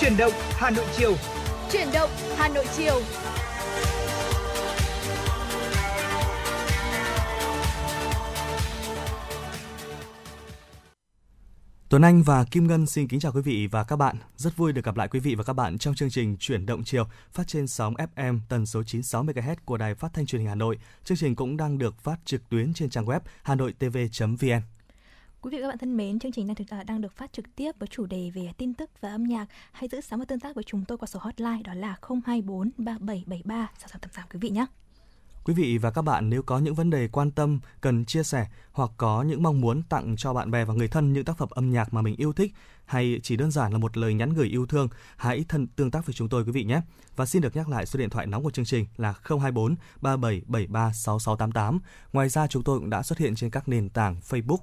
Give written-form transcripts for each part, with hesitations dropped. Chuyển động Hà Nội chiều. Chuyển động Hà Nội chiều. Tuấn Anh và Kim Ngân xin kính chào quý vị và các bạn. Rất vui được gặp lại quý vị và các bạn trong chương trình Chuyển động chiều phát trên sóng FM tần số 96 MHz của Đài Phát thanh Truyền hình Hà Nội. Chương trình cũng đang được phát trực tuyến trên trang web hanoitv.vn. Quý vị và các bạn thân mến, chương trình đang được phát trực tiếp với chủ đề về tin tức và âm nhạc. Hãy giữ sóng và tương tác với chúng tôi qua số hotline đó là 024 3773 6688 quý vị nhé. Quý vị và các bạn nếu có những vấn đề quan tâm, cần chia sẻ hoặc có những mong muốn tặng cho bạn bè và người thân những tác phẩm âm nhạc mà mình yêu thích hay chỉ đơn giản là một lời nhắn gửi yêu thương, hãy tương tác với chúng tôi quý vị nhé. Và xin được nhắc lại số điện thoại nóng của chương trình là 024 3773 6688. Ngoài ra chúng tôi cũng đã xuất hiện trên các nền tảng Facebook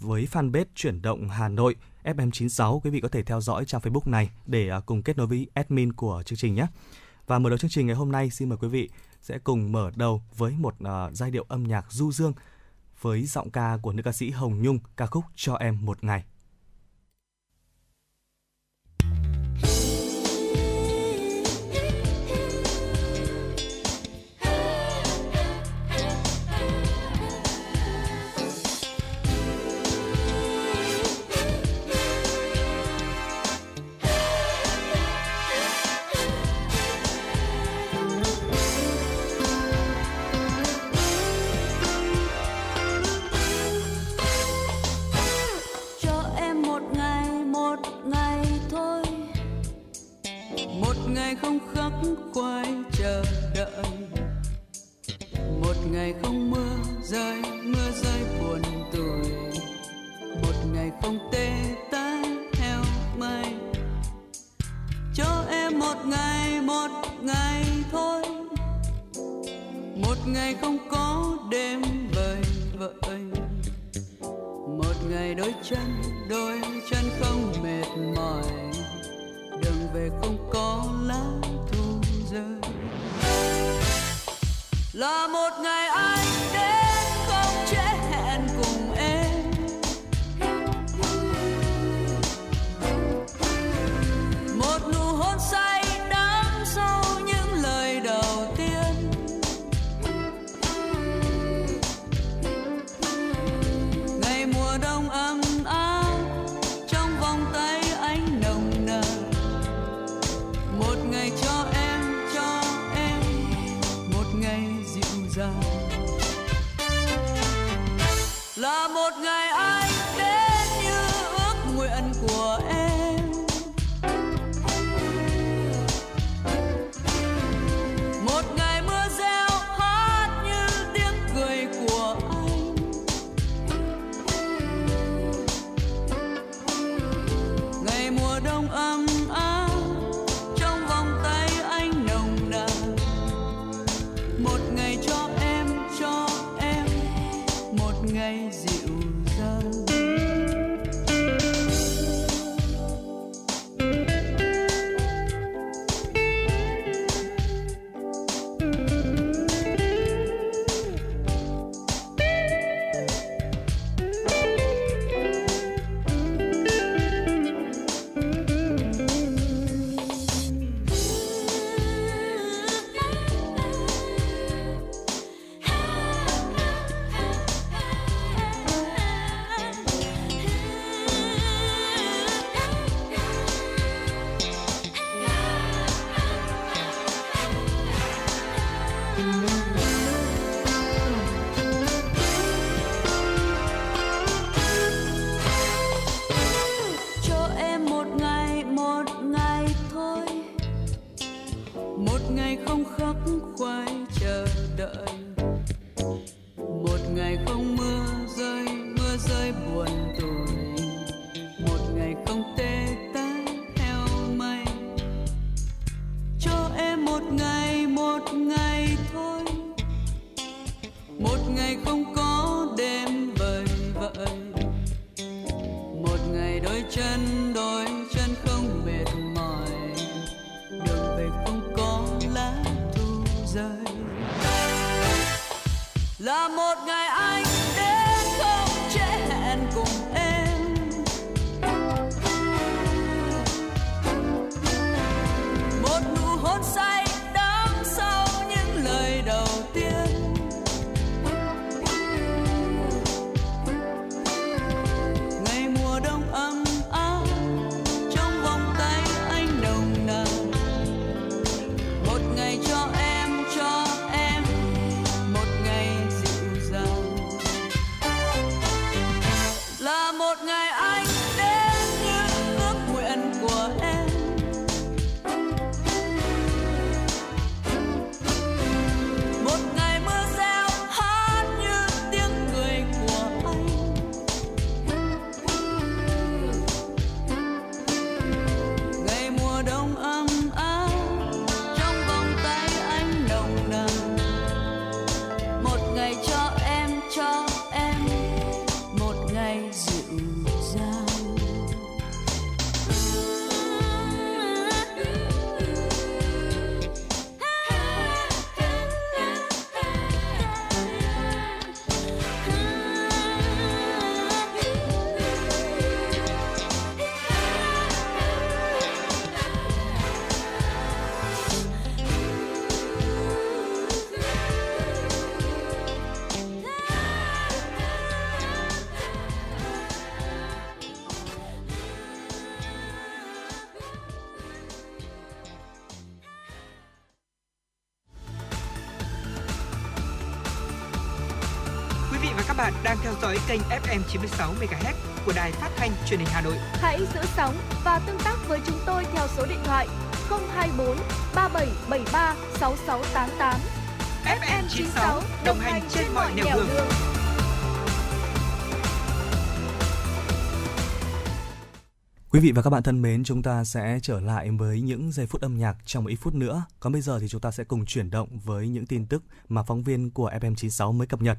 với fanpage Chuyển động Hà Nội FM96. Quý vị có thể theo dõi trang Facebook này để cùng kết nối với admin của chương trình nhé. Và mở đầu chương trình ngày hôm nay, xin mời quý vị sẽ cùng mở đầu với một giai điệu âm nhạc du dương với giọng ca của nữ ca sĩ Hồng Nhung, ca khúc Cho Em Một Ngày. Không khắc khoải chờ đợi một ngày không mưa rơi buồn tuổi, một ngày không tê tái heo may. Cho em một ngày thôi, một ngày không có đêm vời vợi, một ngày đôi chân không mệt mỏi. Đường về không có lá thu rơi, là một ngày anh đến không trễ hẹn cùng em. Một nụ hôn say đắm sâu những lời đầu tiên. Ngày mùa đông ấm áp trong vòng tay anh nồng nàn. Một ngày cho em một ngày dịu dàng, là một ngày anh đến như ước nguyện của em. Một ngày mưa reo hát như tiếng cười của anh. Ngày mùa đông ấm áp Kênh FM 96 MHz của Đài Phát thanh Truyền hình Hà Nội. Hãy giữ sóng và tương tác với chúng tôi theo số điện thoại 024 3773 6688. FM 96 đồng hành trên mọi nẻo đường. Quý vị và các bạn thân mến, chúng ta sẽ trở lại với những giây phút âm nhạc trong một ít phút nữa. Còn bây giờ thì chúng ta sẽ cùng chuyển động với những tin tức mà phóng viên của FM 96 mới cập nhật.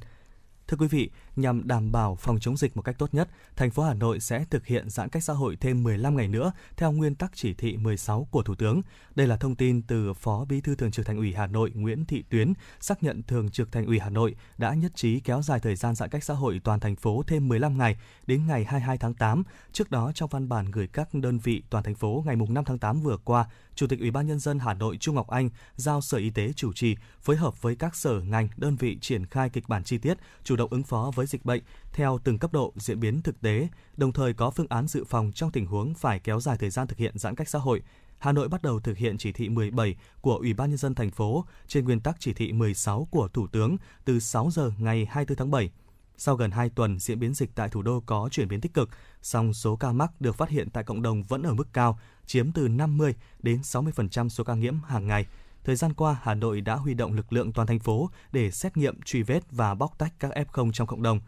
Thưa quý vị, nhằm đảm bảo phòng chống dịch một cách tốt nhất, thành phố Hà Nội sẽ thực hiện giãn cách xã hội thêm 15 ngày nữa theo nguyên tắc chỉ thị 16 của Thủ tướng. Đây là thông tin từ Phó Bí thư Thường trực Thành ủy Hà Nội Nguyễn Thị Tuyến xác nhận Thường trực Thành ủy Hà Nội đã nhất trí kéo dài thời gian giãn cách xã hội toàn thành phố thêm 15 ngày đến ngày 22 tháng 8. Trước đó, trong văn bản gửi các đơn vị toàn thành phố ngày 5 tháng 8 vừa qua, Chủ tịch Ủy ban Nhân dân Hà Nội Trung Ngọc Anh giao Sở Y tế chủ trì phối hợp với các sở ngành đơn vị triển khai kịch bản chi tiết, chủ động ứng phó với dịch bệnh theo từng cấp độ diễn biến thực tế, đồng thời có phương án dự phòng trong tình huống phải kéo dài thời gian thực hiện giãn cách xã hội. Hà Nội bắt đầu thực hiện chỉ thị 17 của Ủy ban Nhân dân thành phố trên nguyên tắc chỉ thị 16 của Thủ tướng từ 6 giờ ngày 24 tháng 7. Sau gần 2 tuần, diễn biến dịch tại thủ đô có chuyển biến tích cực, song số ca mắc được phát hiện tại cộng đồng vẫn ở mức cao, chiếm từ 50 đến 60% số ca nhiễm hàng ngày. Thời gian qua, Hà Nội đã huy động lực lượng toàn thành phố để xét nghiệm, truy vết và bóc tách các F0 trong cộng đồng.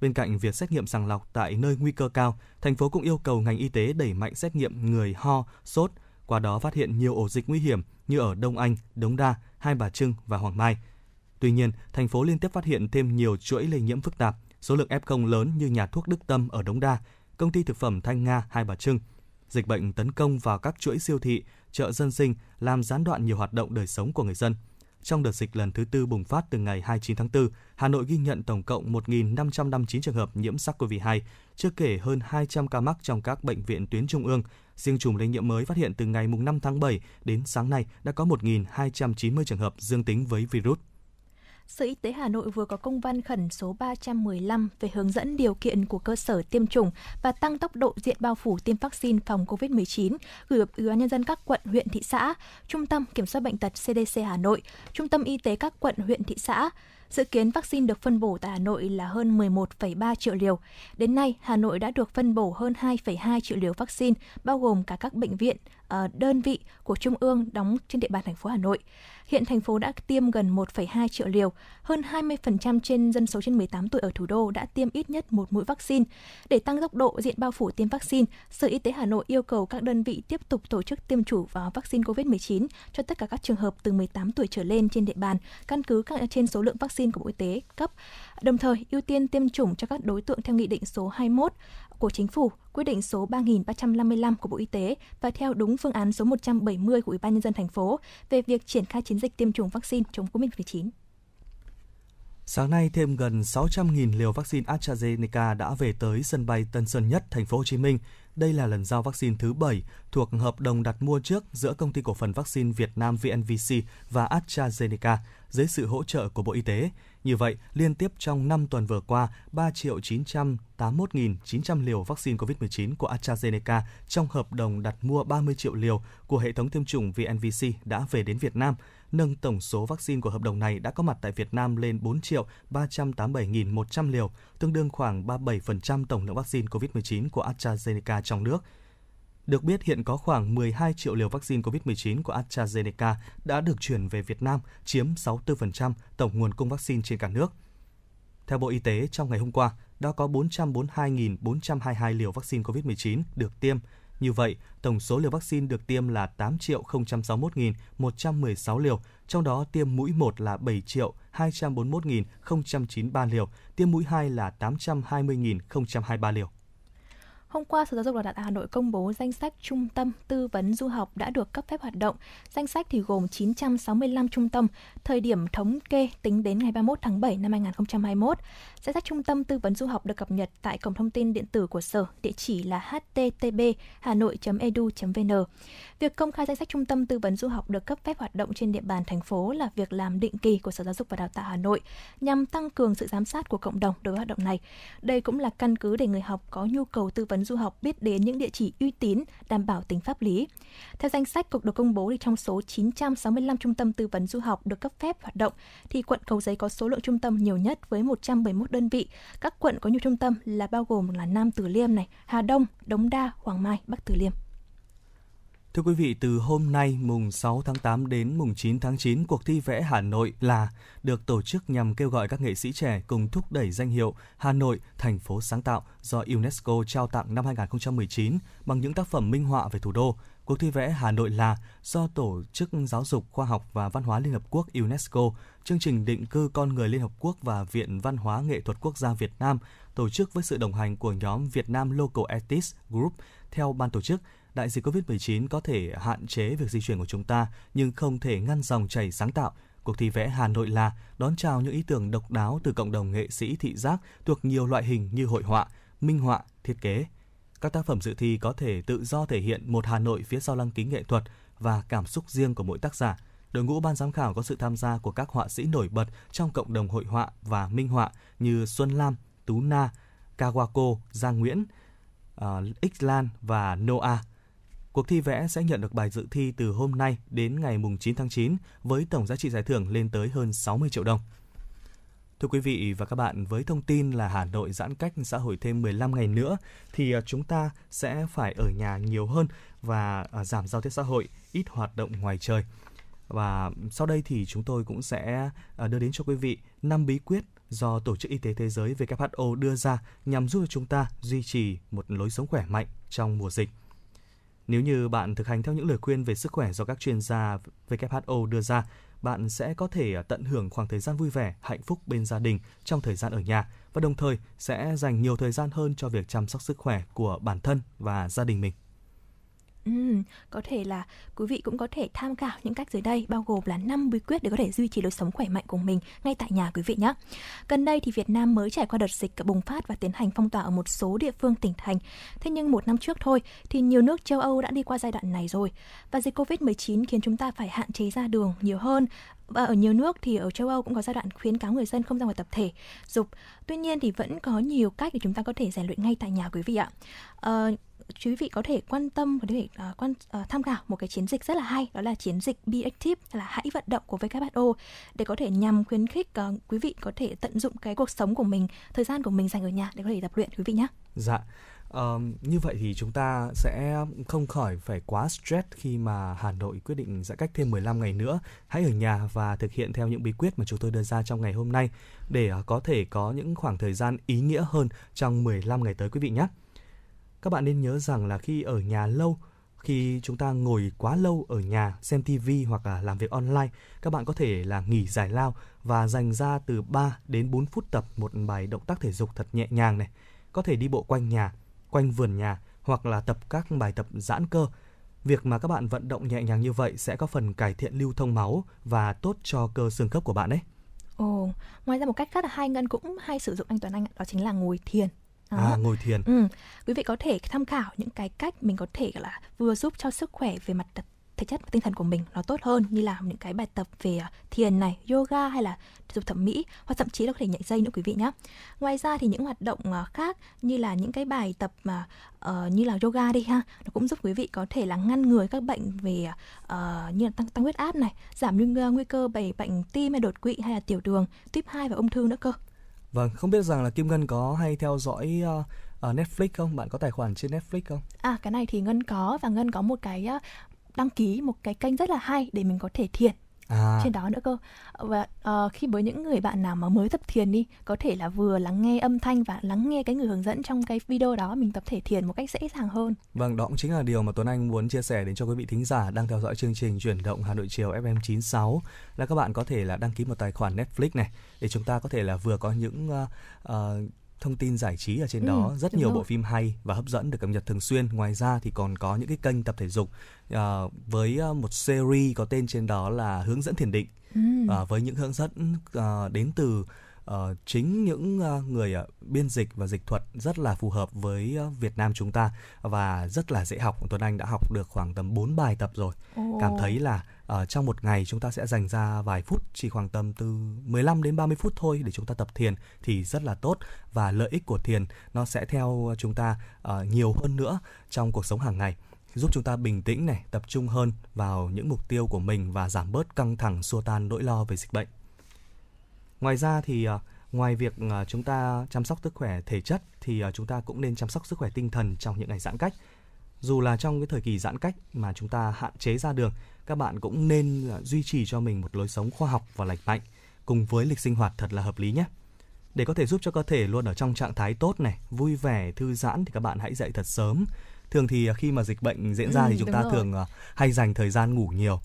Bên cạnh việc xét nghiệm sàng lọc tại nơi nguy cơ cao, thành phố cũng yêu cầu ngành y tế đẩy mạnh xét nghiệm người ho, sốt, qua đó phát hiện nhiều ổ dịch nguy hiểm như ở Đông Anh, Đống Đa, Hai Bà Trưng và Hoàng Mai. Tuy nhiên, thành phố liên tiếp phát hiện thêm nhiều chuỗi lây nhiễm phức tạp, số lượng F0 lớn như nhà thuốc Đức Tâm ở Đống Đa, công ty thực phẩm Thanh Nga, Hai Bà Trưng. Dịch bệnh tấn công vào các chuỗi siêu thị, chợ dân sinh, làm gián đoạn nhiều hoạt động đời sống của người dân. Trong đợt dịch lần thứ 4 bùng phát từ ngày 29 tháng 4, Hà Nội ghi nhận tổng cộng 1.559 trường hợp nhiễm SARS-CoV-2, chưa kể hơn 200 ca mắc trong các bệnh viện tuyến trung ương. Riêng chùm lây nhiễm mới phát hiện từ ngày 5 tháng 7 đến sáng nay đã có 1.290 trường hợp dương tính với virus. Sở Y tế Hà Nội vừa có công văn khẩn số 315 về hướng dẫn điều kiện của cơ sở tiêm chủng và tăng tốc độ diện bao phủ tiêm vaccine phòng COVID-19 gửi Ủy ban Nhân dân các quận, huyện, thị xã, Trung tâm Kiểm soát Bệnh tật CDC Hà Nội, Trung tâm Y tế các quận, huyện, thị xã. Dự kiến vaccine được phân bổ tại Hà Nội là hơn 11,3 triệu liều. Đến nay, Hà Nội đã được phân bổ hơn 2,2 triệu liều vaccine, bao gồm cả các bệnh viện, đơn vị của Trung ương đóng trên địa bàn thành phố Hà Nội. Hiện thành phố đã tiêm gần 1,2 triệu liều, hơn 20% trên dân số trên 18 tuổi ở thủ đô đã tiêm ít nhất một mũi vaccine. Để tăng tốc độ diện bao phủ tiêm vaccine, Sở Y tế Hà Nội yêu cầu các đơn vị tiếp tục tổ chức tiêm chủng và vaccine COVID-19 cho tất cả các trường hợp từ 18 tuổi trở lên trên địa bàn, căn cứ trên số lượng vaccine của Bộ Y tế cấp. Đồng thời, ưu tiên tiêm chủng cho các đối tượng theo Nghị định số 21 của Chính phủ, Quyết định số 3.355 của Bộ Y tế và theo đúng phương án số 170 của Ủy ban Nhân dân thành phố về việc triển khai chiến dịch tiêm chủng vaccine chống COVID-19. Sáng nay, thêm gần 600.000 liều vaccine AstraZeneca đã về tới sân bay Tân Sơn Nhất, Thành phố Hồ Chí Minh. Đây là lần giao vaccine thứ 7 thuộc hợp đồng đặt mua trước giữa Công ty Cổ phần Vaccine Việt Nam VNVC và AstraZeneca dưới sự hỗ trợ của Bộ Y tế. Như vậy, liên tiếp trong 5 tuần vừa qua, 3.981.900 liều vaccine COVID-19 của AstraZeneca trong hợp đồng đặt mua 30 triệu liều của hệ thống tiêm chủng VNVC đã về đến Việt Nam, nâng tổng số vaccine của hợp đồng này đã có mặt tại Việt Nam lên 4.387.100 liều, tương đương khoảng 37% tổng lượng vaccine COVID-19 của AstraZeneca trong nước. Được biết, hiện có khoảng 12 triệu liều vaccine COVID-19 của AstraZeneca đã được chuyển về Việt Nam, chiếm 64% tổng nguồn cung vaccine trên cả nước. Theo Bộ Y tế, trong ngày hôm qua, đã có 442.422 liều vaccine COVID-19 được tiêm, Như vậy, tổng số liều vaccine được tiêm là 8.061.116 liều, trong đó tiêm mũi 1 là 7.241.093 liều, tiêm mũi 2 là 820.023 liều. Hôm qua, Sở Giáo dục và Đào tạo Hà Nội công bố danh sách trung tâm tư vấn du học đã được cấp phép hoạt động. Danh sách thì gồm 965 trung tâm, thời điểm thống kê tính đến ngày 31 tháng 7 năm 2021. Danh sách trung tâm tư vấn du học được cập nhật tại cổng thông tin điện tử của Sở, địa chỉ là http://hanoi.edu.vn. Việc công khai danh sách trung tâm tư vấn du học được cấp phép hoạt động trên địa bàn thành phố là việc làm định kỳ của Sở Giáo dục và Đào tạo Hà Nội nhằm tăng cường sự giám sát của cộng đồng đối với hoạt động này. Đây cũng là căn cứ để người học có nhu cầu tư vấn du học biết đến những địa chỉ uy tín, đảm bảo tính pháp lý. Theo danh sách được công bố, thì trong số 965 trung tâm tư vấn du học được cấp phép hoạt động thì quận Cầu Giấy có số lượng trung tâm nhiều nhất với 171 đơn vị. Các quận có nhiều trung tâm là bao gồm là Nam Từ Liêm này, Hà Đông, Đống Đa, Hoàng Mai, Bắc Từ Liêm. Thưa quý vị, từ hôm nay mùng 6 tháng 8 đến mùng 9 tháng 9, cuộc thi vẽ Hà Nội là được tổ chức nhằm kêu gọi các nghệ sĩ trẻ cùng thúc đẩy danh hiệu Hà Nội, thành phố sáng tạo do UNESCO trao tặng năm 2019 bằng những tác phẩm minh họa về thủ đô. Cuộc thi vẽ Hà Nội là do Tổ chức Giáo dục, Khoa học và Văn hóa Liên Hợp Quốc UNESCO, Chương trình Định cư Con người Liên Hợp Quốc và Viện Văn hóa Nghệ thuật Quốc gia Việt Nam tổ chức với sự đồng hành của nhóm Việt Nam Local Artists Group. Theo ban tổ chức, đại dịch Covid-19 có thể hạn chế việc di chuyển của chúng ta, nhưng không thể ngăn dòng chảy sáng tạo. Cuộc thi vẽ Hà Nội là đón chào những ý tưởng độc đáo từ cộng đồng nghệ sĩ thị giác thuộc nhiều loại hình như hội họa, minh họa, thiết kế. Các tác phẩm dự thi có thể tự do thể hiện một Hà Nội phía sau lăng kính nghệ thuật và cảm xúc riêng của mỗi tác giả. Đội ngũ ban giám khảo có sự tham gia của các họa sĩ nổi bật trong cộng đồng hội họa và minh họa như Xuân Lam, Tú Na, Kawako, Giang Nguyễn, Xlan và Noah. Cuộc thi vẽ sẽ nhận được bài dự thi từ hôm nay đến ngày 9 tháng 9 với tổng giá trị giải thưởng lên tới hơn 60 triệu đồng. Thưa quý vị và các bạn, với thông tin là Hà Nội giãn cách xã hội thêm 15 ngày nữa thì chúng ta sẽ phải ở nhà nhiều hơn và giảm giao tiếp xã hội, ít hoạt động ngoài trời. Và sau đây thì chúng tôi cũng sẽ đưa đến cho quý vị 5 bí quyết do Tổ chức Y tế Thế giới WHO đưa ra nhằm giúp chúng ta duy trì một lối sống khỏe mạnh trong mùa dịch. Nếu như bạn thực hành theo những lời khuyên về sức khỏe do các chuyên gia WHO đưa ra, bạn sẽ có thể tận hưởng khoảng thời gian vui vẻ, hạnh phúc bên gia đình trong thời gian ở nhà và đồng thời sẽ dành nhiều thời gian hơn cho việc chăm sóc sức khỏe của bản thân và gia đình mình. Có thể là quý vị cũng có thể tham khảo những cách dưới đây, bao gồm là 5 bí quyết để có thể duy trì lối sống khỏe mạnh của mình ngay tại nhà quý vị nhé. Gần đây thì Việt Nam mới trải qua đợt dịch bùng phát và tiến hành phong tỏa ở một số địa phương, tỉnh thành. Thế nhưng một năm trước thôi thì nhiều nước châu Âu đã đi qua giai đoạn này rồi. Và dịch Covid-19 khiến chúng ta phải hạn chế ra đường nhiều hơn. Và ở nhiều nước thì ở châu Âu cũng có giai đoạn khuyến cáo người dân không ra ngoài tập thể dục. Tuy nhiên thì vẫn có nhiều cách để chúng ta có thể rèn luyện ngay tại nhà quý vị ạ. Quý vị có thể tham khảo một cái chiến dịch rất là hay, đó là chiến dịch Be Active, là hãy vận động của WHO, để có thể nhằm khuyến khích quý vị có thể tận dụng cái cuộc sống của mình, thời gian của mình dành ở nhà để có thể tập luyện quý vị nhé. Dạ. Như vậy thì chúng ta sẽ không khỏi phải quá stress khi mà Hà Nội quyết định giãn cách thêm 15 ngày nữa. Hãy ở nhà và thực hiện theo những bí quyết mà chúng tôi đưa ra trong ngày hôm nay để có thể có những khoảng thời gian ý nghĩa hơn trong 15 ngày tới quý vị nhé. Các bạn nên nhớ rằng là khi ở nhà lâu, khi chúng ta ngồi quá lâu ở nhà xem TV hoặc là làm việc online, các bạn có thể là nghỉ giải lao và dành ra từ 3 đến 4 phút tập một bài động tác thể dục thật nhẹ nhàng này. Có thể đi bộ quanh nhà, quanh vườn nhà hoặc là tập các bài tập giãn cơ. Việc mà các bạn vận động nhẹ nhàng như vậy sẽ có phần cải thiện lưu thông máu và tốt cho cơ xương khớp của bạn đấy. Ngoài ra một cách khác là hai Ngân cũng hay sử dụng, anh Tuấn Anh, đó chính là ngồi thiền. Ngồi thiền. Quý vị có thể tham khảo những cái cách mình có thể là vừa giúp cho sức khỏe về mặt thể chất và tinh thần của mình nó tốt hơn, như là những cái bài tập về thiền này, yoga hay là dục thẩm mỹ, hoặc thậm chí là có thể nhảy dây nữa quý vị nhé. Ngoài ra thì những hoạt động khác như là những cái bài tập mà như là yoga đi ha, nó cũng giúp quý vị có thể là ngăn ngừa các bệnh về như là tăng huyết áp này, giảm nguy cơ về bệnh tim hay đột quỵ hay là tiểu đường, tuyếp 2 và ung thư nữa cơ. Vâng, không biết rằng là Kim Ngân có hay theo dõi Netflix không? Bạn có tài khoản trên Netflix không? Cái này thì Ngân có, và Ngân có một cái đăng ký một cái kênh rất là hay để mình có thể thiền trên đó nữa cơ. Và khi với những người bạn nào mà mới tập thiền đi, có thể là vừa lắng nghe âm thanh và lắng nghe cái người hướng dẫn trong cái video đó, mình tập thể thiền một cách dễ dàng hơn. Vâng, đó cũng chính là điều mà Tuấn Anh muốn chia sẻ đến cho quý vị thính giả đang theo dõi chương trình Chuyển động Hà Nội chiều FM96, là các bạn có thể là đăng ký một tài khoản Netflix này để chúng ta có thể là vừa có những thông tin giải trí ở trên đó, rất nhiều bộ phim hay và hấp dẫn được cập nhật thường xuyên. Ngoài ra thì còn có những cái kênh tập thể dục với một series có tên trên đó là hướng dẫn thiền định, với những hướng dẫn đến từ chính những người biên dịch và dịch thuật rất là phù hợp với Việt Nam chúng ta và rất là dễ học. Tuấn Anh đã học được khoảng tầm 4 bài tập rồi. Cảm thấy là trong một ngày chúng ta sẽ dành ra vài phút, chỉ khoảng tầm từ 15 đến 30 phút thôi để chúng ta tập thiền thì rất là tốt. Và lợi ích của thiền nó sẽ theo chúng ta nhiều hơn nữa trong cuộc sống hàng ngày, giúp chúng ta bình tĩnh này, tập trung hơn vào những mục tiêu của mình và giảm bớt căng thẳng, xua tan nỗi lo về dịch bệnh. Ngoài ra thì ngoài việc chúng ta chăm sóc sức khỏe thể chất thì chúng ta cũng nên chăm sóc sức khỏe tinh thần trong những ngày giãn cách. Dù là trong cái thời kỳ giãn cách mà chúng ta hạn chế ra đường, các bạn cũng nên duy trì cho mình một lối sống khoa học và lành mạnh cùng với lịch sinh hoạt thật là hợp lý nhé. Để có thể giúp cho cơ thể luôn ở trong trạng thái tốt này, vui vẻ, thư giãn thì các bạn hãy dậy thật sớm. Thường thì khi mà dịch bệnh diễn ra thì chúng ta thường hay dành thời gian ngủ nhiều,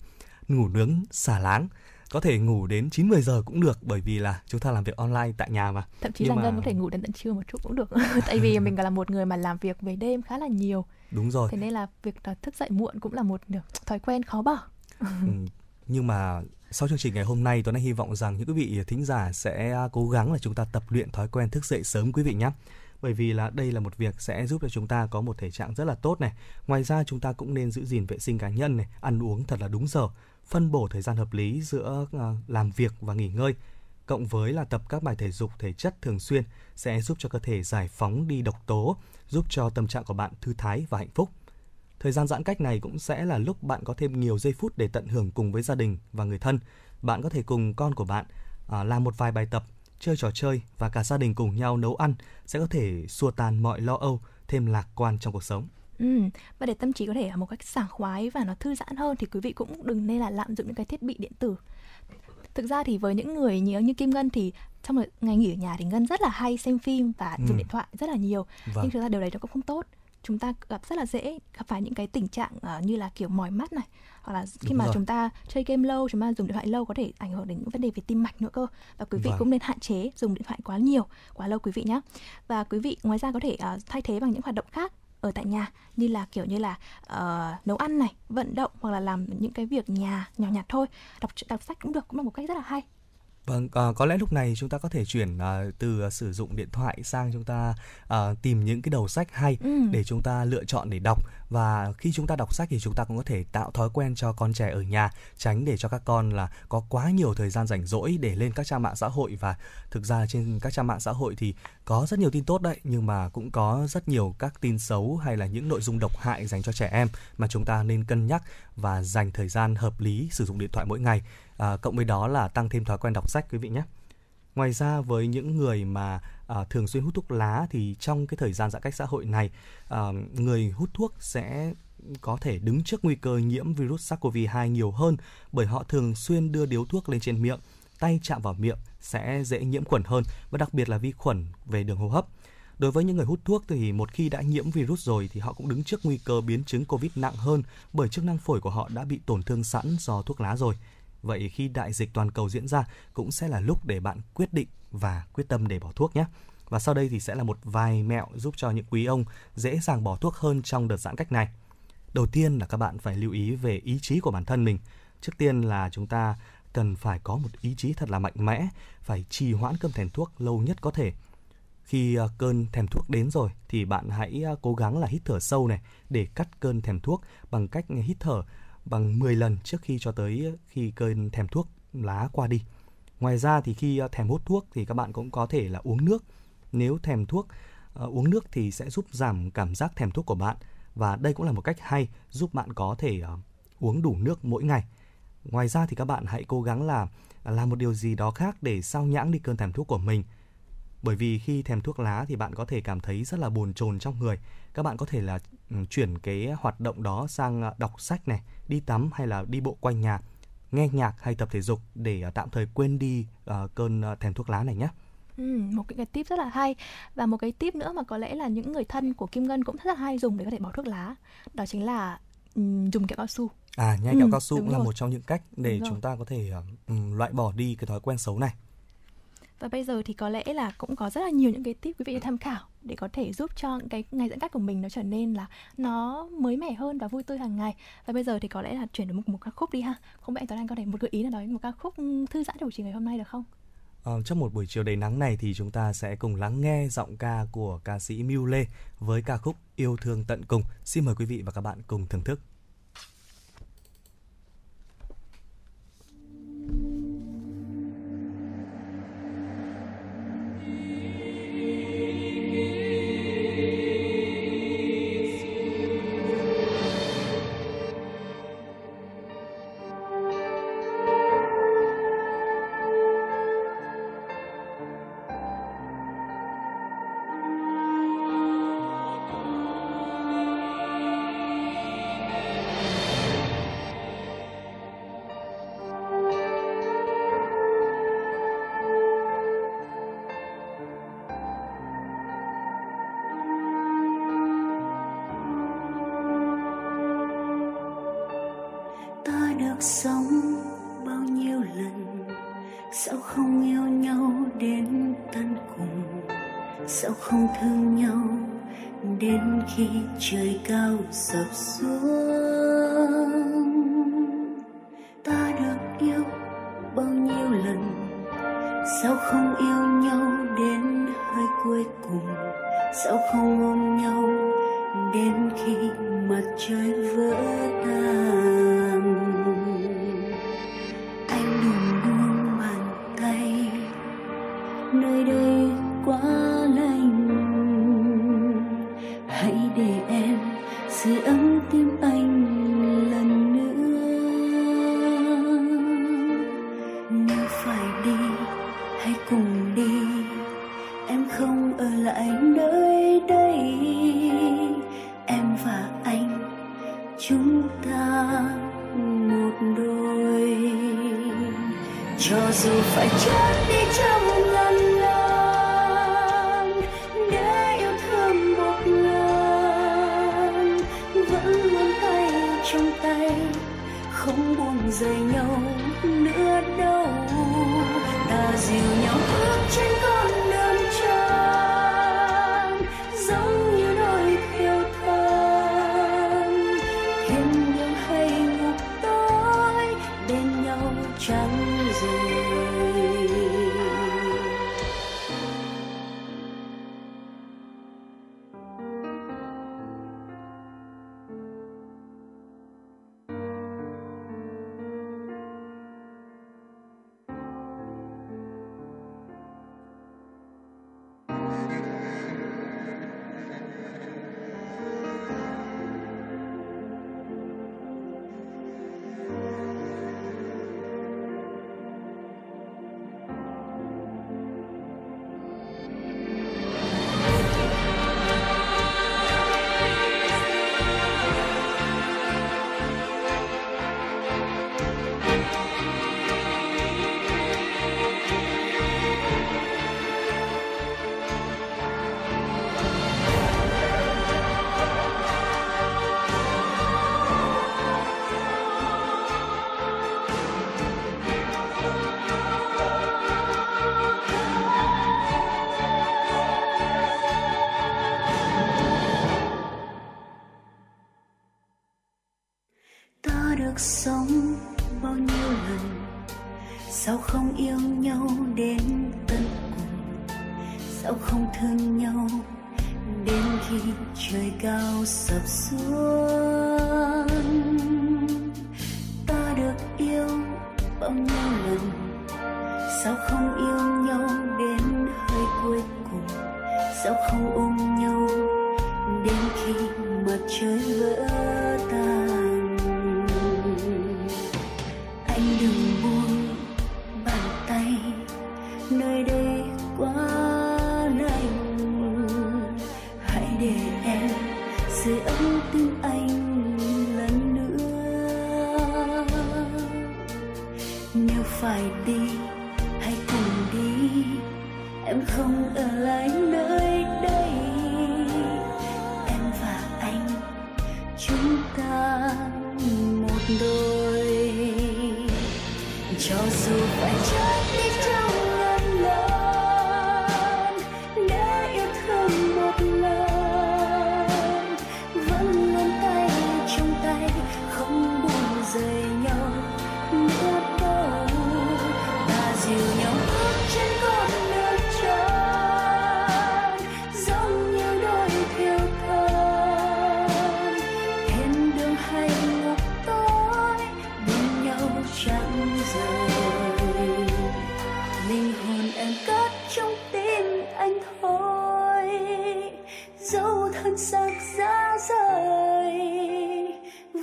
ngủ nướng, xả láng. Có thể ngủ đến 9-10 giờ cũng được, bởi vì là chúng ta làm việc online tại nhà mà. Thậm chí Ngân có thể ngủ đến tận trưa một chút cũng được. Tại vì mình là một người mà làm việc về đêm khá là nhiều. Đúng rồi. Thế nên là việc thức dậy muộn cũng là một thói quen khó bỏ. Nhưng mà sau chương trình ngày hôm nay, Tuấn Anh hy vọng rằng những quý vị thính giả sẽ cố gắng là chúng ta tập luyện thói quen thức dậy sớm quý vị nhé. Bởi vì là đây là một việc sẽ giúp cho chúng ta có một thể trạng rất là tốt này. Ngoài ra chúng ta cũng nên giữ gìn vệ sinh cá nhân này, ăn uống thật là đúng giờ, phân bổ thời gian hợp lý giữa làm việc và nghỉ ngơi, cộng với là tập các bài thể dục thể chất thường xuyên sẽ giúp cho cơ thể giải phóng đi độc tố, giúp cho tâm trạng của bạn thư thái và hạnh phúc. Thời gian giãn cách này cũng sẽ là lúc bạn có thêm nhiều giây phút để tận hưởng cùng với gia đình và người thân. Bạn có thể cùng con của bạn làm một vài bài tập, chơi trò chơi và cả gia đình cùng nhau nấu ăn sẽ có thể xua tan mọi lo âu, thêm lạc quan trong cuộc sống. Và để tâm trí có thể một cách sảng khoái và nó thư giãn hơn thì quý vị cũng đừng nên là lạm dụng những cái thiết bị điện tử. Thực ra thì với những người như Kim Ngân thì trong ngày nghỉ ở nhà thì Ngân rất là hay xem phim và dùng điện thoại rất là nhiều. Nhưng thực ra điều đấy nó cũng không tốt. Chúng ta gặp rất là dễ gặp phải những cái tình trạng như là kiểu mỏi mắt này, hoặc là khi mà chúng ta chơi game lâu, chúng ta dùng điện thoại lâu có thể ảnh hưởng đến những vấn đề về tim mạch nữa cơ. Và quý vị cũng nên hạn chế dùng điện thoại quá nhiều, quá lâu quý vị nhé. Và quý vị ngoài ra có thể thay thế bằng những hoạt động khác ở tại nhà, như là kiểu như là nấu ăn này, vận động hoặc là làm những cái việc nhà nhỏ nhặt thôi, đọc sách cũng được, cũng là một cách rất là hay. Vâng, có lẽ lúc này chúng ta có thể chuyển từ sử dụng điện thoại sang chúng ta tìm những cái đầu sách hay để chúng ta lựa chọn để đọc. Và khi chúng ta đọc sách thì chúng ta cũng có thể tạo thói quen cho con trẻ ở nhà, tránh để cho các con là có quá nhiều thời gian rảnh rỗi để lên các trang mạng xã hội. Và thực ra trên các trang mạng xã hội thì có rất nhiều tin tốt đấy, nhưng mà cũng có rất nhiều các tin xấu hay là những nội dung độc hại dành cho trẻ em mà chúng ta nên cân nhắc và dành thời gian hợp lý sử dụng điện thoại mỗi ngày. Cộng với đó là tăng thêm thói quen đọc sách quý vị nhé. Ngoài ra với những người mà thường xuyên hút thuốc lá thì trong cái thời gian giãn cách xã hội này, người hút thuốc sẽ có thể đứng trước nguy cơ nhiễm virus SARS-CoV-2 nhiều hơn, bởi họ thường xuyên đưa điếu thuốc lên trên miệng, tay chạm vào miệng sẽ dễ nhiễm khuẩn hơn, và đặc biệt là vi khuẩn về đường hô hấp. Đối với những người hút thuốc thì một khi đã nhiễm virus rồi thì họ cũng đứng trước nguy cơ biến chứng COVID nặng hơn, bởi chức năng phổi của họ đã bị tổn thương sẵn do thuốc lá rồi. Vậy khi đại dịch toàn cầu diễn ra cũng sẽ là lúc để bạn quyết định và quyết tâm để bỏ thuốc nhé. Và sau đây thì sẽ là một vài mẹo giúp cho những quý ông dễ dàng bỏ thuốc hơn trong đợt giãn cách này. Đầu tiên là các bạn phải lưu ý về ý chí của bản thân mình. Trước tiên là chúng ta cần phải có một ý chí thật là mạnh mẽ, phải trì hoãn cơn thèm thuốc lâu nhất có thể. Khi cơn thèm thuốc đến rồi thì bạn hãy cố gắng là hít thở sâu này để cắt cơn thèm thuốc bằng cách hít thở bằng 10 lần trước khi cho tới khi cơn thèm thuốc lá qua đi. Ngoài ra thì khi thèm hút thuốc thì các bạn cũng có thể là uống nước. Nếu thèm thuốc, uống nước thì sẽ giúp giảm cảm giác thèm thuốc của bạn. Và đây cũng là một cách hay giúp bạn có thể uống đủ nước mỗi ngày. Ngoài ra thì các bạn hãy cố gắng là làm một điều gì đó khác để sao nhãng đi cơn thèm thuốc của mình. Bởi vì khi thèm thuốc lá thì bạn có thể cảm thấy rất là bồn chồn trong người. Các bạn có thể là chuyển cái hoạt động đó sang đọc sách này, đi tắm hay là đi bộ quanh nhà. nghe nhạc hay tập thể dục để tạm thời quên đi cơn thèm thuốc lá này nhé. Một cái tip rất là hay. Và một cái tip nữa mà có lẽ là những người thân của Kim Ngân cũng rất là hay dùng để có thể bỏ thuốc lá, đó chính là dùng kẹo cao su. Nhai kẹo cao su cũng là một trong những cách để chúng ta có thể loại bỏ đi cái thói quen xấu này. Và bây giờ thì có lẽ là cũng có rất là nhiều những cái tip quý vị tham khảo để có thể giúp cho cái ngày giãn cách của mình nó trở nên là nó mới mẻ hơn và vui tươi hàng ngày. Và bây giờ thì có lẽ là chuyển đến một ca khúc đi ha. Không biết anh Tuấn Anh có thể một gợi ý nào đó, một ca khúc thư giãn cho buổi chiều ngày hôm nay được không? Trong một buổi chiều đầy nắng này thì chúng ta sẽ cùng lắng nghe giọng ca của ca sĩ Miu Lê với ca khúc Yêu Thương Tận Cùng. Xin mời quý vị và các bạn cùng thưởng thức. Sống bao nhiêu lần, sao không yêu nhau đến tận cùng, sao không thương nhau đến khi trời cao sập xuống. Ta được yêu bao nhiêu lần, sao không yêu nhau đến hơi cuối cùng, sao không ôm nhau đến khi mặt trời vỡ tan. Nơi đây quá lạnh, hãy để em sưởi ấm tim anh lần nữa. Nếu phải đi, hãy cùng đi, em không ở lại nơi đây. Em và anh, chúng ta một đôi. Cho dù phải chết đi trong rời nhau nữa đâu, ta dìu nhau bước trên con đường tròn giống như đôi thiêu thân. Thiên đường hay ngục tối bên nhau chẳng rời. phải đi, hãy cùng đi, em không ở lại nơi đây. Em và anh, chúng ta một đôi. Cho dù phải chết đi trong ngàn lần để yêu thương một lần, vẫn nắm tay trong tay, không buông rời nhau nữa đâu. Ta dìu nhau bước trên con đường tròn, giống như đôi thiêu thân. Thiên đường hay ngục tối, bên nhau chẳng rời. Linh hồn em cất trong tim anh thôi, dẫu thân xác ra rời,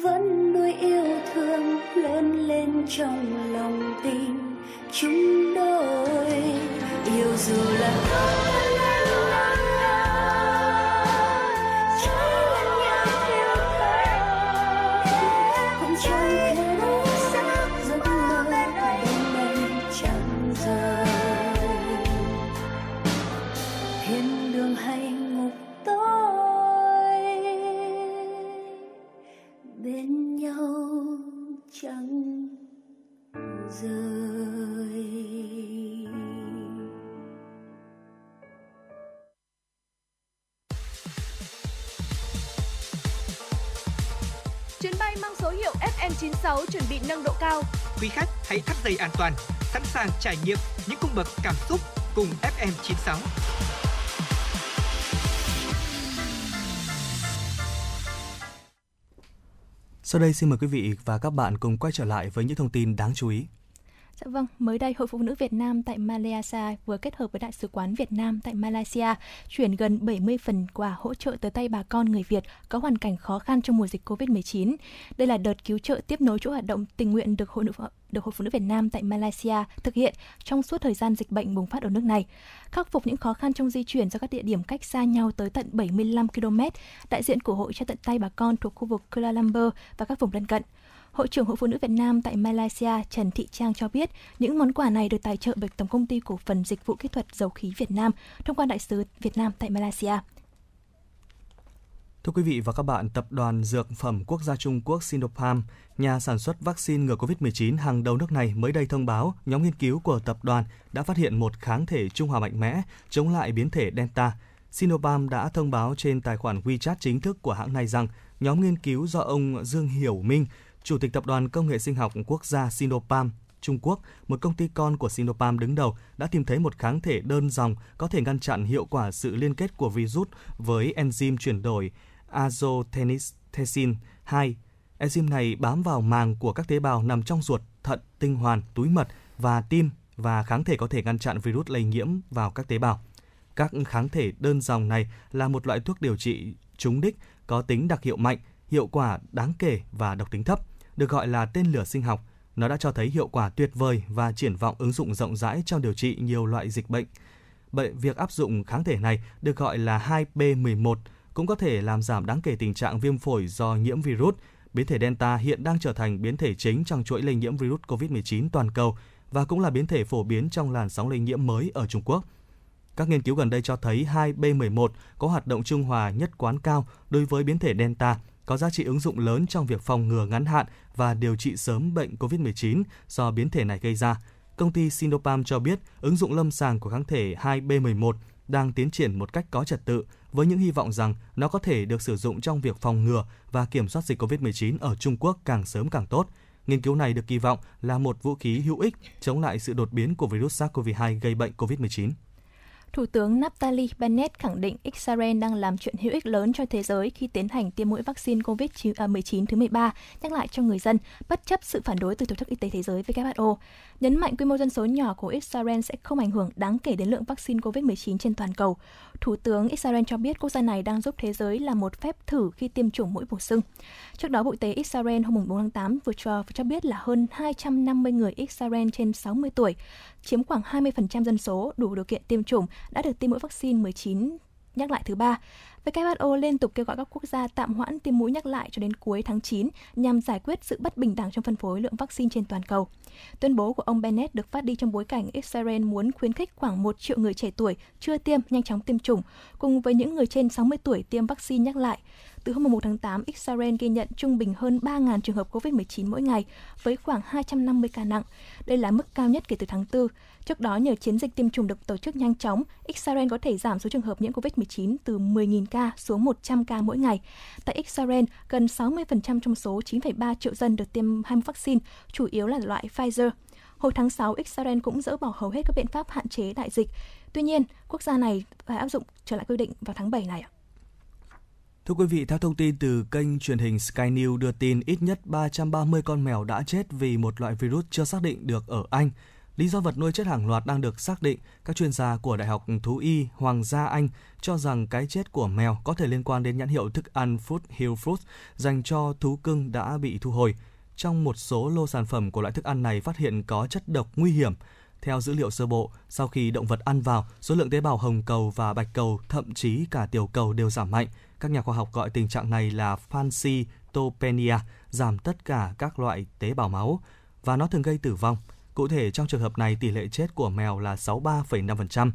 vẫn nuôi yêu thương lớn lên trong lòng tình chúng đôi. Yêu dù là khó lên lắm lắm, trái lẫn nhau yêu thấy cũng chẳng thể đủ sắc giấc mơ bên anh chẳng rời. Thiên đường hay ngục tối, bên nhau chẳng rời. Chuyến bay mang số hiệu FM96 chuẩn bị nâng độ cao. Quý khách hãy thắt dây an toàn, sẵn sàng trải nghiệm những cung bậc cảm xúc cùng FM96. Sau đây xin mời quý vị và các bạn cùng quay trở lại với những thông tin đáng chú ý. Dạ vâng, mới đây Hội phụ nữ Việt Nam tại Malaysia vừa kết hợp với Đại sứ quán Việt Nam tại Malaysia chuyển gần 70 phần quà hỗ trợ tới tay bà con người Việt có hoàn cảnh khó khăn trong mùa dịch Covid-19. Đây là đợt cứu trợ tiếp nối chuỗi hoạt động tình nguyện được Hội phụ nữ Việt Nam tại Malaysia thực hiện trong suốt thời gian dịch bệnh bùng phát ở nước này. Khắc phục những khó khăn trong di chuyển do các địa điểm cách xa nhau tới tận 75 km, đại diện của hội trao tận tay bà con thuộc khu vực Kuala Lumpur và các vùng lân cận. Hội trưởng Hội phụ nữ Việt Nam tại Malaysia Trần Thị Trang cho biết, những món quà này được tài trợ bởi Tổng công ty Cổ phần Dịch vụ Kỹ thuật Dầu khí Việt Nam thông qua Đại sứ Việt Nam tại Malaysia. Thưa quý vị và các bạn, Tập đoàn Dược phẩm Quốc gia Trung Quốc Sinopharm, nhà sản xuất vaccine ngừa COVID-19 hàng đầu nước này mới đây thông báo nhóm nghiên cứu của tập đoàn đã phát hiện một kháng thể trung hòa mạnh mẽ chống lại biến thể Delta. Sinopharm đã thông báo trên tài khoản WeChat chính thức của hãng này rằng nhóm nghiên cứu do ông Dương Hiểu Minh, Chủ tịch Tập đoàn Công nghệ Sinh học Quốc gia Sinopharm Trung Quốc, một công ty con của Sinopharm đứng đầu, đã tìm thấy một kháng thể đơn dòng có thể ngăn chặn hiệu quả sự liên kết của virus với enzyme chuyển đổi azotensin 2. Enzyme này bám vào màng của các tế bào nằm trong ruột, thận, tinh hoàn, túi mật và tim, và kháng thể có thể ngăn chặn virus lây nhiễm vào các tế bào. Các kháng thể đơn dòng này là một loại thuốc điều trị trúng đích có tính đặc hiệu mạnh, hiệu quả đáng kể và độc tính thấp, được gọi là tên lửa sinh học. Nó đã cho thấy hiệu quả tuyệt vời và triển vọng ứng dụng rộng rãi trong điều trị nhiều loại dịch bệnh. Bởi việc áp dụng kháng thể này được gọi là 2B11 cũng có thể làm giảm đáng kể tình trạng viêm phổi do nhiễm virus. Biến thể Delta hiện đang trở thành biến thể chính trong chuỗi lây nhiễm virus COVID-19 toàn cầu và cũng là biến thể phổ biến trong làn sóng lây nhiễm mới ở Trung Quốc. Các nghiên cứu gần đây cho thấy 2B11 có hoạt động trung hòa nhất quán cao đối với biến thể Delta, có giá trị ứng dụng lớn trong việc phòng ngừa ngắn hạn và điều trị sớm bệnh COVID-19 do biến thể này gây ra. Công ty Sinopharm cho biết ứng dụng lâm sàng của kháng thể 2B11 đang tiến triển một cách có trật tự, với những hy vọng rằng nó có thể được sử dụng trong việc phòng ngừa và kiểm soát dịch COVID-19 ở Trung Quốc càng sớm càng tốt. Nghiên cứu này được kỳ vọng là một vũ khí hữu ích chống lại sự đột biến của virus SARS-CoV-2 gây bệnh COVID-19. Thủ tướng Naftali Bennett khẳng định Israel đang làm chuyện hữu ích lớn cho thế giới khi tiến hành tiêm mũi vaccine COVID-19 thứ 13, nhắc lại cho người dân, bất chấp sự phản đối từ Tổ chức Y tế Thế giới WHO. Nhấn mạnh quy mô dân số nhỏ của Israel sẽ không ảnh hưởng đáng kể đến lượng vaccine COVID-19 trên toàn cầu. Thủ tướng Israel cho biết quốc gia này đang giúp thế giới là một phép thử khi tiêm chủng mũi bổ sung. Trước đó, Bộ Y tế Israel hôm 4 tháng 8 vừa cho biết là hơn 250 người Israel trên 60 tuổi, chiếm khoảng 20% dân số đủ điều kiện tiêm chủng, đã được tiêm mũi vaccine 19 nhắc lại thứ ba. WHO liên tục kêu gọi các quốc gia tạm hoãn tiêm mũi nhắc lại cho đến cuối tháng 9 nhằm giải quyết sự bất bình đẳng trong phân phối lượng vaccine trên toàn cầu. Tuyên bố của ông Bennett được phát đi trong bối cảnh Israel muốn khuyến khích khoảng 1 triệu người trẻ tuổi chưa tiêm nhanh chóng tiêm chủng, cùng với những người trên 60 tuổi tiêm vaccine nhắc lại. Từ hôm 1 tháng 8, Israel ghi nhận trung bình hơn 3.000 trường hợp COVID-19 mỗi ngày, với khoảng 250 ca nặng. Đây là mức cao nhất kể từ tháng 4. Trước đó, nhờ chiến dịch tiêm chủng được tổ chức nhanh chóng, Israel có thể giảm số trường hợp nhiễm COVID-19 từ 10.000 ca xuống 100 ca mỗi ngày. Tại Israel, gần 60% trong số 9,3 triệu dân được tiêm 2 vaccine, chủ yếu là loại Pfizer. Hồi tháng 6, Israel cũng dỡ bỏ hầu hết các biện pháp hạn chế đại dịch. Tuy nhiên, quốc gia này phải áp dụng trở lại quy định vào tháng 7 này. Thưa quý vị, theo thông tin từ kênh truyền hình Sky News đưa tin, ít nhất 330 con mèo đã chết vì một loại virus chưa xác định được ở Anh. Lý do vật nuôi chết hàng loạt đang được xác định. Các chuyên gia của Đại học Thú y Hoàng gia Anh cho rằng cái chết của mèo có thể liên quan đến nhãn hiệu thức ăn Food Hill Food dành cho thú cưng đã bị thu hồi. Trong một số lô sản phẩm của loại thức ăn này phát hiện có chất độc nguy hiểm. Theo dữ liệu sơ bộ, sau khi động vật ăn vào, số lượng tế bào hồng cầu và bạch cầu, thậm chí cả tiểu cầu đều giảm mạnh. Các nhà khoa học gọi tình trạng này là pancytopenia, giảm tất cả các loại tế bào máu, và nó thường gây tử vong. Cụ thể, trong trường hợp này, tỷ lệ chết của mèo là 63,5%.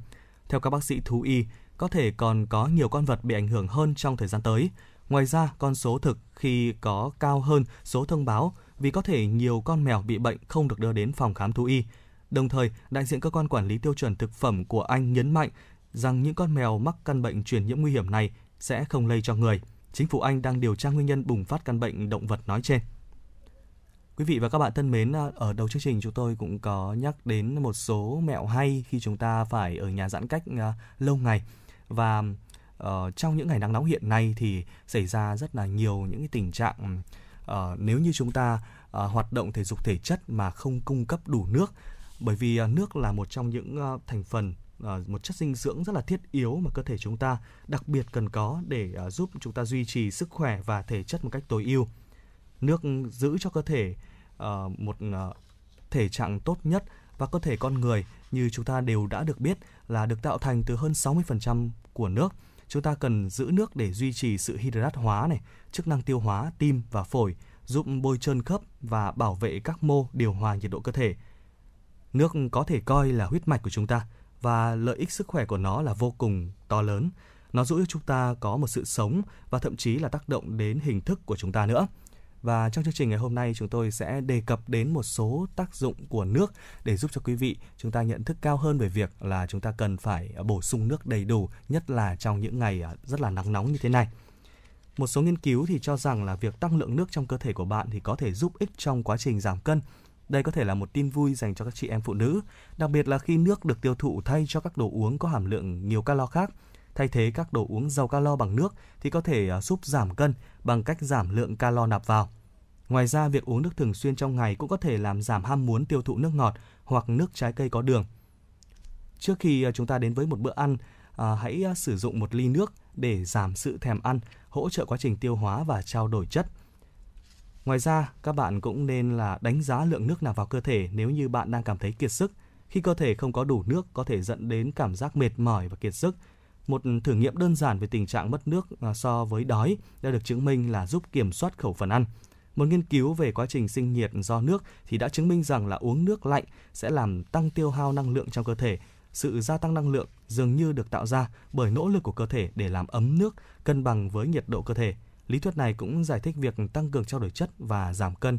Theo các bác sĩ thú y, có thể còn có nhiều con vật bị ảnh hưởng hơn trong thời gian tới. Ngoài ra, con số thực khi có cao hơn số thông báo vì có thể nhiều con mèo bị bệnh không được đưa đến phòng khám thú y. Đồng thời, đại diện cơ quan quản lý tiêu chuẩn thực phẩm của Anh nhấn mạnh rằng những con mèo mắc căn bệnh truyền nhiễm nguy hiểm này sẽ không lây cho người. Chính phủ Anh đang điều tra nguyên nhân bùng phát căn bệnh động vật nói trên. Quý vị và các bạn thân mến, ở đầu chương trình chúng tôi cũng có nhắc đến một số mẹo hay khi chúng ta phải ở nhà giãn cách lâu ngày. Và trong những ngày nắng nóng hiện nay thì xảy ra rất là nhiều những cái tình trạng nếu như chúng ta hoạt động thể dục thể chất mà không cung cấp đủ nước. Bởi vì nước là một trong những thành phần, một chất dinh dưỡng rất là thiết yếu mà cơ thể chúng ta đặc biệt cần có để giúp chúng ta duy trì sức khỏe và thể chất một cách tối ưu. Nước giữ cho cơ thể một thể trạng tốt nhất, và cơ thể con người như chúng ta đều đã được biết là được tạo thành từ hơn 60% của nước. Chúng ta cần giữ nước để duy trì sự hydrat hóa này, chức năng tiêu hóa, tim và phổi, giúp bôi trơn khớp và bảo vệ các mô điều hòa nhiệt độ cơ thể. Nước có thể coi là huyết mạch của chúng ta, và lợi ích sức khỏe của nó là vô cùng to lớn. Nó giúp chúng ta có một sự sống và thậm chí là tác động đến hình thức của chúng ta nữa. Và trong chương trình ngày hôm nay, chúng tôi sẽ đề cập đến một số tác dụng của nước để giúp cho quý vị chúng ta nhận thức cao hơn về việc là chúng ta cần phải bổ sung nước đầy đủ, nhất là trong những ngày rất là nắng nóng như thế này. Một số nghiên cứu thì cho rằng là việc tăng lượng nước trong cơ thể của bạn thì có thể giúp ích trong quá trình giảm cân. Đây có thể là một tin vui dành cho các chị em phụ nữ, đặc biệt là khi nước được tiêu thụ thay cho các đồ uống có hàm lượng nhiều calo khác. Thay thế các đồ uống giàu calo bằng nước thì có thể giúp giảm cân bằng cách giảm lượng calo nạp vào. Ngoài ra, việc uống nước thường xuyên trong ngày cũng có thể làm giảm ham muốn tiêu thụ nước ngọt hoặc nước trái cây có đường. Trước khi chúng ta đến với một bữa ăn, hãy sử dụng một ly nước để giảm sự thèm ăn, hỗ trợ quá trình tiêu hóa và trao đổi chất. Ngoài ra, các bạn cũng nên là đánh giá lượng nước nạp vào cơ thể nếu như bạn đang cảm thấy kiệt sức. Khi cơ thể không có đủ nước có thể dẫn đến cảm giác mệt mỏi và kiệt sức. Một thử nghiệm đơn giản về tình trạng mất nước so với đói đã được chứng minh là giúp kiểm soát khẩu phần ăn. Một nghiên cứu về quá trình sinh nhiệt do nước thì đã chứng minh rằng là uống nước lạnh sẽ làm tăng tiêu hao năng lượng trong cơ thể. Sự gia tăng năng lượng dường như được tạo ra bởi nỗ lực của cơ thể để làm ấm nước cân bằng với nhiệt độ cơ thể. Lý thuyết này cũng giải thích việc tăng cường trao đổi chất và giảm cân.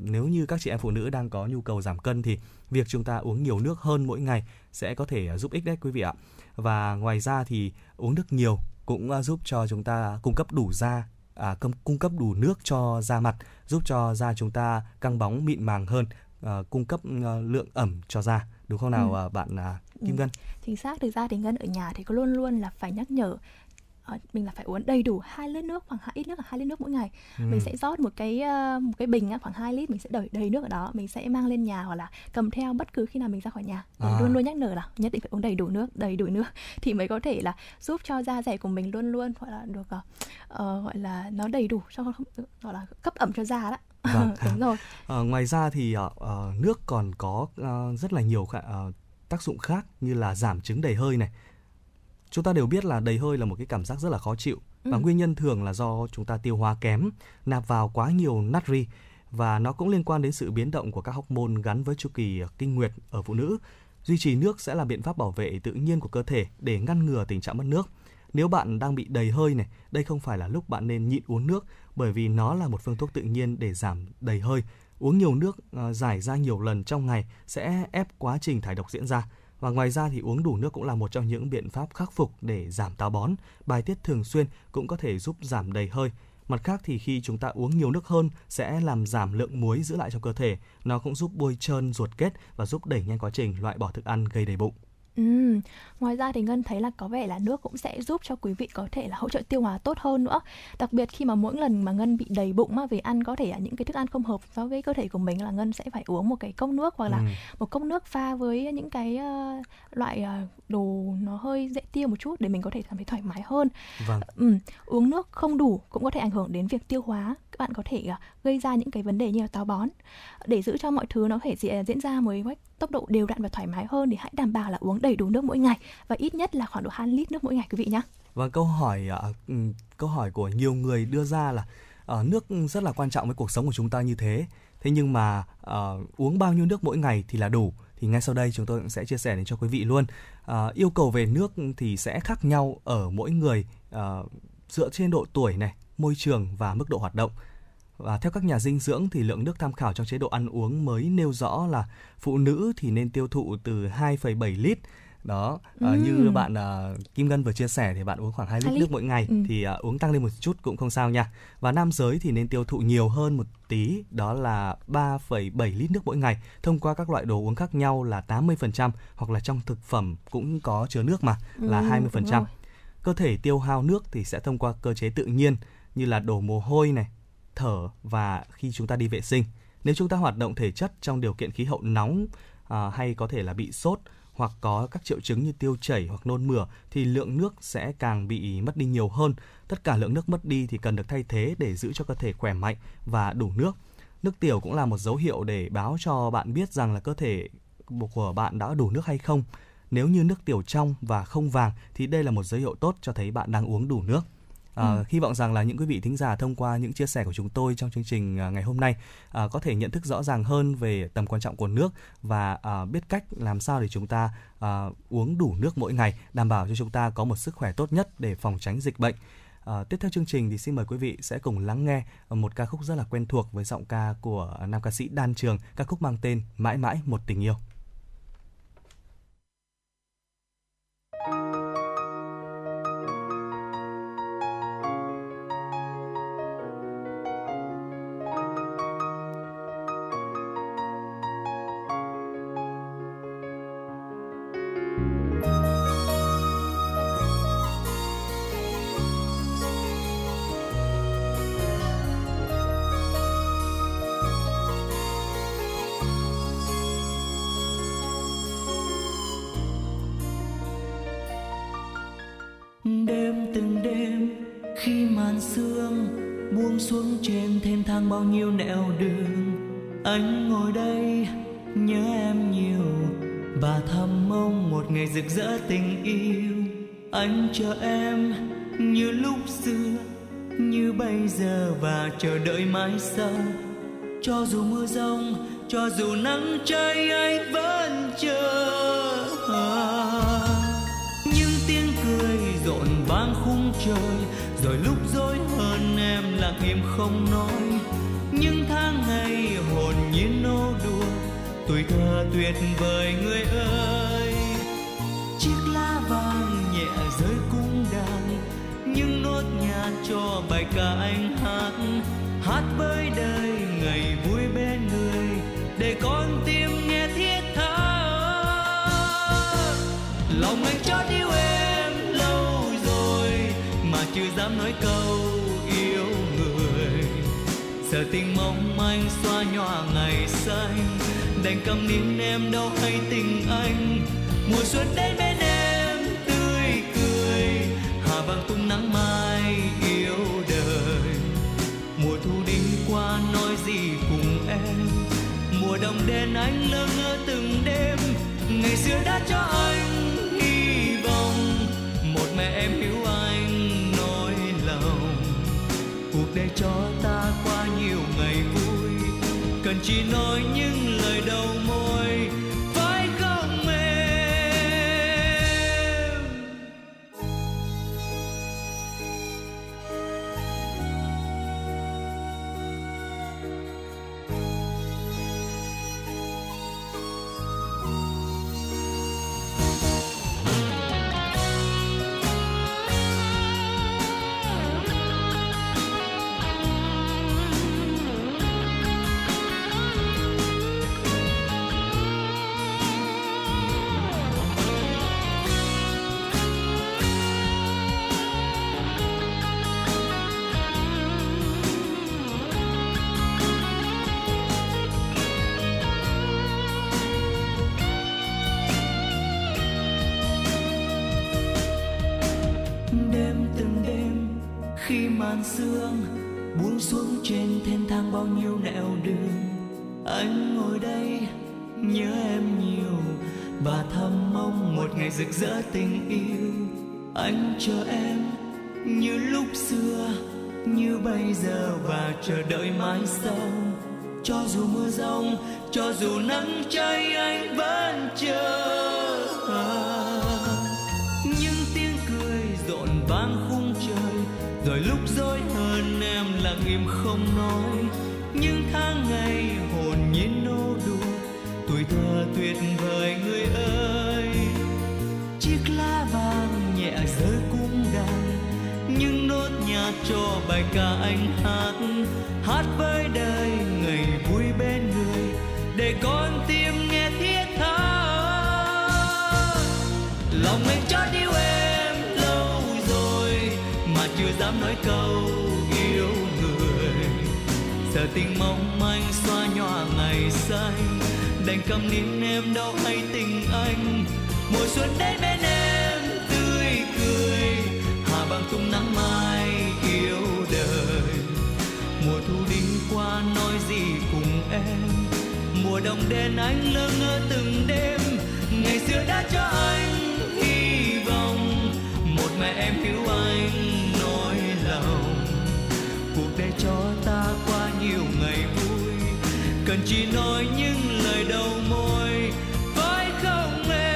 Nếu như các chị em phụ nữ đang có nhu cầu giảm cân thì việc chúng ta uống nhiều nước hơn mỗi ngày sẽ có thể giúp ích đấy quý vị ạ. Và ngoài ra thì uống nước nhiều cũng giúp cho chúng ta cung cấp đủ nước cho da mặt, giúp cho da chúng ta căng bóng mịn màng hơn, cung cấp lượng ẩm cho da. Đúng không nào bạn Kim Ngân? Chính xác, thực ra thì Ngân ở nhà thì có luôn luôn là phải nhắc nhở mình là phải uống đầy đủ 2 lít nước, khoảng ít nhất là 2 lít nước mỗi ngày. Mình sẽ rót một cái bình khoảng 2 lít, mình sẽ đổ đầy nước ở đó, mình sẽ mang lên nhà hoặc là cầm theo bất cứ khi nào mình ra khỏi nhà. Mình luôn luôn nhắc nhở là nhất định phải uống đầy đủ nước thì mới có thể là giúp cho da dẻ của mình luôn luôn gọi là được gọi là nó đầy đủ, cho gọi là cấp ẩm cho da đó. Vâng. Đúng rồi. Ngoài ra thì nước còn có rất là nhiều tác dụng khác như là giảm chứng đầy hơi này. Chúng ta đều biết là đầy hơi là một cái cảm giác rất là khó chịu, và nguyên nhân thường là do chúng ta tiêu hóa kém, nạp vào quá nhiều natri, và nó cũng liên quan đến sự biến động của các hormone gắn với chu kỳ kinh nguyệt ở phụ nữ. Duy trì nước sẽ là biện pháp bảo vệ tự nhiên của cơ thể để ngăn ngừa tình trạng mất nước. Nếu bạn đang bị đầy hơi này, đây không phải là lúc bạn nên nhịn uống nước, bởi vì nó là một phương thuốc tự nhiên để giảm đầy hơi. Uống nhiều nước giải ra nhiều lần trong ngày sẽ ép quá trình thải độc diễn ra. Và ngoài ra thì uống đủ nước cũng là một trong những biện pháp khắc phục để giảm táo bón. Bài tiết thường xuyên cũng có thể giúp giảm đầy hơi. Mặt khác thì khi chúng ta uống nhiều nước hơn sẽ làm giảm lượng muối giữ lại trong cơ thể. Nó cũng giúp bôi trơn ruột kết và giúp đẩy nhanh quá trình loại bỏ thức ăn gây đầy bụng. Ngoài ra thì Ngân thấy là có vẻ là nước cũng sẽ giúp cho quý vị có thể là hỗ trợ tiêu hóa tốt hơn nữa. Đặc biệt khi mà mỗi lần mà Ngân bị đầy bụng mà vì ăn có thể là những cái thức ăn không hợp với cơ thể của mình, là Ngân sẽ phải uống một cái cốc nước, hoặc là một cốc nước pha với những cái loại đồ nó hơi dễ tiêu một chút để mình có thể cảm thấy thoải mái hơn. Uống nước không đủ cũng có thể ảnh hưởng đến việc tiêu hóa. Các bạn có thể gây ra những cái vấn đề như là táo bón. Để giữ cho mọi thứ nó có thể diễn ra với tốc độ đều đặn và thoải mái hơn thì hãy đảm bảo là uống đầy đủ nước mỗi ngày, và ít nhất là khoảng độ 2 lít nước mỗi ngày quý vị nhé. Và câu hỏi của nhiều người đưa ra là nước rất là quan trọng với cuộc sống của chúng ta như thế. Thế nhưng mà uống bao nhiêu nước mỗi ngày thì là đủ? Thì ngay sau đây chúng tôi cũng sẽ chia sẻ đến cho quý vị luôn. Yêu cầu về nước thì sẽ khác nhau ở mỗi người dựa trên độ tuổi này, môi trường và mức độ hoạt động. Và theo các nhà dinh dưỡng thì lượng nước tham khảo trong chế độ ăn uống mới nêu rõ là phụ nữ thì nên tiêu thụ từ 2,7 lít. Đó, như bạn Kim Ngân vừa chia sẻ thì bạn uống khoảng 2 lít nước mỗi ngày, thì uống tăng lên một chút cũng không sao nha. Và nam giới thì nên tiêu thụ nhiều hơn một tí, đó là 3,7 lít nước mỗi ngày, thông qua các loại đồ uống khác nhau là 80%, hoặc là trong thực phẩm cũng có chứa nước mà là 20%. Cơ thể tiêu hao nước thì sẽ thông qua cơ chế tự nhiên như là đổ mồ hôi này, thở và khi chúng ta đi vệ sinh. Nếu chúng ta hoạt động thể chất trong điều kiện khí hậu nóng hay có thể là bị sốt hoặc có các triệu chứng như tiêu chảy hoặc nôn mửa thì lượng nước sẽ càng bị mất đi nhiều hơn. Tất cả lượng nước mất đi thì cần được thay thế để giữ cho cơ thể khỏe mạnh và đủ nước. Nước tiểu cũng là một dấu hiệu để báo cho bạn biết rằng là cơ thể của bạn đã đủ nước hay không. Nếu như nước tiểu trong và không vàng thì đây là một dấu hiệu tốt cho thấy bạn đang uống đủ nước. Hy vọng rằng là những quý vị thính giả thông qua những chia sẻ của chúng tôi trong chương trình ngày hôm nay có thể nhận thức rõ ràng hơn về tầm quan trọng của nước và biết cách làm sao để chúng ta uống đủ nước mỗi ngày, đảm bảo cho chúng ta có một sức khỏe tốt nhất để phòng tránh dịch bệnh. Tiếp theo chương trình thì xin mời quý vị sẽ cùng lắng nghe một ca khúc rất là quen thuộc với giọng ca của nam ca sĩ Đan Trường, ca khúc mang tên Mãi Mãi Một Tình Yêu. Bao nhiêu nẻo đường anh ngồi đây nhớ em nhiều, và thầm mong một ngày rực rỡ tình yêu. Anh chờ em như lúc xưa, như bây giờ, và chờ đợi mãi sau. Cho dù mưa giông, cho dù nắng cháy, anh vẫn chờ. Những tiếng cười rộn vang khung trời, rồi lúc dối hơn em lặng im không nói. Những tháng ngày hồn nhiên nô đùa tuổi thơ tuyệt vời người ơi. Chiếc lá vàng nhẹ rơi cung đàn, những nốt nhạc cho bài ca anh hát. Hát với đời ngày vui bên người, để con tim nghe thiết tha. Lòng anh chót yêu em lâu rồi, mà chưa dám nói câu yêu người. Giờ tình mong manh xoa nhòa ngày xanh, đành câm nín em đâu hay tình anh. Mùa xuân đến bên em tươi cười, hà vàng tung nắng mai yêu đời. Mùa thu đến qua nói gì cùng em, mùa đông đến anh lơ ngơ từng đêm. Ngày xưa đã cho anh hy vọng một cuộc để cho ta qua nhiều ngày vui, cần chỉ nói những lời đầu môi, phải không em? Sương buông xuống trên thênh thang bao nhiêu nẻo đường, anh ngồi đây nhớ em nhiều và thầm mong một ngày rực rỡ tình yêu. Anh chờ em như lúc xưa, như bây giờ và chờ đợi mãi sau. Cho dù mưa giông, cho dù nắng cháy, anh vẫn chờ. Những tiếng cười rộn vang khung trời, rồi lúc dối hơn em lặng im không nói. Những tháng ngày hồn nhiên nô đùa tuổi thơ tuyệt vời người ơi. Chiếc lá vàng nhẹ rơi cung đàn, những nốt nhạc cho bài ca anh hát, hát với đời ngày vui bên người để con tim nghe thiết tha. Lòng anh chót yêu em lâu rồi mà chưa dám nói câu yêu người, giờ tình mong manh xóa nhòa ngày xanh, đành câm nín em đâu hay tình anh. Mùa xuân đến bên em tươi cười, hà bằng tung nắng mai yêu đời. Mùa thu đinh qua nói gì cùng em, mùa đông đến anh lơ ngơ từng đêm. Ngày xưa đã cho anh hy vọng, một mẹ em hiểu anh nỗi lòng. Cuộc để cho ta qua nhiều ngày vui, cần chỉ nói những lời đầu môi, phải không em?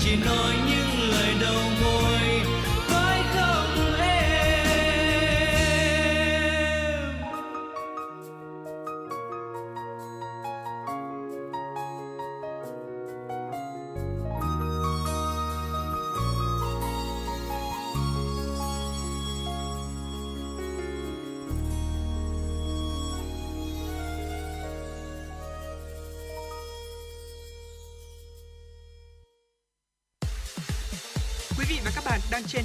Chỉ nói những lời đầu môi, phải không em? Trên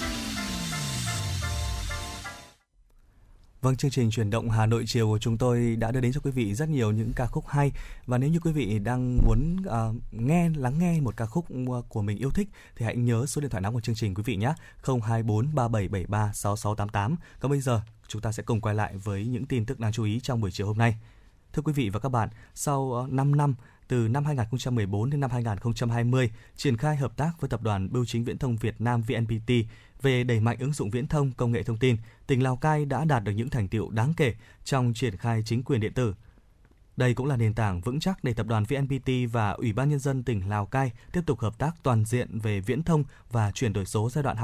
Vâng, chương trình Chuyển động Hà Nội chiều của chúng tôi đã đưa đến cho quý vị rất nhiều những ca khúc hay. Và nếu như quý vị đang muốn lắng nghe một ca khúc của mình yêu thích thì hãy nhớ số điện thoại nóng của chương trình quý vị nhé, 024 3773 6688. Còn bây giờ chúng ta sẽ cùng quay lại với những tin tức đáng chú ý trong buổi chiều hôm nay. Thưa quý vị và các bạn, sau 5 năm từ năm 2014 đến năm 2020 triển khai hợp tác với Tập đoàn Bưu chính Viễn thông Việt Nam VNPT về đẩy mạnh ứng dụng viễn thông công nghệ thông tin, tỉnh Lào Cai đã đạt được những thành tựu đáng kể trong triển khai chính quyền điện tử. Đây cũng là nền tảng vững chắc để Tập đoàn VNPT và Ủy ban Nhân dân tỉnh Lào Cai tiếp tục hợp tác toàn diện về viễn thông và chuyển đổi số giai đoạn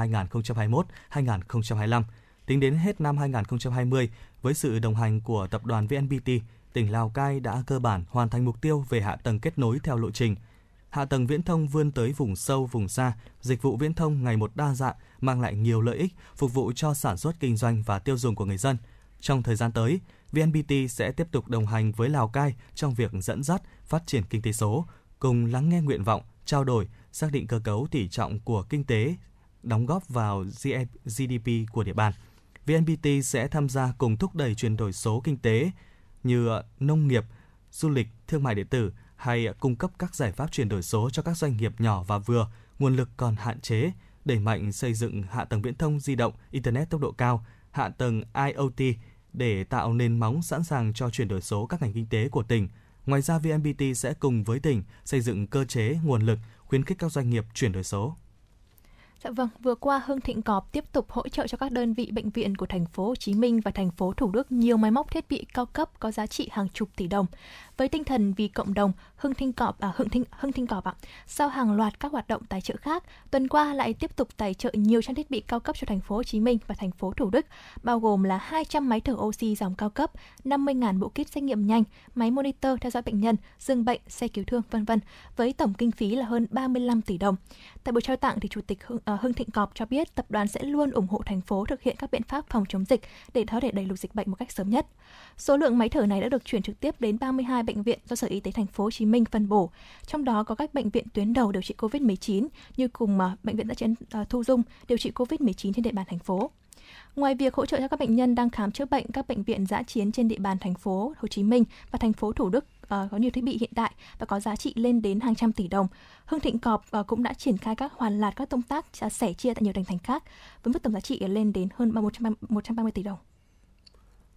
2021-2025. Tính đến hết năm 2020, với sự đồng hành của Tập đoàn VNPT, tỉnh Lào Cai đã cơ bản hoàn thành mục tiêu về hạ tầng kết nối theo lộ trình. Hạ tầng viễn thông vươn tới vùng sâu, vùng xa, dịch vụ viễn thông ngày một đa dạng, mang lại nhiều lợi ích, phục vụ cho sản xuất kinh doanh và tiêu dùng của người dân. Trong thời gian tới, VNPT sẽ tiếp tục đồng hành với Lào Cai trong việc dẫn dắt, phát triển kinh tế số, cùng lắng nghe nguyện vọng, trao đổi, xác định cơ cấu tỷ trọng của kinh tế, đóng góp vào GDP của địa bàn. VNPT sẽ tham gia cùng thúc đẩy chuyển đổi số kinh tế như nông nghiệp, du lịch, thương mại điện tử, hay cung cấp các giải pháp chuyển đổi số cho các doanh nghiệp nhỏ và vừa, nguồn lực còn hạn chế, đẩy mạnh xây dựng hạ tầng viễn thông di động, Internet tốc độ cao, hạ tầng IoT để tạo nền móng sẵn sàng cho chuyển đổi số các ngành kinh tế của tỉnh. Ngoài ra, VNPT sẽ cùng với tỉnh xây dựng cơ chế, nguồn lực, khuyến khích các doanh nghiệp chuyển đổi số. Dạ vâng, vừa qua Hưng Thịnh Corp tiếp tục hỗ trợ cho các đơn vị bệnh viện của thành phố Hồ Chí Minh và thành phố Thủ Đức nhiều máy móc thiết bị cao cấp có giá trị hàng chục tỷ đồng. Với tinh thần vì cộng đồng, Hưng Thịnh Corp sau hàng loạt các hoạt động tài trợ khác, tuần qua lại tiếp tục tài trợ nhiều trang thiết bị cao cấp cho thành phố Hồ Chí Minh và thành phố Thủ Đức, bao gồm là 200 máy thở oxy dòng cao cấp, 50.000 bộ kit xét nghiệm nhanh, máy monitor theo dõi bệnh nhân, giường bệnh, xe cứu thương, v.v. với tổng kinh phí là hơn 35 tỷ đồng. Tại buổi trao tặng thì Chủ tịch Hưng Thịnh Corp cho biết tập đoàn sẽ luôn ủng hộ thành phố thực hiện các biện pháp phòng chống dịch để có thể đẩy lùi dịch bệnh một cách sớm nhất. Số lượng máy thở này đã được chuyển trực tiếp đến 32 bệnh viện do Sở Y tế thành phố Hồ Chí Minh phân bổ. Trong đó có các bệnh viện tuyến đầu điều trị COVID-19 như cùng bệnh viện Giã chiến Thu Dung điều trị COVID-19 trên địa bàn thành phố. Ngoài việc hỗ trợ cho các bệnh nhân đang khám chữa bệnh, các bệnh viện dã chiến trên địa bàn thành phố Hồ Chí Minh và thành phố Thủ Đức có nhiều thiết bị hiện đại và có giá trị lên đến hàng trăm tỷ đồng. Hưng Thịnh Corp cũng đã triển khai các công tác sẻ chia tại nhiều tỉnh thành khác với mức tổng giá trị lên đến hơn 130 tỷ đồng.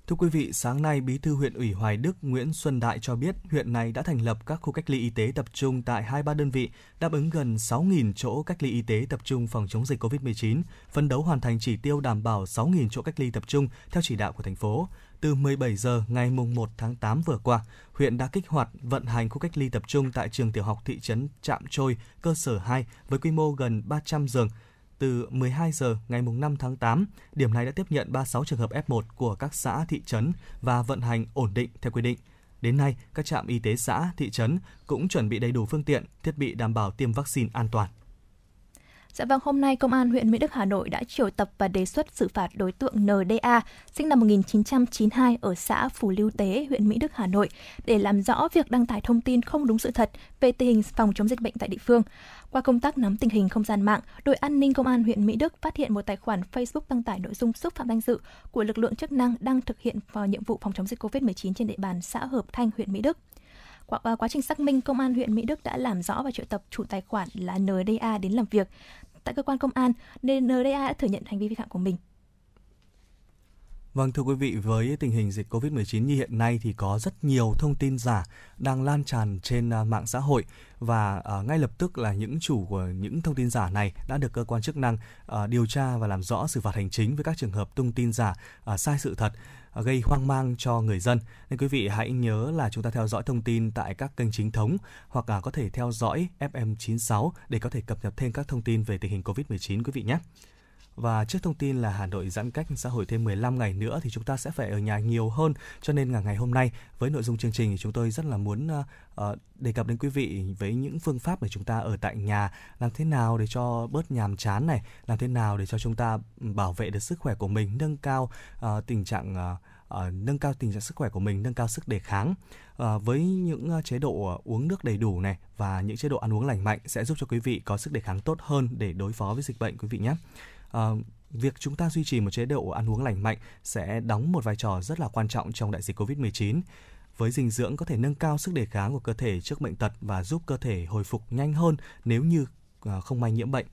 Thưa quý vị, sáng nay Bí thư huyện ủy Hoài Đức Nguyễn Xuân Đại cho biết huyện này đã thành lập các khu cách ly y tế tập trung tại 23 đơn vị, đáp ứng gần 6.000 chỗ cách ly y tế tập trung phòng chống dịch COVID-19, phấn đấu hoàn thành chỉ tiêu đảm bảo 6.000 chỗ cách ly tập trung theo chỉ đạo của thành phố. Từ 17 giờ ngày 1 tháng 8 vừa qua, huyện đã kích hoạt vận hành khu cách ly tập trung tại trường tiểu học thị trấn Trạm Trôi, cơ sở 2 với quy mô gần 300 giường. Từ 12 giờ ngày 5 tháng 8, điểm này đã tiếp nhận 36 trường hợp F1 của các xã, thị trấn và vận hành ổn định theo quy định. Đến nay, các trạm y tế xã, thị trấn cũng chuẩn bị đầy đủ phương tiện, thiết bị đảm bảo tiêm vaccine an toàn. Dạ vâng, hôm nay Công an huyện Mỹ Đức Hà Nội đã triệu tập và đề xuất xử phạt đối tượng NDA, sinh năm 1992 ở xã Phù Lưu Tế, huyện Mỹ Đức Hà Nội để làm rõ việc đăng tải thông tin không đúng sự thật về tình hình phòng chống dịch bệnh tại địa phương. Qua công tác nắm tình hình không gian mạng, đội an ninh Công an huyện Mỹ Đức phát hiện một tài khoản Facebook đăng tải nội dung xúc phạm danh dự của lực lượng chức năng đang thực hiện nhiệm vụ phòng chống dịch COVID-19 trên địa bàn xã Hợp Thanh, huyện Mỹ Đức. Qua quá trình xác minh, Công an huyện Mỹ Đức đã làm rõ và triệu tập chủ tài khoản là NDA đến làm việc. Tại cơ quan công an, NDA đã thừa nhận hành vi vi phạm của mình. Vâng, thưa quý vị, với tình hình dịch COVID-19 như hiện nay thì có rất nhiều thông tin giả đang lan tràn trên mạng xã hội và ngay lập tức là những chủ của những thông tin giả này đã được cơ quan chức năng điều tra và làm rõ xử phạt hành chính với các trường hợp thông tin giả sai sự thật, gây hoang mang cho người dân. Nên quý vị hãy nhớ là chúng ta theo dõi thông tin tại các kênh chính thống hoặc là có thể theo dõi FM96 để có thể cập nhật thêm các thông tin về tình hình COVID-19 quý vị nhé. Và trước thông tin là Hà Nội giãn cách xã hội thêm 15 ngày nữa thì chúng ta sẽ phải ở nhà nhiều hơn, cho nên ngày hôm nay với nội dung chương trình thì chúng tôi rất là muốn đề cập đến quý vị với những phương pháp để chúng ta ở tại nhà, làm thế nào để cho bớt nhàm chán này, làm thế nào để cho chúng ta bảo vệ được sức khỏe của mình, nâng cao tình trạng sức khỏe của mình, nâng cao sức đề kháng. Với những chế độ uống nước đầy đủ này và những chế độ ăn uống lành mạnh sẽ giúp cho quý vị có sức đề kháng tốt hơn để đối phó với dịch bệnh quý vị nhé. Việc chúng ta duy trì một chế độ ăn uống lành mạnh sẽ đóng một vai trò rất là quan trọng trong đại dịch COVID-19. Với dinh dưỡng có thể nâng cao sức đề kháng của cơ thể trước bệnh tật và giúp cơ thể hồi phục nhanh hơn nếu như không may nhiễm bệnh.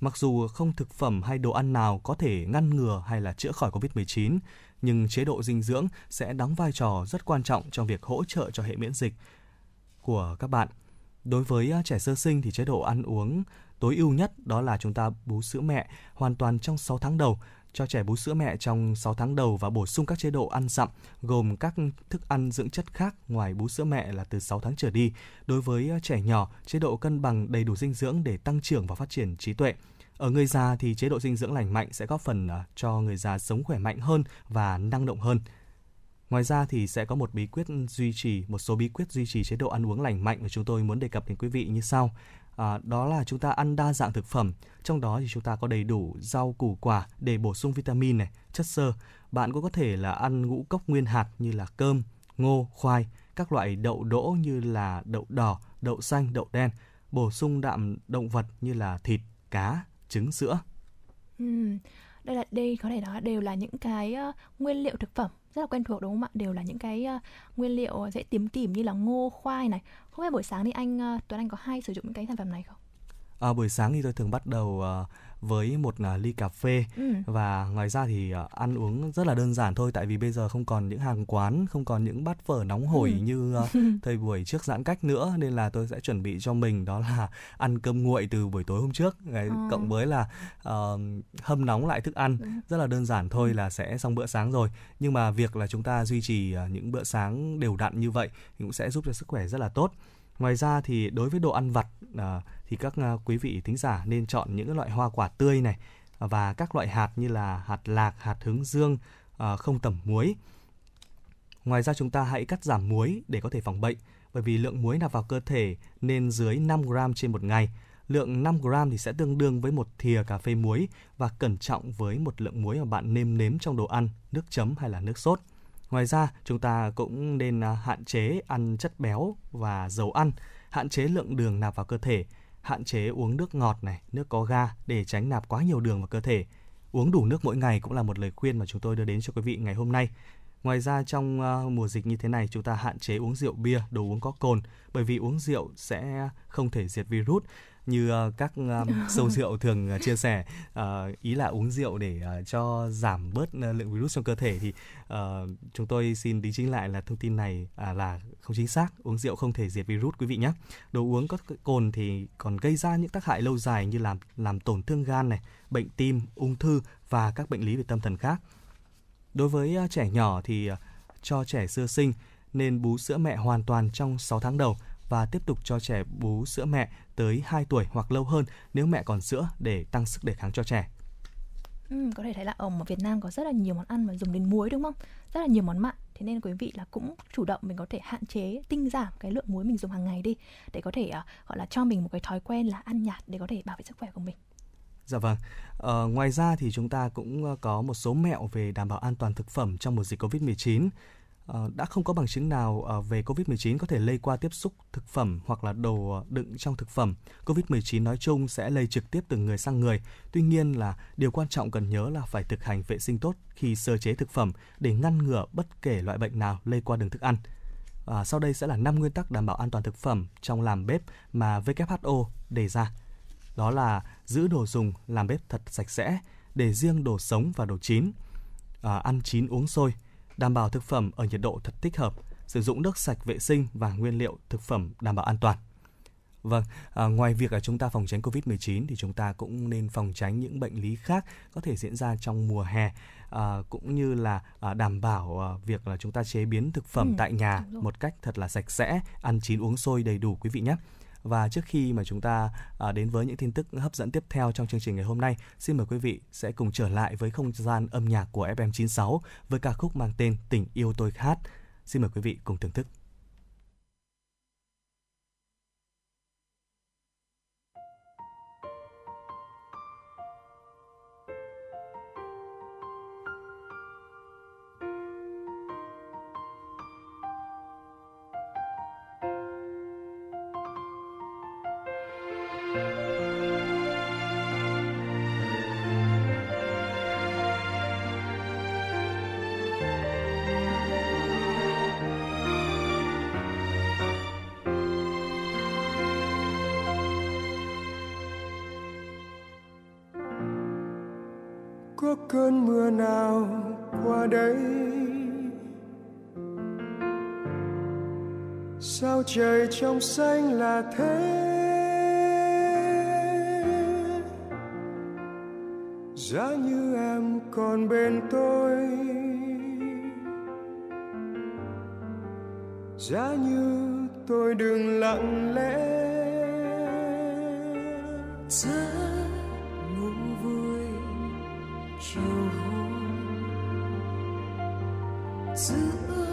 Mặc dù không thực phẩm hay đồ ăn nào có thể ngăn ngừa hay là chữa khỏi COVID-19, nhưng chế độ dinh dưỡng sẽ đóng vai trò rất quan trọng trong việc hỗ trợ cho hệ miễn dịch của các bạn. Đối với trẻ sơ sinh thì chế độ ăn uống tối ưu nhất đó là chúng ta bú sữa mẹ hoàn toàn trong 6 tháng đầu, cho trẻ bú sữa mẹ trong 6 tháng đầu và bổ sung các chế độ ăn dặm gồm các thức ăn dưỡng chất khác ngoài bú sữa mẹ là từ 6 tháng trở đi. Đối với trẻ nhỏ, chế độ cân bằng đầy đủ dinh dưỡng để tăng trưởng và phát triển trí tuệ. Ở người già thì chế độ dinh dưỡng lành mạnh sẽ góp phần cho người già sống khỏe mạnh hơn và năng động hơn. Ngoài ra thì sẽ có một số bí quyết duy trì chế độ ăn uống lành mạnh mà chúng tôi muốn đề cập đến quý vị như sau. Đó là chúng ta ăn đa dạng thực phẩm, trong đó thì chúng ta có đầy đủ rau củ quả để bổ sung vitamin này, chất xơ. Bạn cũng có thể là ăn ngũ cốc nguyên hạt như là cơm, ngô, khoai, các loại đậu đỗ như là đậu đỏ, đậu xanh, đậu đen, bổ sung đạm động vật như là thịt, cá, trứng, sữa. Đây có thể đó đều là những cái nguyên liệu thực phẩm rất là quen thuộc đúng không ạ? Đều là những cái nguyên liệu dễ tìm kiếm như là ngô, khoai này. Không biết buổi sáng thì Tuấn Anh có hay sử dụng những cái sản phẩm này không? Buổi sáng thì tôi thường bắt đầu với một ly cà phê. Và ngoài ra thì ăn uống rất là đơn giản thôi. Tại vì bây giờ không còn những hàng quán, không còn những bát phở nóng hổi như thời buổi trước giãn cách nữa. Nên là tôi sẽ chuẩn bị cho mình đó là ăn cơm nguội từ buổi tối hôm trước. Cộng với là hâm nóng lại thức ăn. Rất là đơn giản thôi là sẽ xong bữa sáng rồi. Nhưng mà việc là chúng ta duy trì những bữa sáng đều đặn như vậy cũng sẽ giúp cho sức khỏe rất là tốt. Ngoài ra thì đối với đồ ăn vặt thì các quý vị thính giả nên chọn những loại hoa quả tươi này và các loại hạt như là hạt lạc, hạt hướng dương, không tẩm muối. Ngoài ra chúng ta hãy cắt giảm muối để có thể phòng bệnh, bởi vì lượng muối nạp vào cơ thể nên dưới 5g trên một ngày. Lượng 5g thì sẽ tương đương với một thìa cà phê muối, và cẩn trọng với một lượng muối mà bạn nêm nếm trong đồ ăn, nước chấm hay là nước sốt. Ngoài ra, chúng ta cũng nên hạn chế ăn chất béo và dầu ăn, hạn chế lượng đường nạp vào cơ thể, hạn chế uống nước ngọt này, nước có ga để tránh nạp quá nhiều đường vào cơ thể. Uống đủ nước mỗi ngày cũng là một lời khuyên mà chúng tôi đưa đến cho quý vị ngày hôm nay. Ngoài ra, trong mùa dịch như thế này, chúng ta hạn chế uống rượu bia, đồ uống có cồn, bởi vì uống rượu sẽ không thể diệt virus như các sâu rượu thường chia sẻ. Ý là uống rượu để cho giảm bớt lượng virus trong cơ thể, thì chúng tôi xin đính chính lại là thông tin này là không chính xác. Uống rượu không thể diệt virus quý vị nhé. Đồ uống có cồn thì còn gây ra những tác hại lâu dài như làm tổn thương gan này, bệnh tim, ung thư và các bệnh lý về tâm thần khác. Đối với trẻ nhỏ thì cho trẻ sơ sinh nên bú sữa mẹ hoàn toàn trong 6 tháng đầu và tiếp tục cho trẻ bú sữa mẹ tới 2 tuổi hoặc lâu hơn nếu mẹ còn sữa để tăng sức đề kháng cho trẻ. Có thể thấy là ở Việt Nam có rất là nhiều món ăn mà dùng đến muối đúng không? Rất là nhiều món mặn. Thế nên quý vị là cũng chủ động mình có thể hạn chế, tinh giảm cái lượng muối mình dùng hàng ngày đi, để có thể gọi là cho mình một cái thói quen là ăn nhạt để có thể bảo vệ sức khỏe của mình. Dạ vâng. Ngoài ra thì chúng ta cũng có một số mẹo về đảm bảo an toàn thực phẩm trong mùa dịch Covid-19. Đã không có bằng chứng nào về Covid-19 có thể lây qua tiếp xúc thực phẩm hoặc là đồ đựng trong thực phẩm. Covid-19 nói chung sẽ lây trực tiếp từ người sang người. Tuy nhiên là điều quan trọng cần nhớ là phải thực hành vệ sinh tốt khi sơ chế thực phẩm để ngăn ngừa bất kể loại bệnh nào lây qua đường thức ăn. Sau đây sẽ là 5 nguyên tắc đảm bảo an toàn thực phẩm trong làm bếp mà WHO đề ra. Đó là giữ đồ dùng làm bếp thật sạch sẽ, để riêng đồ sống và đồ chín, ăn chín uống sôi, đảm bảo thực phẩm ở nhiệt độ thật thích hợp, sử dụng nước sạch vệ sinh và nguyên liệu thực phẩm đảm bảo an toàn. Vâng, ngoài việc là chúng ta phòng tránh Covid-19 thì chúng ta cũng nên phòng tránh những bệnh lý khác có thể diễn ra trong mùa hè, cũng như là đảm bảo việc là chúng ta chế biến thực phẩm tại nhà một cách thật là sạch sẽ, ăn chín uống sôi đầy đủ quý vị nhé. Và trước khi mà chúng ta đến với những tin tức hấp dẫn tiếp theo trong chương trình ngày hôm nay, xin mời quý vị sẽ cùng trở lại với không gian âm nhạc của FM96 với ca khúc mang tên Tình yêu tôi khát. Xin mời quý vị cùng thưởng thức. Có cơn mưa nào qua đây, sao trời trong xanh là thế, giá như em còn bên tôi, giá như tôi đừng lặng lẽ. Giữa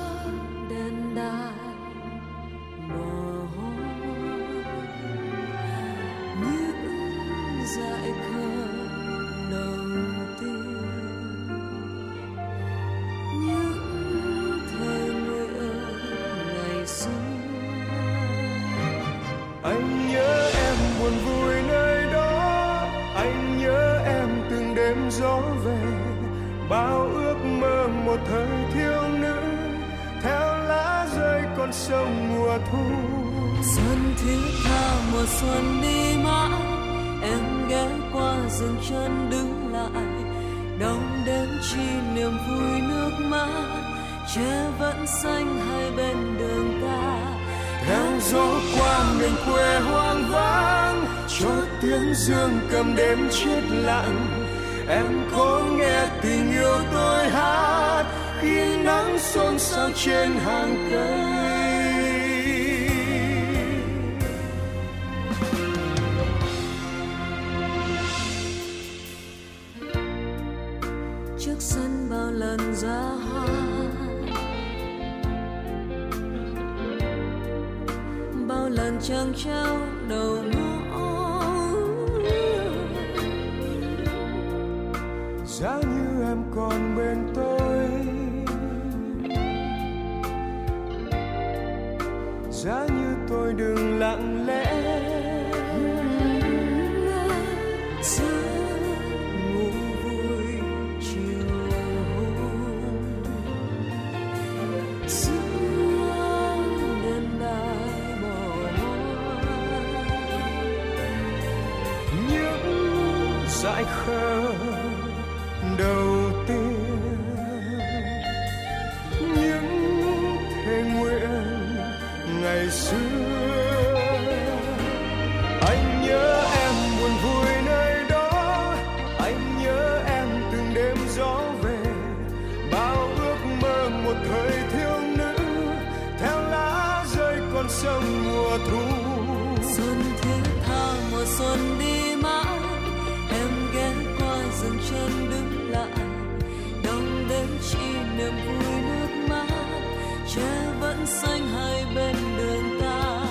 buồn vui nơi đó. Anh nhớ em từng đêm gió về, bao ước mơ một thời thiếu nữ, theo lá rơi con sông mùa thu. Xuân thứ tha mùa xuân đi mãi, em ghé qua dừng chân đứng lại, đông đến chi niềm vui nước mắt, che vẫn xanh hai bên đường ta. Theo gió qua miền quê hoang vắng, cho tiếng dương cầm đêm chết lặng. Em có nghe tình yêu tôi hát khi nắng xôn xao trên hàng cây. Trước sân bao lần ra hoa, bao lần trăng treo đầu ngõ, giá như em còn bên tôi, giá như tôi đừng lặng lẽ ngủ vui chiều hôm. Dại khờ đầu tiên, những thề nguyện ngày xưa. Anh nhớ em buồn vui nơi đó, anh nhớ em từng đêm gió về, bao ước mơ một thời thiếu nữ, theo lá rơi con sông mùa thu. Xuân thứ tha mùa xuân đi, dừng chân đứng lại, đông đến chỉ niềm vui nước mắt, che vẫn xanh hai bên đường ta.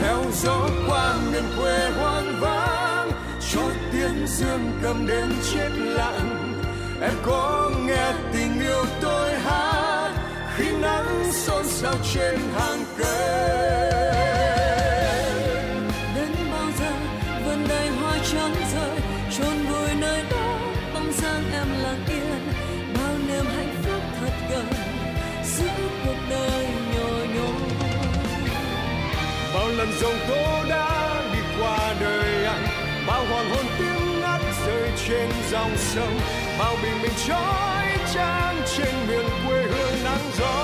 Theo gió qua miền quê hoang vắng, cho tiếng dương cầm đêm chết lặng. Em có nghe tình yêu tôi hát khi nắng xôn xao trên hàng cây. Đến bao giờ vườn đầy hoa trắng rơi, chôn vùi nơi đó em lặng yên, bao niềm hạnh phúc thật gần giữ cuộc đời nhồi nhô. Bao lần dòng tố đã đi qua đời anh, bao hoàng hôn tiếng ngắt rơi trên dòng sông, bao bình minh trói trang trên miền quê hương nắng gió.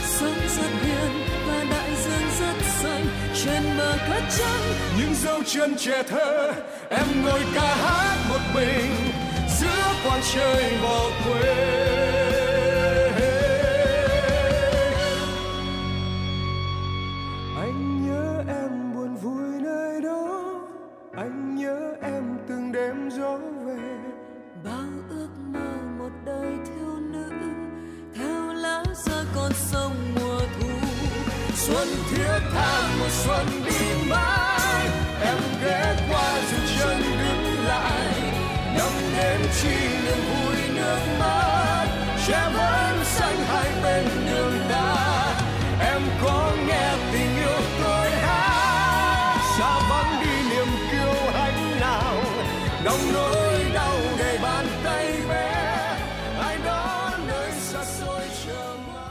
Sống rất hiền và đại dương rất xanh, trên bờ cát trắng những dấu chân trẻ thơ, em ngồi ca hát một mình giữa quang trời bỏ quê. Anh nhớ em buồn vui nơi đó, anh nhớ em từng đêm gió về, bao ước mơ một đời thiếu nữ, theo lá rơi con sông mùa thu. Xuân thiết tha mùa xuân đi mãi, em ghé qua dừng chân đứng lại, năm đêm chi niềm vui nước mắt, che vẫn xanh hai bên đường ta. Em có nghe tình yêu tôi hát, xa vắng đi niềm kiêu hãnh nào, đong nỗi đau đầy bàn tay bé, ai đó nơi xa xôi chờ mong.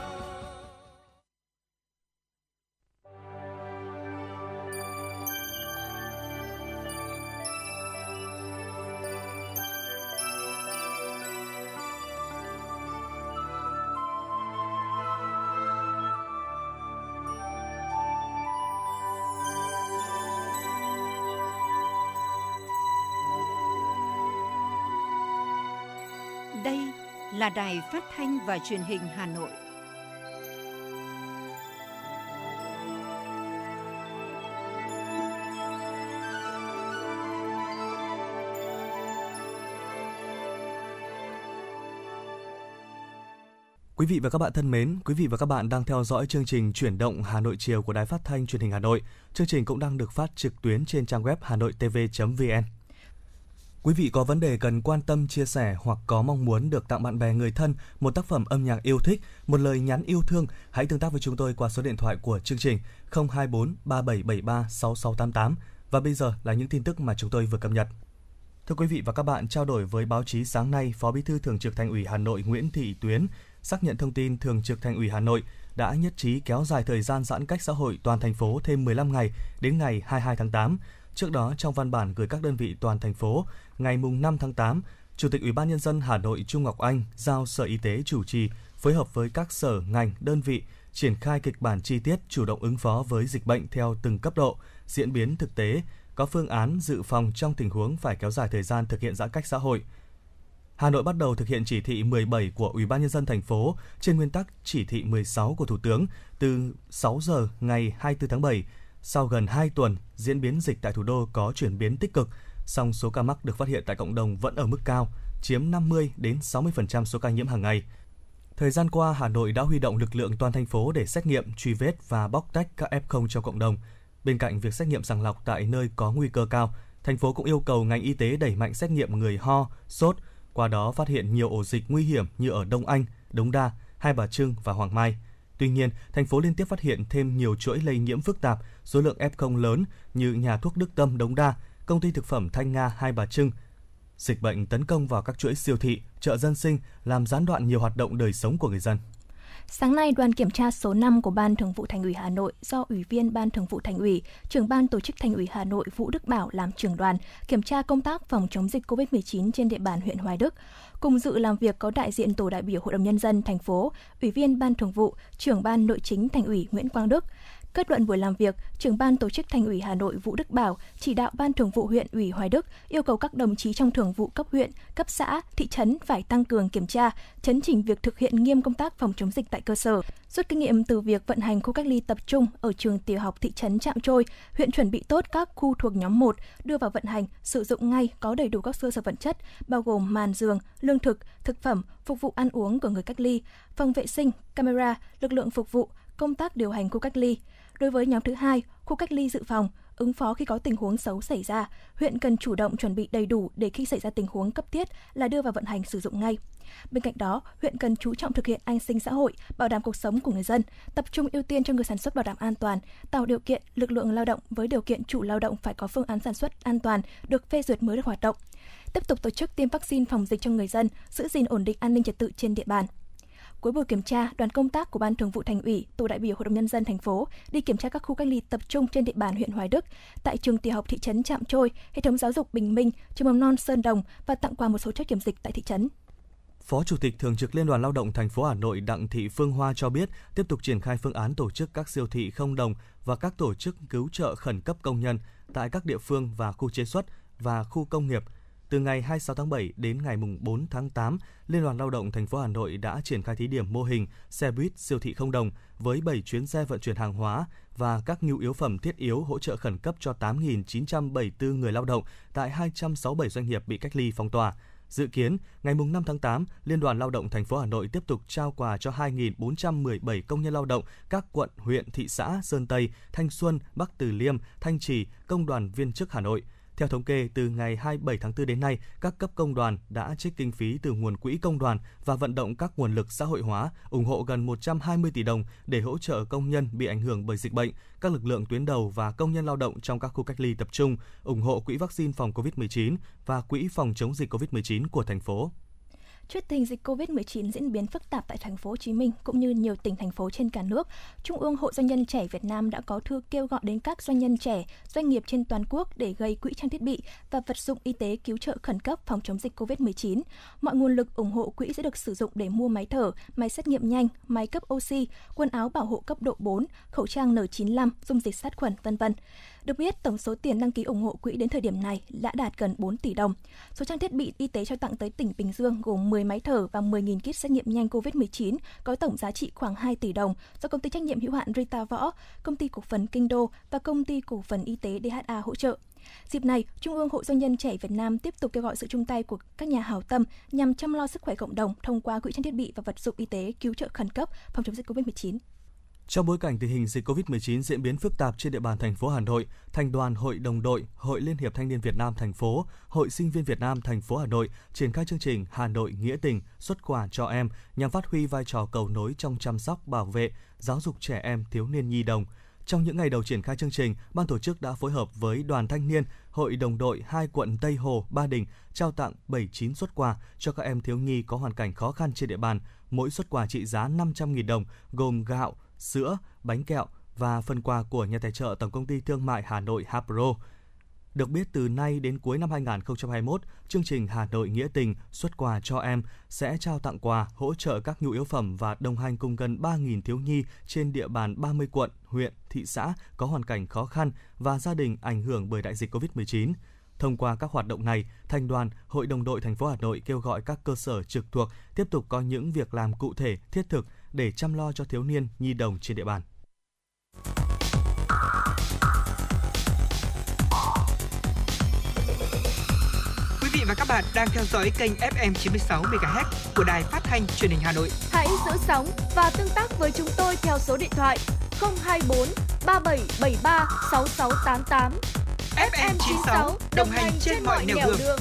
Đây là Đài Phát thanh và Truyền hình Hà Nội. Quý vị và các bạn thân mến, quý vị và các bạn đang theo dõi chương trình Chuyển động Hà Nội chiều của Đài Phát thanh Truyền hình Hà Nội. Chương trình cũng đang được phát trực tuyến trên trang web hanoitv.vn. Quý vị có vấn đề cần quan tâm, chia sẻ hoặc có mong muốn được tặng bạn bè, người thân một tác phẩm âm nhạc yêu thích, một lời nhắn yêu thương, hãy tương tác với chúng tôi qua số điện thoại của chương trình 024 3773 6688. Và bây giờ là những tin tức mà chúng tôi vừa cập nhật. Thưa quý vị và các bạn, trao đổi với báo chí sáng nay, Phó Bí thư Thường trực Thành ủy Hà Nội Nguyễn Thị Tuyến xác nhận thông tin Thường trực Thành ủy Hà Nội đã nhất trí kéo dài thời gian giãn cách xã hội toàn thành phố thêm 15 ngày đến ngày 22 tháng 8. Trước đó, trong văn bản gửi các đơn vị toàn thành phố ngày 5 tháng 8, Chủ tịch Ủy ban Nhân dân Hà Nội Chu Ngọc Anh giao Sở Y tế chủ trì phối hợp với các sở, ngành, đơn vị triển khai kịch bản chi tiết chủ động ứng phó với dịch bệnh theo từng cấp độ, diễn biến thực tế, có phương án dự phòng trong tình huống phải kéo dài thời gian thực hiện giãn cách xã hội. Hà Nội bắt đầu thực hiện chỉ thị 17 của Ủy ban Nhân dân thành phố trên nguyên tắc chỉ thị 16 của Thủ tướng từ 6 giờ ngày 24 tháng 7. Sau gần 2 tuần, diễn biến dịch tại thủ đô có chuyển biến tích cực, song số ca mắc được phát hiện tại cộng đồng vẫn ở mức cao, chiếm 50 đến 60% số ca nhiễm hàng ngày. Thời gian qua, Hà Nội đã huy động lực lượng toàn thành phố để xét nghiệm, truy vết và bóc tách các F0 trong cộng đồng. Bên cạnh việc xét nghiệm sàng lọc tại nơi có nguy cơ cao, thành phố cũng yêu cầu ngành y tế đẩy mạnh xét nghiệm người ho, sốt, qua đó phát hiện nhiều ổ dịch nguy hiểm như ở Đông Anh, Đống Đa, Hai Bà Trưng và Hoàng Mai. Tuy nhiên, thành phố liên tiếp phát hiện thêm nhiều chuỗi lây nhiễm phức tạp, số lượng F0 lớn như nhà thuốc Đức Tâm Đống Đa, công ty thực phẩm Thanh Nga Hai Bà Trưng. Dịch bệnh tấn công vào các chuỗi siêu thị, chợ dân sinh, làm gián đoạn nhiều hoạt động đời sống của người dân. Sáng nay, đoàn kiểm tra số 5 của Ban Thường vụ Thành ủy Hà Nội do Ủy viên Ban Thường vụ Thành ủy, Trưởng Ban Tổ chức Thành ủy Hà Nội Vũ Đức Bảo làm trưởng đoàn kiểm tra công tác phòng chống dịch COVID-19 trên địa bàn huyện Hoài Đức. Cùng dự làm việc có đại diện Tổ đại biểu Hội đồng Nhân dân thành phố, Ủy viên Ban Thường vụ, Trưởng Ban Nội chính Thành ủy Nguyễn Quang Đức. Kết luận buổi làm việc, Trưởng Ban Tổ chức Thành ủy Hà Nội Vũ Đức Bảo chỉ đạo Ban Thường vụ huyện ủy Hoài Đức yêu cầu các đồng chí trong thường vụ cấp huyện, cấp xã, thị trấn phải tăng cường kiểm tra, chấn chỉnh việc thực hiện nghiêm công tác phòng chống dịch tại cơ sở, rút kinh nghiệm từ việc vận hành khu cách ly tập trung ở trường tiểu học thị trấn Trạm Trôi, huyện chuẩn bị tốt các khu thuộc nhóm 1 đưa vào vận hành, sử dụng ngay, có đầy đủ các cơ sở vật chất bao gồm màn giường, lương thực, thực phẩm phục vụ ăn uống của người cách ly, phòng vệ sinh, camera, lực lượng phục vụ, công tác điều hành khu cách ly. Đối với nhóm thứ hai, khu cách ly dự phòng, ứng phó khi có tình huống xấu xảy ra, huyện cần chủ động chuẩn bị đầy đủ để khi xảy ra tình huống cấp thiết là đưa vào vận hành sử dụng ngay. Bên cạnh đó, huyện cần chú trọng thực hiện an sinh xã hội, bảo đảm cuộc sống của người dân, tập trung ưu tiên cho người sản xuất bảo đảm an toàn, tạo điều kiện lực lượng lao động với điều kiện chủ lao động phải có phương án sản xuất an toàn được phê duyệt mới được hoạt động. Tiếp tục tổ chức tiêm vaccine phòng dịch cho người dân, giữ gìn ổn định an ninh trật tự trên địa bàn. Cuối buổi kiểm tra, đoàn công tác của Ban Thường vụ Thành ủy, Tổ đại biểu Hội đồng Nhân dân thành phố đi kiểm tra các khu cách ly tập trung trên địa bàn huyện Hoài Đức, tại trường tiểu học thị trấn Trạm Trôi, hệ thống giáo dục Bình Minh, trường mầm non Sơn Đồng và tặng quà một số chốt kiểm dịch tại thị trấn. Phó Chủ tịch Thường trực Liên đoàn Lao động thành phố Hà Nội Đặng Thị Phương Hoa cho biết, tiếp tục triển khai phương án tổ chức các siêu thị không đồng và các tổ chức cứu trợ khẩn cấp công nhân tại các địa phương và khu chế xuất và khu công nghiệp. Từ ngày 26 tháng 7 đến ngày 4 tháng 8, Liên đoàn Lao động thành phố Hà Nội đã triển khai thí điểm mô hình xe buýt siêu thị không đồng với 7 chuyến xe vận chuyển hàng hóa và các nhu yếu phẩm thiết yếu hỗ trợ khẩn cấp cho 8.974 người lao động tại 267 doanh nghiệp bị cách ly phong tỏa. Dự kiến, ngày 5 tháng 8, Liên đoàn Lao động thành phố Hà Nội tiếp tục trao quà cho 2.417 công nhân lao động các quận, huyện, thị xã Sơn Tây, Thanh Xuân, Bắc Từ Liêm, Thanh Trì, công đoàn viên chức Hà Nội. Theo thống kê, từ ngày 27 tháng 4 đến nay, các cấp công đoàn đã trích kinh phí từ nguồn quỹ công đoàn và vận động các nguồn lực xã hội hóa, ủng hộ gần 120 tỷ đồng để hỗ trợ công nhân bị ảnh hưởng bởi dịch bệnh, các lực lượng tuyến đầu và công nhân lao động trong các khu cách ly tập trung, ủng hộ quỹ vaccine phòng COVID-19 và quỹ phòng chống dịch COVID-19 của thành phố. Trước tình hình dịch COVID-19 diễn biến phức tạp tại thành phố Hồ Chí Minh cũng như nhiều tỉnh thành phố trên cả nước, Trung ương Hội Doanh nhân trẻ Việt Nam đã có thư kêu gọi đến các doanh nhân trẻ, doanh nghiệp trên toàn quốc để gây quỹ trang thiết bị và vật dụng y tế cứu trợ khẩn cấp phòng chống dịch COVID-19. Mọi nguồn lực ủng hộ quỹ sẽ được sử dụng để mua máy thở, máy xét nghiệm nhanh, máy cấp oxy, quần áo bảo hộ cấp độ 4, khẩu trang N95, dung dịch sát khuẩn, v.v. Được biết, tổng số tiền đăng ký ủng hộ quỹ đến thời điểm này đã đạt gần 4 tỷ đồng. Số trang thiết bị y tế trao tặng tới tỉnh Bình Dương gồm 10 máy thở và 10.000 kit xét nghiệm nhanh COVID-19 có tổng giá trị khoảng 2 tỷ đồng do Công ty trách nhiệm hữu hạn Rita Võ, Công ty cổ phần Kinh Đô và Công ty cổ phần Y tế DHA hỗ trợ. Dịp này, Trung ương Hội Doanh nhân trẻ Việt Nam tiếp tục kêu gọi sự chung tay của các nhà hảo tâm nhằm chăm lo sức khỏe cộng đồng thông qua quỹ trang thiết bị và vật dụng y tế cứu trợ khẩn cấp phòng chống dịch COVID-19. Trong bối cảnh tình hình dịch Covid-19 diễn biến phức tạp trên địa bàn thành phố Hà Nội, Thành đoàn Hội Đồng đội, Hội Liên hiệp Thanh niên Việt Nam thành phố, Hội Sinh viên Việt Nam thành phố Hà Nội triển khai chương trình Hà Nội nghĩa tình xuất quà cho em nhằm phát huy vai trò cầu nối trong chăm sóc, bảo vệ, giáo dục trẻ em, thiếu niên nhi đồng. Trong những ngày đầu triển khai chương trình, ban tổ chức đã phối hợp với Đoàn Thanh niên, Hội Đồng đội 2 quận Tây Hồ, Ba Đình trao tặng 79 suất quà cho các em thiếu nhi có hoàn cảnh khó khăn trên địa bàn. Mỗi suất quà trị giá 500.000 đồng, gồm gạo, sữa, bánh kẹo và phần quà của nhà tài trợ Tổng Công ty Thương mại Hà Nội Hapro. Được biết, từ nay đến cuối năm 2021, chương trình Hà Nội Nghĩa Tình xuất quà cho em sẽ trao tặng quà, hỗ trợ các nhu yếu phẩm và đồng hành cùng gần 3.000 thiếu nhi trên địa bàn 30 quận, huyện, thị xã có hoàn cảnh khó khăn và gia đình ảnh hưởng bởi đại dịch Covid-19. Thông qua các hoạt động này, Thành đoàn, Hội Đồng đội thành phố Hà Nội kêu gọi các cơ sở trực thuộc tiếp tục có những việc làm cụ thể, thiết thực để chăm lo cho thiếu niên, nhi đồng trên địa bàn. Quý vị và các bạn đang theo dõi kênh FM 96 MHz của Đài Phát thanh Truyền hình Hà Nội. Hãy giữ sóng và tương tác với chúng tôi theo số điện thoại 024 3773 6688. FM 96 đồng hành trên mọi nẻo đường.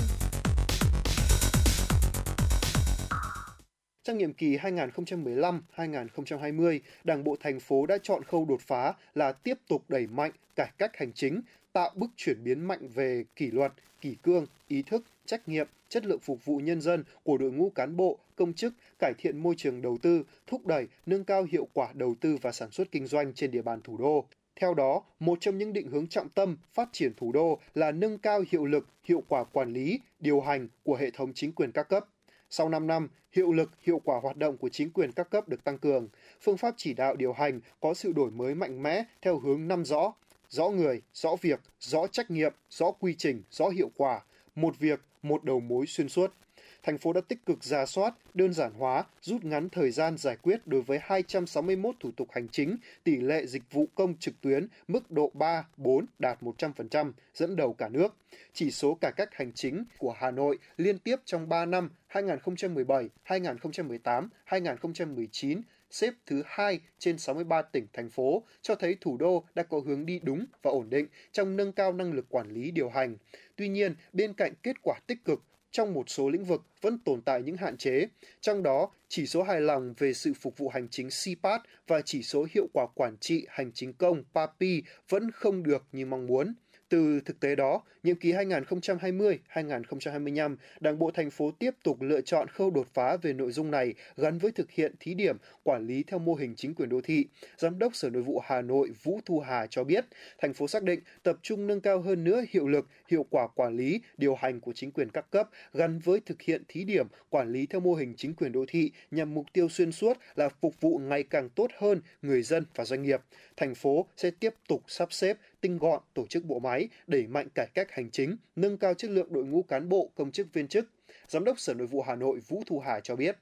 Trong nhiệm kỳ 2015-2020, Đảng bộ thành phố đã chọn khâu đột phá là tiếp tục đẩy mạnh cải cách hành chính, tạo bước chuyển biến mạnh về kỷ luật, kỷ cương, ý thức, trách nhiệm, chất lượng phục vụ nhân dân của đội ngũ cán bộ, công chức, cải thiện môi trường đầu tư, thúc đẩy, nâng cao hiệu quả đầu tư và sản xuất kinh doanh trên địa bàn thủ đô. Theo đó, một trong những định hướng trọng tâm phát triển thủ đô là nâng cao hiệu lực, hiệu quả quản lý, điều hành của hệ thống chính quyền các cấp. Sau 5 năm, hiệu lực, hiệu quả hoạt động của chính quyền các cấp được tăng cường. Phương pháp chỉ đạo điều hành có sự đổi mới mạnh mẽ theo hướng 5 rõ. Rõ người, rõ việc, rõ trách nhiệm, rõ quy trình, rõ hiệu quả. Một việc, một đầu mối xuyên suốt. Thành phố đã tích cực rà soát, đơn giản hóa, rút ngắn thời gian giải quyết đối với 261 thủ tục hành chính, tỷ lệ dịch vụ công trực tuyến mức độ 3, 4 đạt 100%, dẫn đầu cả nước. Chỉ số cải cách hành chính của Hà Nội liên tiếp trong 3 năm 2017, 2018, 2019 xếp thứ 2 trên 63 tỉnh, thành phố, cho thấy thủ đô đã có hướng đi đúng và ổn định trong nâng cao năng lực quản lý điều hành. Tuy nhiên, bên cạnh kết quả tích cực, trong một số lĩnh vực vẫn tồn tại những hạn chế, trong đó chỉ số hài lòng về sự phục vụ hành chính CPAT và chỉ số hiệu quả quản trị hành chính công PAPI vẫn không được như mong muốn. Từ thực tế đó, nhiệm kỳ 2020-2025, Đảng bộ thành phố tiếp tục lựa chọn khâu đột phá về nội dung này gắn với thực hiện thí điểm quản lý theo mô hình chính quyền đô thị. Giám đốc Sở Nội vụ Hà Nội Vũ Thu Hà cho biết, thành phố xác định tập trung nâng cao hơn nữa hiệu lực, hiệu quả quản lý, điều hành của chính quyền các cấp gắn với thực hiện thí điểm quản lý theo mô hình chính quyền đô thị nhằm mục tiêu xuyên suốt là phục vụ ngày càng tốt hơn người dân và doanh nghiệp. Thành phố sẽ tiếp tục sắp xếp, tinh gọn tổ chức bộ máy, đẩy mạnh cải cách hành chính, nâng cao chất lượng đội ngũ cán bộ, công chức, viên chức. Giám đốc Sở Nội vụ Hà Nội Vũ Thu Hà cho biết.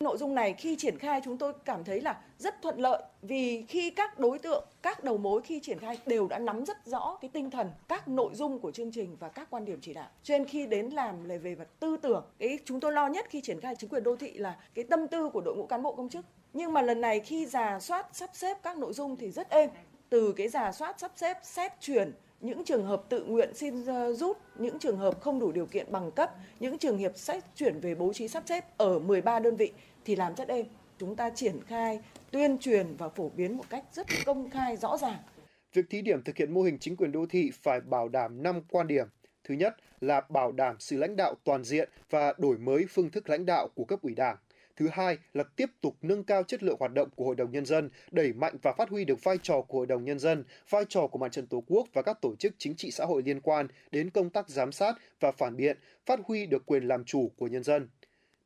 Nội dung này khi triển khai chúng tôi cảm thấy là rất thuận lợi vì khi các đối tượng, các đầu mối khi triển khai đều đã nắm rất rõ cái tinh thần, các nội dung của chương trình và các quan điểm chỉ đạo. Cho nên khi đến làm là về mặt tư tưởng, chúng tôi lo nhất khi triển khai chính quyền đô thị là cái tâm tư của đội ngũ cán bộ công chức. Nhưng mà lần này khi rà soát, sắp xếp các nội dung thì rất êm. Từ cái rà soát, sắp xếp, xét chuyển, những trường hợp tự nguyện xin rút, những trường hợp không đủ điều kiện bằng cấp, những trường hợp xét chuyển về bố trí sắp xếp ở 13 đơn vị thì làm rất êm. Chúng ta triển khai, tuyên truyền và phổ biến một cách rất công khai, rõ ràng. Việc thí điểm thực hiện mô hình chính quyền đô thị phải bảo đảm 5 quan điểm. Thứ nhất là bảo đảm sự lãnh đạo toàn diện và đổi mới phương thức lãnh đạo của cấp ủy Đảng. Thứ hai là tiếp tục nâng cao chất lượng hoạt động của Hội đồng Nhân dân, đẩy mạnh và phát huy được vai trò của Hội đồng Nhân dân, vai trò của Mặt trận Tổ quốc và các tổ chức chính trị xã hội liên quan đến công tác giám sát và phản biện, phát huy được quyền làm chủ của nhân dân.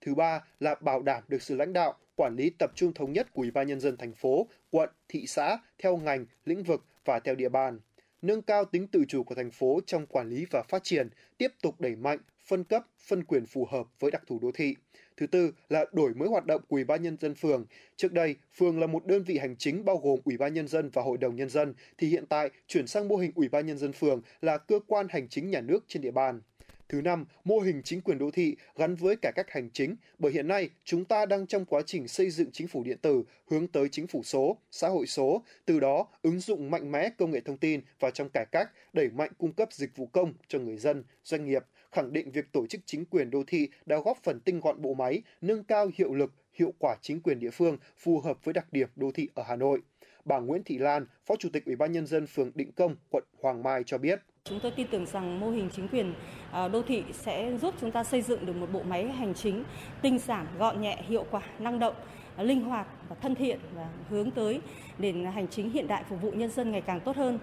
Thứ ba là bảo đảm được sự lãnh đạo, quản lý tập trung thống nhất của Ủy ban Nhân dân thành phố, quận, thị xã, theo ngành, lĩnh vực và theo địa bàn. Nâng cao tính tự chủ của thành phố trong quản lý và phát triển, tiếp tục đẩy mạnh, phân cấp, phân quyền phù hợp với đặc thù đô thị. Thứ tư là đổi mới hoạt động của Ủy ban Nhân dân phường. Trước đây, phường là một đơn vị hành chính bao gồm Ủy ban Nhân dân và Hội đồng Nhân dân, thì hiện tại chuyển sang mô hình Ủy ban Nhân dân phường là cơ quan hành chính nhà nước trên địa bàn. Thứ năm, mô hình chính quyền đô thị gắn với cải cách hành chính, bởi hiện nay chúng ta đang trong quá trình xây dựng chính phủ điện tử hướng tới chính phủ số, xã hội số, từ đó ứng dụng mạnh mẽ công nghệ thông tin vào trong cải cách, đẩy mạnh cung cấp dịch vụ công cho người dân, doanh nghiệp, khẳng định việc tổ chức chính quyền đô thị đã góp phần tinh gọn bộ máy, nâng cao hiệu lực, hiệu quả chính quyền địa phương phù hợp với đặc điểm đô thị ở Hà Nội. Bà Nguyễn Thị Lan, Phó Chủ tịch Ủy ban Nhân dân phường Định Công, quận Hoàng Mai cho biết. Chúng tôi tin tưởng rằng mô hình chính quyền đô thị sẽ giúp chúng ta xây dựng được một bộ máy hành chính tinh giản, gọn nhẹ, hiệu quả, năng động, linh hoạt và thân thiện và hướng tới nền hành chính hiện đại phục vụ nhân dân ngày càng tốt hơn.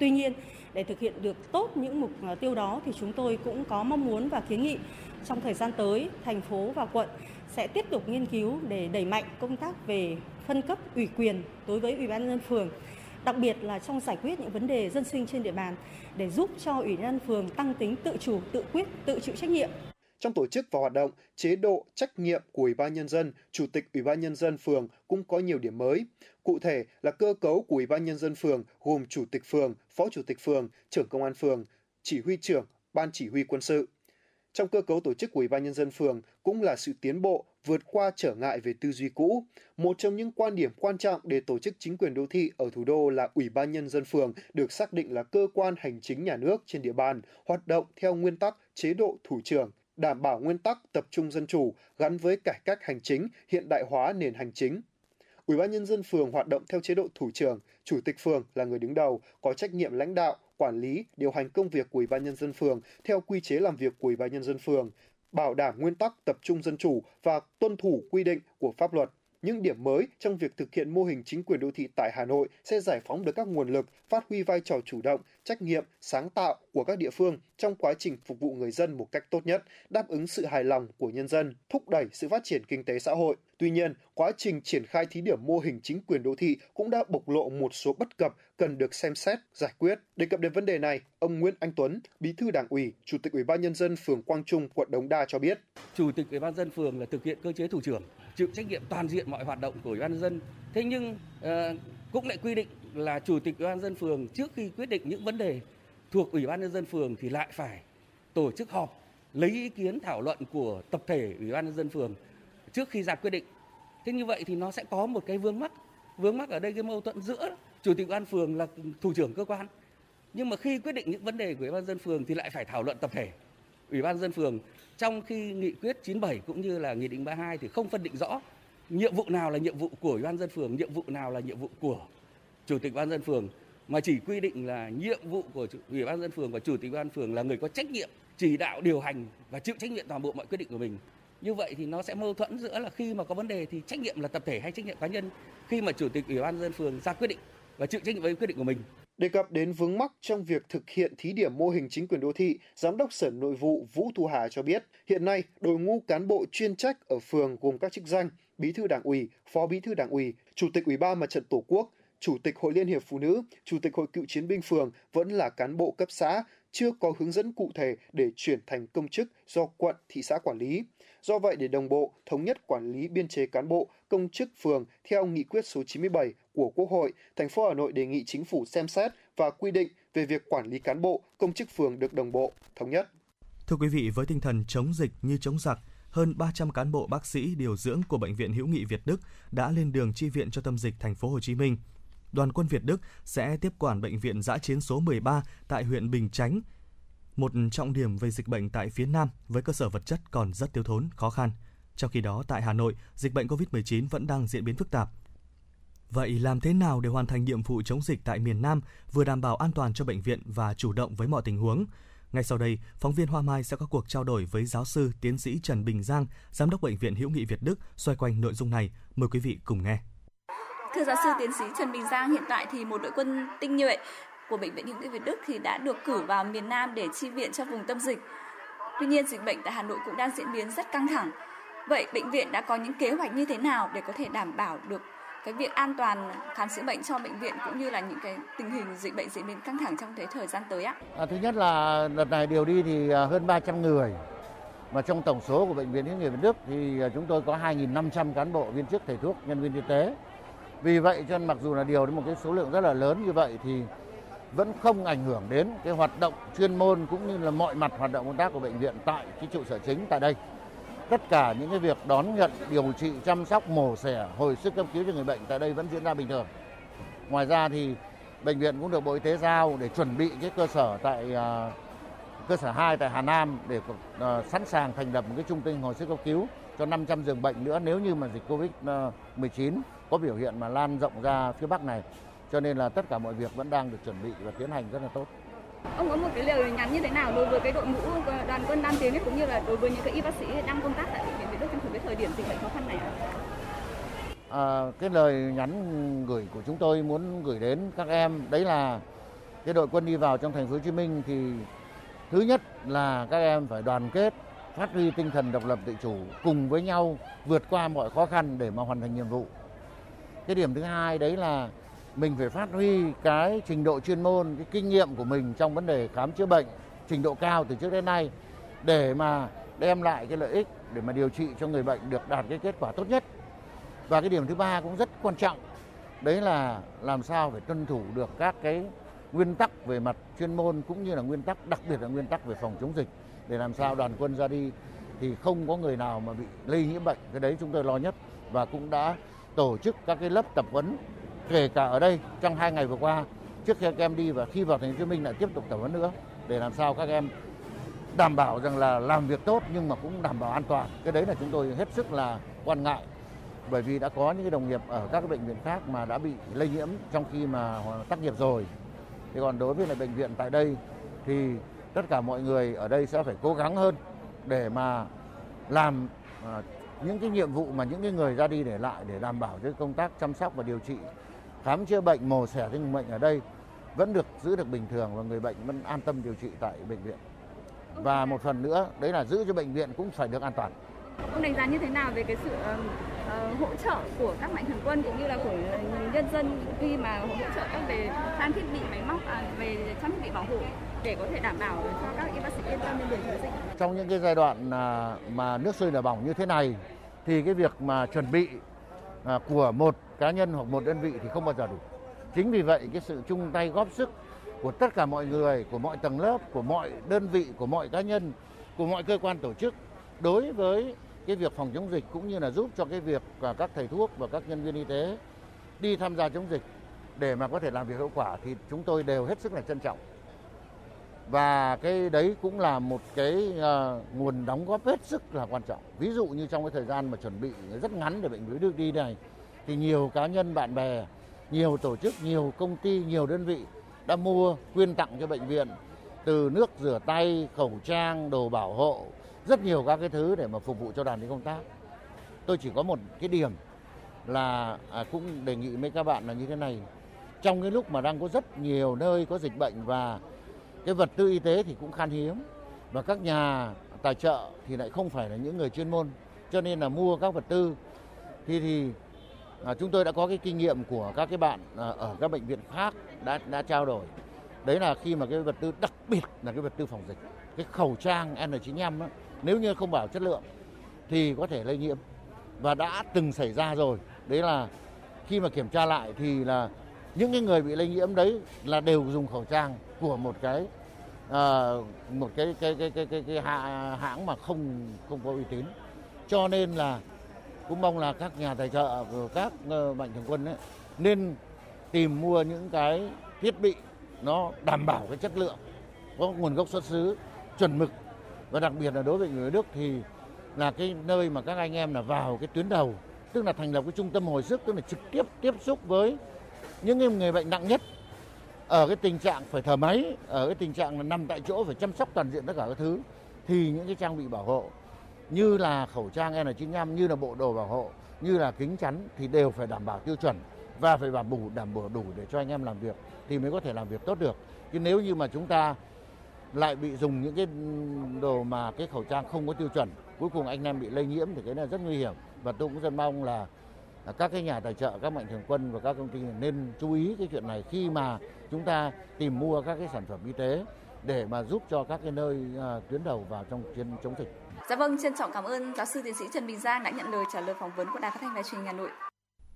Tuy nhiên, để thực hiện được tốt những mục tiêu đó thì chúng tôi cũng có mong muốn và kiến nghị trong thời gian tới, thành phố và quận sẽ tiếp tục nghiên cứu để đẩy mạnh công tác về phân cấp ủy quyền đối với Ủy ban Nhân dân phường, đặc biệt là trong giải quyết những vấn đề dân sinh trên địa bàn để giúp cho Ủy ban Nhân dân phường tăng tính tự chủ, tự quyết, tự chịu trách nhiệm. Trong tổ chức và hoạt động, chế độ, trách nhiệm của Ủy ban Nhân dân, Chủ tịch Ủy ban Nhân dân phường cũng có nhiều điểm mới. Cụ thể là cơ cấu của Ủy ban Nhân dân phường gồm Chủ tịch phường, Phó Chủ tịch phường, Trưởng Công an phường, Chỉ huy trưởng, Ban Chỉ huy quân sự. Trong cơ cấu tổ chức của Ủy ban Nhân dân phường cũng là sự tiến bộ, vượt qua trở ngại về tư duy cũ. Một trong những quan điểm quan trọng để tổ chức chính quyền đô thị ở thủ đô là Ủy ban Nhân dân phường được xác định là cơ quan hành chính nhà nước trên địa bàn, hoạt động theo nguyên tắc chế độ thủ trưởng, đảm bảo nguyên tắc tập trung dân chủ, gắn với cải cách hành chính, hiện đại hóa nền hành chính. Ủy ban Nhân dân phường hoạt động theo chế độ thủ trưởng, Chủ tịch phường là người đứng đầu, có trách nhiệm lãnh đạo, quản lý, điều hành công việc của Ủy ban Nhân dân phường theo quy chế làm việc của Ủy ban Nhân dân phường, bảo đảm nguyên tắc tập trung dân chủ và tuân thủ quy định của pháp luật. Những điểm mới trong việc thực hiện mô hình chính quyền đô thị tại Hà Nội sẽ giải phóng được các nguồn lực, phát huy vai trò chủ động, trách nhiệm, sáng tạo của các địa phương trong quá trình phục vụ người dân một cách tốt nhất, đáp ứng sự hài lòng của nhân dân, thúc đẩy sự phát triển kinh tế xã hội. Tuy nhiên, quá trình triển khai thí điểm mô hình chính quyền đô thị cũng đã bộc lộ một số bất cập cần được xem xét, giải quyết. Đề cập đến vấn đề này, ông Nguyễn Anh Tuấn, Bí thư Đảng ủy, Chủ tịch Ủy ban Nhân dân phường Quang Trung, quận Đống Đa cho biết. Chủ tịch Ủy ban Nhân dân phường là thực hiện cơ chế thủ trưởng, chịu trách nhiệm toàn diện mọi hoạt động của Ủy ban Nhân dân. Thế nhưng cũng lại quy định là Chủ tịch Ủy ban Nhân dân phường trước khi quyết định những vấn đề thuộc Ủy ban Nhân dân phường thì lại phải tổ chức họp, lấy ý kiến thảo luận của tập thể Ủy ban Nhân dân phường trước khi ra quyết định. Thế như vậy thì nó sẽ có một cái vướng mắc ở đây, cái mâu thuẫn giữa Chủ tịch Ủy ban phường là thủ trưởng cơ quan, nhưng mà khi quyết định những vấn đề của Ủy ban dân phường thì lại phải thảo luận tập thể Ủy ban dân phường, trong khi nghị quyết 97 cũng như là nghị định 32 thì không phân định rõ nhiệm vụ nào là nhiệm vụ của Ủy ban dân phường, nhiệm vụ nào là nhiệm vụ của Chủ tịch Ủy ban dân phường, mà chỉ quy định là nhiệm vụ của Ủy ban dân phường và Chủ tịch Ủy ban phường là người có trách nhiệm chỉ đạo, điều hành và chịu trách nhiệm toàn bộ mọi quyết định của mình. Như vậy thì nó sẽ mâu thuẫn giữa là khi mà có vấn đề thì trách nhiệm là tập thể hay trách nhiệm cá nhân khi mà Chủ tịch Ủy ban nhân dân phường ra quyết định và chịu trách nhiệm với quyết định của mình. Đề cập đến vướng mắc trong việc thực hiện thí điểm mô hình chính quyền đô thị, Giám đốc Sở Nội vụ Vũ Thu Hà cho biết, hiện nay đội ngũ cán bộ chuyên trách ở phường gồm các chức danh Bí thư Đảng ủy, Phó Bí thư Đảng ủy, Chủ tịch Ủy ban Mặt trận Tổ quốc, Chủ tịch Hội Liên hiệp Phụ nữ, Chủ tịch Hội Cựu chiến binh phường vẫn là cán bộ cấp xã, chưa có hướng dẫn cụ thể để chuyển thành công chức do quận, thị xã quản lý. Do vậy, để đồng bộ, thống nhất quản lý biên chế cán bộ, công chức phường theo nghị quyết số 97 của Quốc hội, thành phố Hà Nội đề nghị chính phủ xem xét và quy định về việc quản lý cán bộ, công chức phường được đồng bộ, thống nhất. Thưa quý vị, với tinh thần chống dịch như chống giặc, hơn 300 cán bộ bác sĩ điều dưỡng của Bệnh viện Hữu nghị Việt Đức đã lên đường chi viện cho tâm dịch thành phố Hồ Chí Minh. Đoàn quân Việt Đức sẽ tiếp quản bệnh viện dã chiến số 13 tại huyện Bình Chánh, một trọng điểm về dịch bệnh tại phía Nam với cơ sở vật chất còn rất thiếu thốn, khó khăn. Trong khi đó, tại Hà Nội, dịch bệnh COVID-19 vẫn đang diễn biến phức tạp. Vậy làm thế nào để hoàn thành nhiệm vụ chống dịch tại miền Nam, vừa đảm bảo an toàn cho bệnh viện và chủ động với mọi tình huống? Ngay sau đây, phóng viên Hoa Mai sẽ có cuộc trao đổi với giáo sư, tiến sĩ Trần Bình Giang, Giám đốc Bệnh viện Hữu nghị Việt Đức xoay quanh nội dung này. Mời quý vị cùng nghe. Thưa giáo sư, tiến sĩ Trần Bình Giang, hiện tại thì một đội quân tinh nhuệ của Bệnh viện Hữu nghị Việt Đức thì đã được cử vào miền Nam để chi viện cho vùng tâm dịch. Tuy nhiên, dịch bệnh tại Hà Nội cũng đang diễn biến rất căng thẳng. Vậy bệnh viện đã có những kế hoạch như thế nào để có thể đảm bảo được cái việc an toàn khám chữa bệnh cho bệnh viện cũng như là những cái tình hình dịch bệnh diễn biến căng thẳng trong cái thời gian tới ạ? Thứ nhất là đợt này điều đi thì hơn 300 người. Mà trong tổng số của Bệnh viện Hữu nghị Việt Đức thì chúng tôi có 2.500 cán bộ, viên chức, thầy thuốc, nhân viên y tế. Vì vậy cho nên mặc dù là điều đến một cái số lượng rất là lớn như vậy thì vẫn không ảnh hưởng đến cái hoạt động chuyên môn cũng như là mọi mặt hoạt động công tác của bệnh viện tại cái trụ sở chính tại đây. Tất cả những cái việc đón nhận, điều trị, chăm sóc, mổ xẻ, hồi sức cấp cứu cho người bệnh tại đây vẫn diễn ra bình thường. Ngoài ra thì bệnh viện cũng được Bộ Y tế giao để chuẩn bị cái cơ sở tại cơ sở 2 tại Hà Nam để sẵn sàng thành lập một cái trung tâm hồi sức cấp cứu cho 500 giường bệnh nữa nếu như mà dịch Covid-19 có biểu hiện mà lan rộng ra phía Bắc này. Cho nên là tất cả mọi việc vẫn đang được chuẩn bị và tiến hành rất là tốt. Ông có một cái lời nhắn như thế nào đối với cái đội ngũ đoàn quân Nam Tiến cũng như là đối với những cái y bác sĩ đang công tác tại bệnh viện Việt Đức trong cái thời điểm dịch bệnh khó khăn này? Cái lời nhắn gửi của chúng tôi muốn gửi đến các em đấy là cái đội quân đi vào trong thành phố Hồ Chí Minh thì thứ nhất là các em phải đoàn kết, phát huy tinh thần độc lập tự chủ, cùng với nhau vượt qua mọi khó khăn để mà hoàn thành nhiệm vụ. Cái điểm thứ hai đấy là mình phải phát huy cái trình độ chuyên môn, cái kinh nghiệm của mình trong vấn đề khám chữa bệnh, trình độ cao từ trước đến nay để mà đem lại cái lợi ích, để mà điều trị cho người bệnh được đạt cái kết quả tốt nhất. Và cái điểm thứ ba cũng rất quan trọng, đấy là làm sao phải tuân thủ được các cái nguyên tắc về mặt chuyên môn cũng như là nguyên tắc, đặc biệt là nguyên tắc về phòng chống dịch để làm sao đoàn quân ra đi thì không có người nào mà bị lây nhiễm bệnh. Cái đấy chúng tôi lo nhất và cũng đã tổ chức các cái lớp tập huấn kể cả ở đây trong 2 ngày vừa qua trước khi các em đi và khi vào thành phố Hồ Chí Minh lại tiếp tục tập huấn nữa để làm sao các em đảm bảo rằng là làm việc tốt nhưng mà cũng đảm bảo an toàn. Cái đấy là chúng tôi hết sức là quan ngại bởi vì đã có những cái đồng nghiệp ở các cái bệnh viện khác mà đã bị lây nhiễm trong khi mà tác nghiệp rồi. Thì còn đối với lại bệnh viện tại đây thì tất cả mọi người ở đây sẽ phải cố gắng hơn để mà làm những cái nhiệm vụ mà những cái người ra đi để lại để đảm bảo cho công tác chăm sóc và điều trị, khám chữa bệnh, mổ xẻ cho người bệnh ở đây vẫn được giữ được bình thường và người bệnh vẫn an tâm điều trị tại bệnh viện. Và một phần nữa đấy là giữ cho bệnh viện cũng phải được an toàn. Ông đánh giá như thế nào về cái sự hỗ trợ của các mạnh thường quân cũng như là của nhân dân khi mà hỗ trợ các về trang thiết bị máy móc, về trang thiết bị bảo hộ để có thể đảm bảo cho các y bác sĩ yên tâm lên đường chống dịch? Trong những cái giai đoạn mà nước sôi lửa bỏng như thế này thì cái việc mà chuẩn bị của một cá nhân hoặc một đơn vị thì không bao giờ đủ. Chính vì vậy cái sự chung tay góp sức của tất cả mọi người, của mọi tầng lớp, của mọi đơn vị, của mọi cá nhân, của mọi cơ quan tổ chức đối với cái việc phòng chống dịch cũng như là giúp cho cái việc các thầy thuốc và các nhân viên y tế đi tham gia chống dịch để mà có thể làm việc hiệu quả thì chúng tôi đều hết sức là trân trọng. Và cái đấy cũng là một cái nguồn đóng góp hết sức là quan trọng. Ví dụ như trong cái thời gian mà chuẩn bị rất ngắn để bệnh viện được đi này thì nhiều cá nhân, bạn bè, nhiều tổ chức, nhiều công ty, nhiều đơn vị đã mua quyên tặng cho bệnh viện từ nước rửa tay, khẩu trang, đồ bảo hộ, rất nhiều các cái thứ để mà phục vụ cho đoàn đi công tác. Tôi chỉ có một cái điểm là cũng đề nghị mấy các bạn là như thế này. Trong cái lúc mà đang có rất nhiều nơi có dịch bệnh và cái vật tư y tế thì cũng khan hiếm và các nhà tài trợ thì lại không phải là những người chuyên môn, cho nên là mua các vật tư thì chúng tôi đã có cái kinh nghiệm của các cái bạn ở các bệnh viện khác đã trao đổi. Đấy là khi mà cái vật tư, đặc biệt là cái vật tư phòng dịch, cái khẩu trang N95 á, nếu như không bảo chất lượng thì có thể lây nhiễm và đã từng xảy ra rồi. Đấy là khi mà kiểm tra lại thì là những cái người bị lây nhiễm đấy là đều dùng khẩu trang của một cái hãng mà không có uy tín. Cho nên là cũng mong là các nhà tài trợ, các mạnh thường quân ấy, nên tìm mua những cái thiết bị nó đảm bảo cái chất lượng, có nguồn gốc xuất xứ chuẩn mực, và đặc biệt là đối với người Đức thì là cái nơi mà các anh em là vào cái tuyến đầu, tức là thành lập cái trung tâm hồi sức, tức là trực tiếp tiếp xúc với những người bệnh nặng nhất, ở cái tình trạng phải thở máy, ở cái tình trạng là nằm tại chỗ phải chăm sóc toàn diện tất cả các thứ, thì những cái trang bị bảo hộ như là khẩu trang N95, như là bộ đồ bảo hộ, như là kính chắn thì đều phải đảm bảo tiêu chuẩn và phải đảm bảo đủ để cho anh em làm việc thì mới có thể làm việc tốt được. Chứ nếu như mà chúng ta lại bị dùng những cái đồ mà cái khẩu trang không có tiêu chuẩn, cuối cùng anh em bị lây nhiễm thì cái này rất nguy hiểm. Và tôi cũng rất mong là các cái nhà tài trợ, các mạnh thường quân và các công ty nên chú ý cái chuyện này khi mà chúng ta tìm mua các cái sản phẩm y tế để mà giúp cho các cái nơi tuyến đầu vào trong chiến chống dịch. Dạ vâng, trân trọng cảm ơn giáo sư tiến sĩ Trần Bình Giang đã nhận lời trả lời phỏng vấn của Đài Phát thanh và Truyền hình Hà Nội.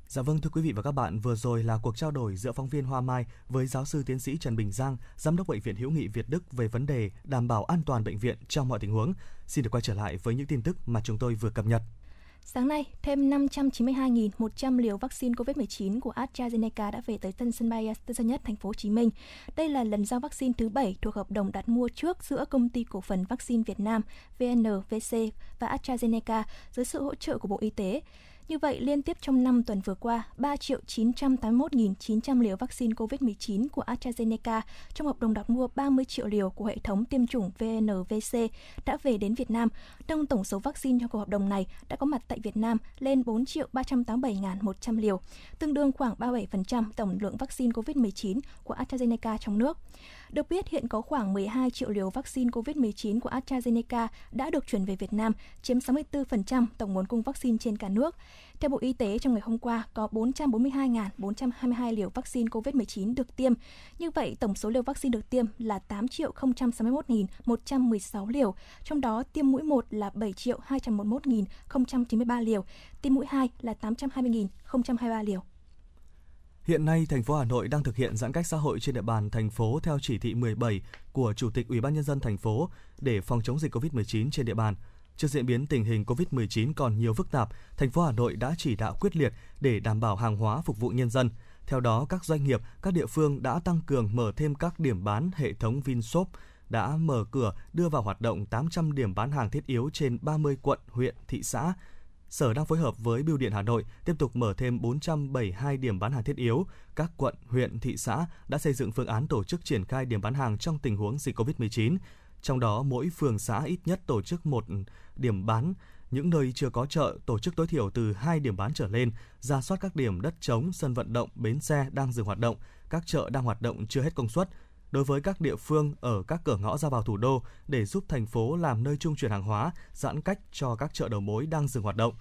Dạ vâng, thưa quý vị và các bạn, vừa rồi là cuộc trao đổi giữa phóng viên Hoa Mai với giáo sư tiến sĩ Trần Bình Giang, giám đốc Bệnh viện Hữu nghị Việt Đức về vấn đề đảm bảo an toàn bệnh viện trong mọi tình huống. Xin được quay trở lại với những tin tức mà chúng tôi vừa cập nhật. Sáng nay, thêm 592.100 liều vaccine COVID-19 của AstraZeneca đã về tới tân sân bay Tân Sơn Nhất, thành phố Hồ Chí Minh. Đây là lần giao vaccine thứ 7 thuộc hợp đồng đặt mua trước giữa Công ty Cổ phần Vaccine Việt Nam VNVC và AstraZeneca dưới sự hỗ trợ của Bộ Y tế. Như vậy, liên tiếp trong 5 tuần vừa qua, 3.981.900 liều vaccine COVID-19 của AstraZeneca trong hợp đồng đặt mua 30 triệu liều của hệ thống tiêm chủng VNVC đã về đến Việt Nam, nâng tổng số vaccine trong cuộc hợp đồng này đã có mặt tại Việt Nam lên 4.387.100 liều, tương đương khoảng 37% tổng lượng vaccine COVID-19 của AstraZeneca trong nước. Được biết, hiện có khoảng 12 triệu liều vaccine COVID-19 của AstraZeneca đã được chuyển về Việt Nam, chiếm 64% tổng nguồn cung vaccine trên cả nước. Theo Bộ Y tế, trong ngày hôm qua có 442.422 liều vaccine COVID-19 được tiêm. Như vậy, tổng số liều vaccine được tiêm là 8.061.116 liều, trong đó tiêm mũi 1 là 7.211.093 liều, tiêm mũi 2 là 820.023 liều. Hiện nay, thành phố Hà Nội đang thực hiện giãn cách xã hội trên địa bàn thành phố theo chỉ thị 17 của Chủ tịch Ủy ban Nhân dân thành phố để phòng chống dịch COVID-19 trên địa bàn. Trước diễn biến tình hình COVID-19 còn nhiều phức tạp, thành phố Hà Nội đã chỉ đạo quyết liệt để đảm bảo hàng hóa phục vụ nhân dân. Theo đó, các doanh nghiệp, các địa phương đã tăng cường mở thêm các điểm bán hệ thống Vinshop, đã mở cửa đưa vào hoạt động 800 điểm bán hàng thiết yếu trên 30 quận, huyện, thị xã. Sở đang phối hợp với Bưu điện Hà Nội tiếp tục mở thêm 472 điểm bán hàng thiết yếu. Các quận, huyện, thị xã đã xây dựng phương án tổ chức triển khai điểm bán hàng trong tình huống dịch COVID-19. Trong đó, mỗi phường xã ít nhất tổ chức 1 điểm bán. Những nơi chưa có chợ, tổ chức tối thiểu từ 2 điểm bán trở lên, rà soát các điểm đất trống, sân vận động, bến xe đang dừng hoạt động, các chợ đang hoạt động chưa hết công suất. Đối với các địa phương ở các cửa ngõ ra vào thủ đô để giúp thành phố làm nơi trung chuyển hàng hóa, giãn cách cho các chợ đầu mối đang dừng hoạt động.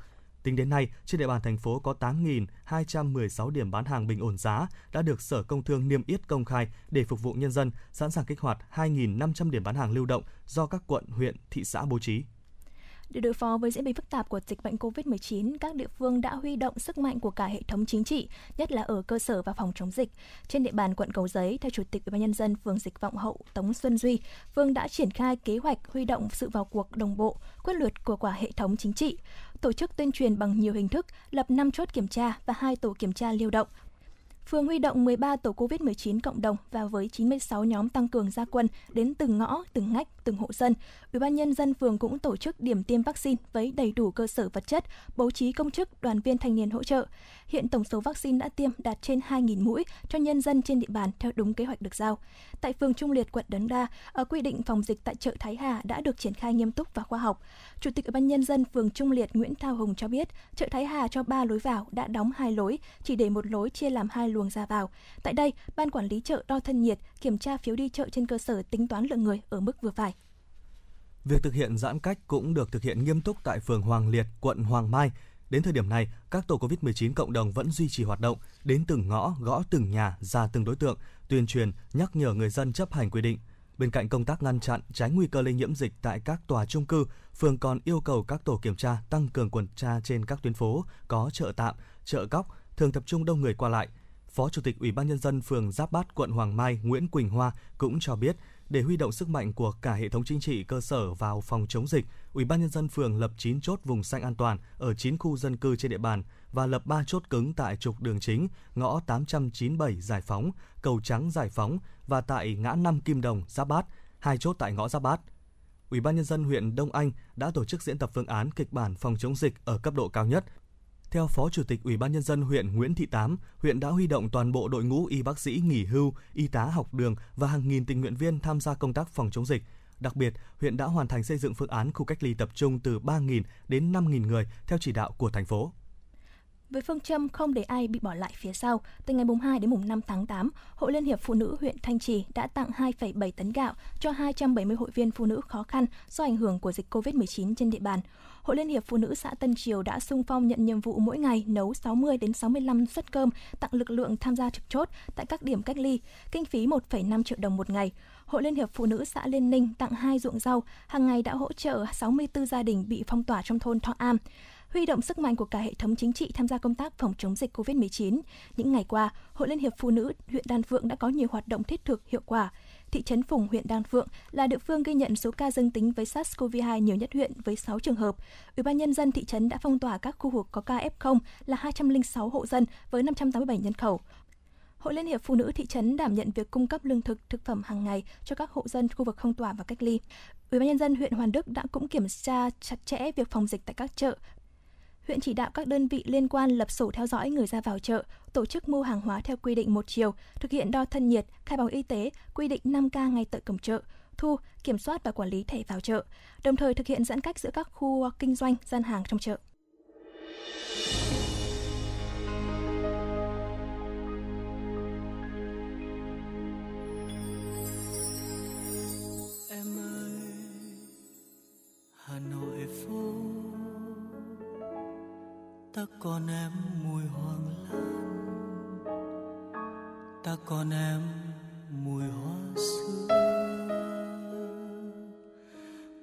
Tính đến nay, trên địa bàn thành phố có 8.216 điểm bán hàng bình ổn giá đã được Sở Công Thương niêm yết công khai để phục vụ nhân dân, sẵn sàng kích hoạt 2.500 điểm bán hàng lưu động do các quận, huyện, thị xã bố trí. Để đối phó với diễn biến phức tạp của dịch bệnh COVID-19, các địa phương đã huy động sức mạnh của cả hệ thống chính trị, nhất là ở cơ sở và phòng chống dịch. Trên địa bàn quận Cầu Giấy, theo Chủ tịch Ủy ban Nhân dân phường Dịch Vọng Hậu Tống Xuân Duy, phường đã triển khai kế hoạch huy động sự vào cuộc đồng bộ, quyết liệt của cả hệ thống chính trị, tổ chức tuyên truyền bằng nhiều hình thức, lập 5 chốt kiểm tra và 2 tổ kiểm tra lưu động. Phường huy động 13 tổ COVID-19 cộng đồng và với 96 nhóm tăng cường ra quân đến từng ngõ, từng ngách, từng hộ dân. Ủy ban Nhân dân phường cũng tổ chức điểm tiêm vaccine với đầy đủ cơ sở vật chất, bố trí công chức, đoàn viên thanh niên hỗ trợ. Hiện tổng số vaccine đã tiêm đạt trên 2.000 mũi cho nhân dân trên địa bàn theo đúng kế hoạch được giao. Tại phường Trung Liệt, quận Đống Đa, quy định phòng dịch tại chợ Thái Hà đã được triển khai nghiêm túc và khoa học. Chủ tịch Ủy ban Nhân dân phường Trung Liệt Nguyễn Thao Hùng cho biết, chợ Thái Hà cho 3 lối vào đã đóng 2 lối, chỉ để một lối chia làm 2 luồng ra vào. Tại đây, ban quản lý chợ đo thân nhiệt, kiểm tra phiếu đi chợ trên cơ sở tính toán lượng người ở mức vừa phải. Việc thực hiện giãn cách cũng được thực hiện nghiêm túc tại phường Hoàng Liệt, quận Hoàng Mai. Đến thời điểm này, các tổ COVID-19 cộng đồng vẫn duy trì hoạt động, đến từng ngõ, gõ từng nhà, ra từng đối tượng, tuyên truyền, nhắc nhở người dân chấp hành quy định. Bên cạnh công tác ngăn chặn, tránh nguy cơ lây nhiễm dịch tại các tòa chung cư, phường còn yêu cầu các tổ kiểm tra tăng cường tuần tra trên các tuyến phố có chợ tạm, chợ góc thường tập trung đông người qua lại. Phó Chủ tịch Ủy ban Nhân dân phường Giáp Bát, quận Hoàng Mai Nguyễn Quỳnh Hoa cũng cho biết, để huy động sức mạnh của cả hệ thống chính trị cơ sở vào phòng chống dịch, Ủy ban Nhân dân phường lập 9 chốt vùng xanh an toàn ở 9 khu dân cư trên địa bàn và lập 3 chốt cứng tại trục đường chính, ngõ 897 Giải Phóng, Cầu Trắng Giải Phóng và tại ngã 5 Kim Đồng, Giáp Bát, 2 chốt tại ngõ Giáp Bát. Ủy ban Nhân dân huyện Đông Anh đã tổ chức diễn tập phương án kịch bản phòng chống dịch ở cấp độ cao nhất. Theo Phó Chủ tịch Ủy ban Nhân dân huyện Nguyễn Thị Tám, huyện đã huy động toàn bộ đội ngũ y bác sĩ nghỉ hưu, y tá học đường và hàng nghìn tình nguyện viên tham gia công tác phòng chống dịch. Đặc biệt, huyện đã hoàn thành xây dựng phương án khu cách ly tập trung từ 3.000 đến 5.000 người theo chỉ đạo của thành phố. Với phương châm không để ai bị bỏ lại phía sau, từ ngày mùng 2 đến mùng 5 tháng 8, Hội Liên hiệp Phụ nữ huyện Thanh Trì đã tặng 2,7 tấn gạo cho 270 hội viên phụ nữ khó khăn do ảnh hưởng của dịch COVID-19 trên địa bàn. Hội Liên hiệp Phụ nữ xã Tân Triều đã xung phong nhận nhiệm vụ mỗi ngày nấu 60 đến 65 suất cơm tặng lực lượng tham gia trực chốt tại các điểm cách ly, kinh phí 1,5 triệu đồng một ngày. Hội Liên hiệp Phụ nữ xã Liên Ninh tặng 2 ruộng rau, hàng ngày đã hỗ trợ 64 gia đình bị phong tỏa trong thôn Thọ Am. huy động sức mạnh của cả hệ thống chính trị tham gia công tác phòng chống dịch COVID-19. Những ngày qua, Hội Liên hiệp Phụ nữ huyện Đan Phượng đã có nhiều hoạt động thiết thực, hiệu quả. Thị trấn Phùng, huyện Đan Phượng là địa phương ghi nhận số ca dương tính với SARS-CoV-2 nhiều nhất huyện với 6 trường hợp. Ủy ban nhân dân thị trấn đã phong tỏa các khu vực có ca F0 là 206 hộ dân với 587 nhân khẩu. Hội Liên hiệp Phụ nữ thị trấn đảm nhận việc cung cấp lương thực, thực phẩm hàng ngày cho các hộ dân khu vực phong tỏa và cách ly. Ủy ban nhân dân huyện Hoàn Đức đã cũng kiểm tra chặt chẽ việc phòng dịch tại các chợ. Huyện chỉ đạo các đơn vị liên quan lập sổ theo dõi người ra vào chợ, tổ chức mua hàng hóa theo quy định một chiều, thực hiện đo thân nhiệt, khai báo y tế, quy định 5K ngay tại cổng chợ, thu, kiểm soát và quản lý thẻ vào chợ, đồng thời thực hiện giãn cách giữa các khu kinh doanh, gian hàng trong chợ. Em ơi, Hà Nội phố ta còn em mùi hoàng lan, ta còn em mùi hoa xưa.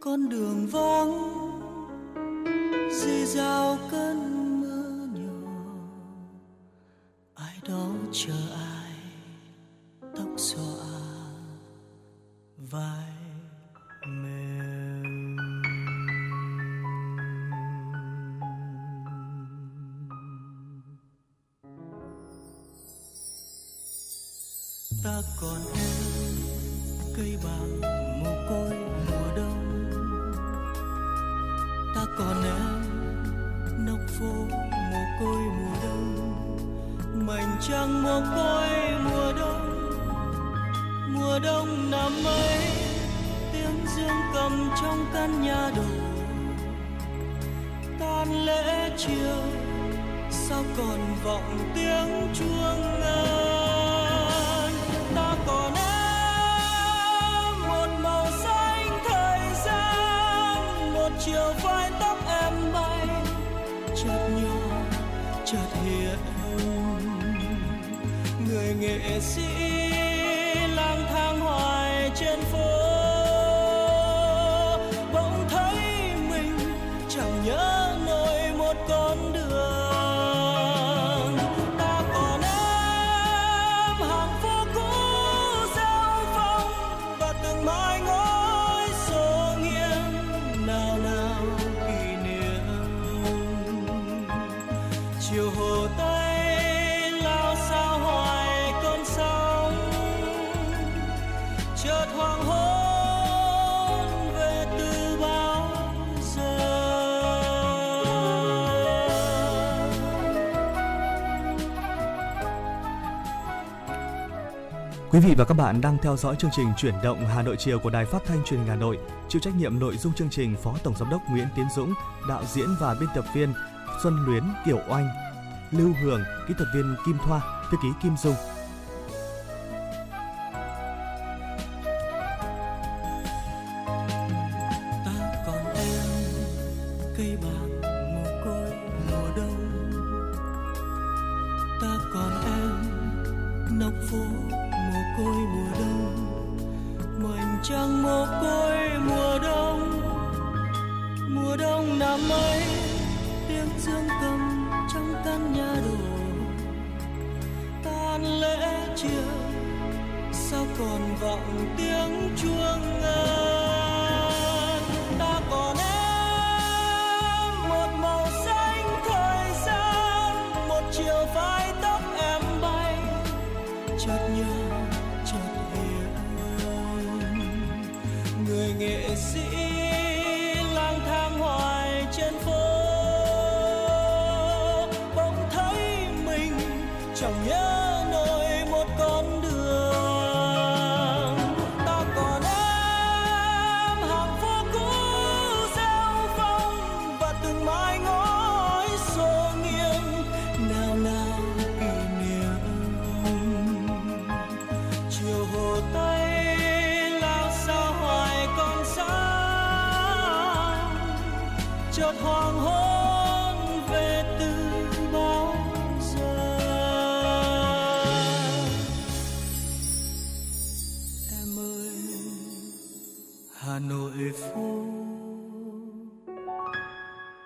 Con đường vắng rì rào cơn mưa nhỏ, ai đó chờ ai, tóc xõa vai mềm. Ta còn em cây bạc mồ côi mùa đông, ta còn em nóc phố mồ côi mùa đông, mảnh trăng mồ côi mùa đông. Mùa đông năm ấy tiếng dương cầm trong căn nhà đổ, tan lễ chiều sao còn vọng tiếng chuông ngân. Ta còn em một màu xanh thời gian, một chiều vai tóc em bay, chợt nhỏ chợt hiện người nghệ sĩ lang thang hoài trên phố, bỗng thấy mình chẳng nhớ nổi một con đường. Quý vị và các bạn đang theo dõi chương trình Chuyển động Hà Nội chiều của Đài Phát thanh Truyền hình Hà Nội. Chịu trách nhiệm nội dung chương trình Phó Tổng giám đốc Nguyễn Tiến Dũng, đạo diễn và biên tập viên Xuân Luyến, Kiều Oanh, Lưu Hường, kỹ thuật viên Kim Thoa, thư ký Kim Dung.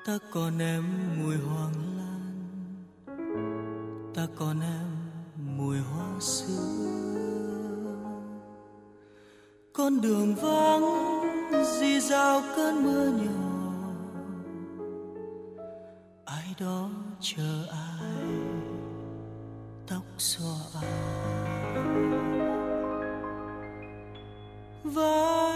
Ta còn em mùi hoàng lan, ta còn em mùi hoa sữa. Con đường vắng rì rào cơn mưa nhỏ, ai đó chờ ai, tóc xõa ai, vai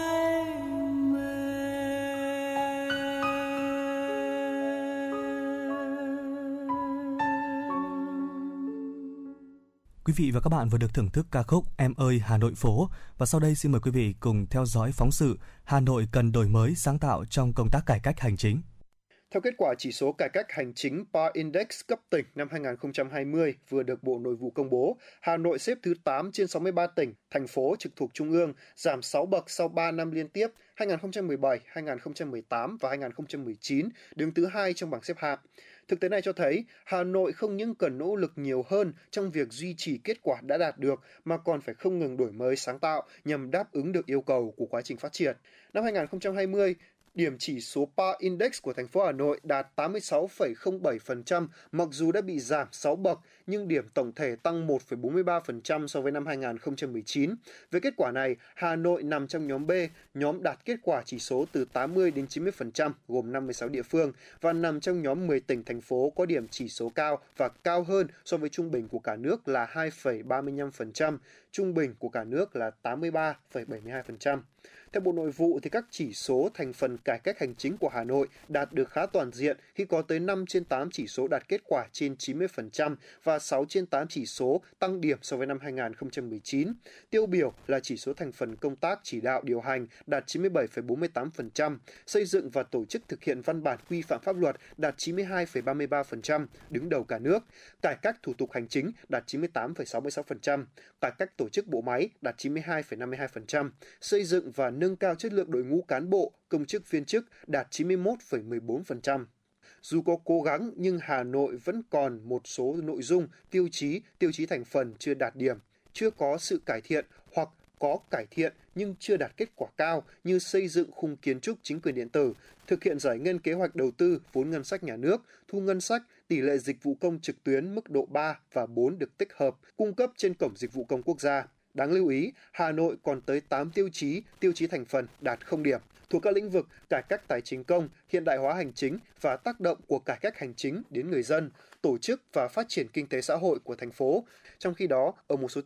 Quý vị và các bạn vừa được thưởng thức ca khúc Em ơi Hà Nội phố, và sau đây xin mời quý vị cùng theo dõi phóng sự Hà Nội cần đổi mới sáng tạo trong công tác cải cách hành chính. Theo kết quả chỉ số cải cách hành chính PA Index cấp tỉnh năm 2020 vừa được Bộ Nội vụ công bố, Hà Nội xếp thứ 8 trên 63 tỉnh, thành phố trực thuộc Trung ương, giảm 6 bậc sau 3 năm liên tiếp 2017, 2018 và 2019, đứng thứ 2 trong bảng xếp hạng. Thực tế này cho thấy, Hà Nội không những cần nỗ lực nhiều hơn trong việc duy trì kết quả đã đạt được, mà còn phải không ngừng đổi mới sáng tạo nhằm đáp ứng được yêu cầu của quá trình phát triển. Năm 2020, điểm chỉ số PA Index của thành phố Hà Nội đạt 86,07%, mặc dù đã bị giảm 6 bậc, nhưng điểm tổng thể tăng 1,43% so với năm 2019. Với kết quả này, Hà Nội nằm trong nhóm B, nhóm đạt kết quả chỉ số từ 80 đến 90%, gồm 56 địa phương, và nằm trong nhóm 10 tỉnh, thành phố có điểm chỉ số cao và cao hơn so với trung bình của cả nước là 2,35%, trung bình của cả nước là 83,72%. Theo Bộ Nội vụ, thì các chỉ số thành phần cải cách hành chính của Hà Nội đạt được khá toàn diện khi có tới 5 trên 8 chỉ số đạt kết quả trên 90% và 6 trên 8 chỉ số tăng điểm so với năm 2019. Tiêu biểu là chỉ số thành phần công tác chỉ đạo điều hành đạt 97,48%, xây dựng và tổ chức thực hiện văn bản quy phạm pháp luật đạt 92,33%, đứng đầu cả nước, cải cách thủ tục hành chính đạt 98,66%, cải cách tổ chức bộ máy đạt 92,52%, xây dựng và nâng cao chất lượng đội ngũ cán bộ, công chức viên chức đạt 91,14%. Dù có cố gắng nhưng Hà Nội vẫn còn một số nội dung, tiêu chí thành phần chưa đạt điểm, chưa có sự cải thiện hoặc có cải thiện nhưng chưa đạt kết quả cao như xây dựng khung kiến trúc chính quyền điện tử, thực hiện giải ngân kế hoạch đầu tư vốn ngân sách nhà nước, thu ngân sách, tỷ lệ dịch vụ công trực tuyến mức độ 3 và 4 được tích hợp, cung cấp trên cổng dịch vụ công quốc gia. Đáng lưu ý, Hà Nội còn tới 8 tiêu chí thành phần đạt 0 điểm, thuộc các lĩnh vực cải cách tài chính công, hiện đại hóa hành chính và tác động của cải cách hành chính đến người dân, tổ chức và phát triển kinh tế xã hội của thành phố. Trong khi đó, ở một số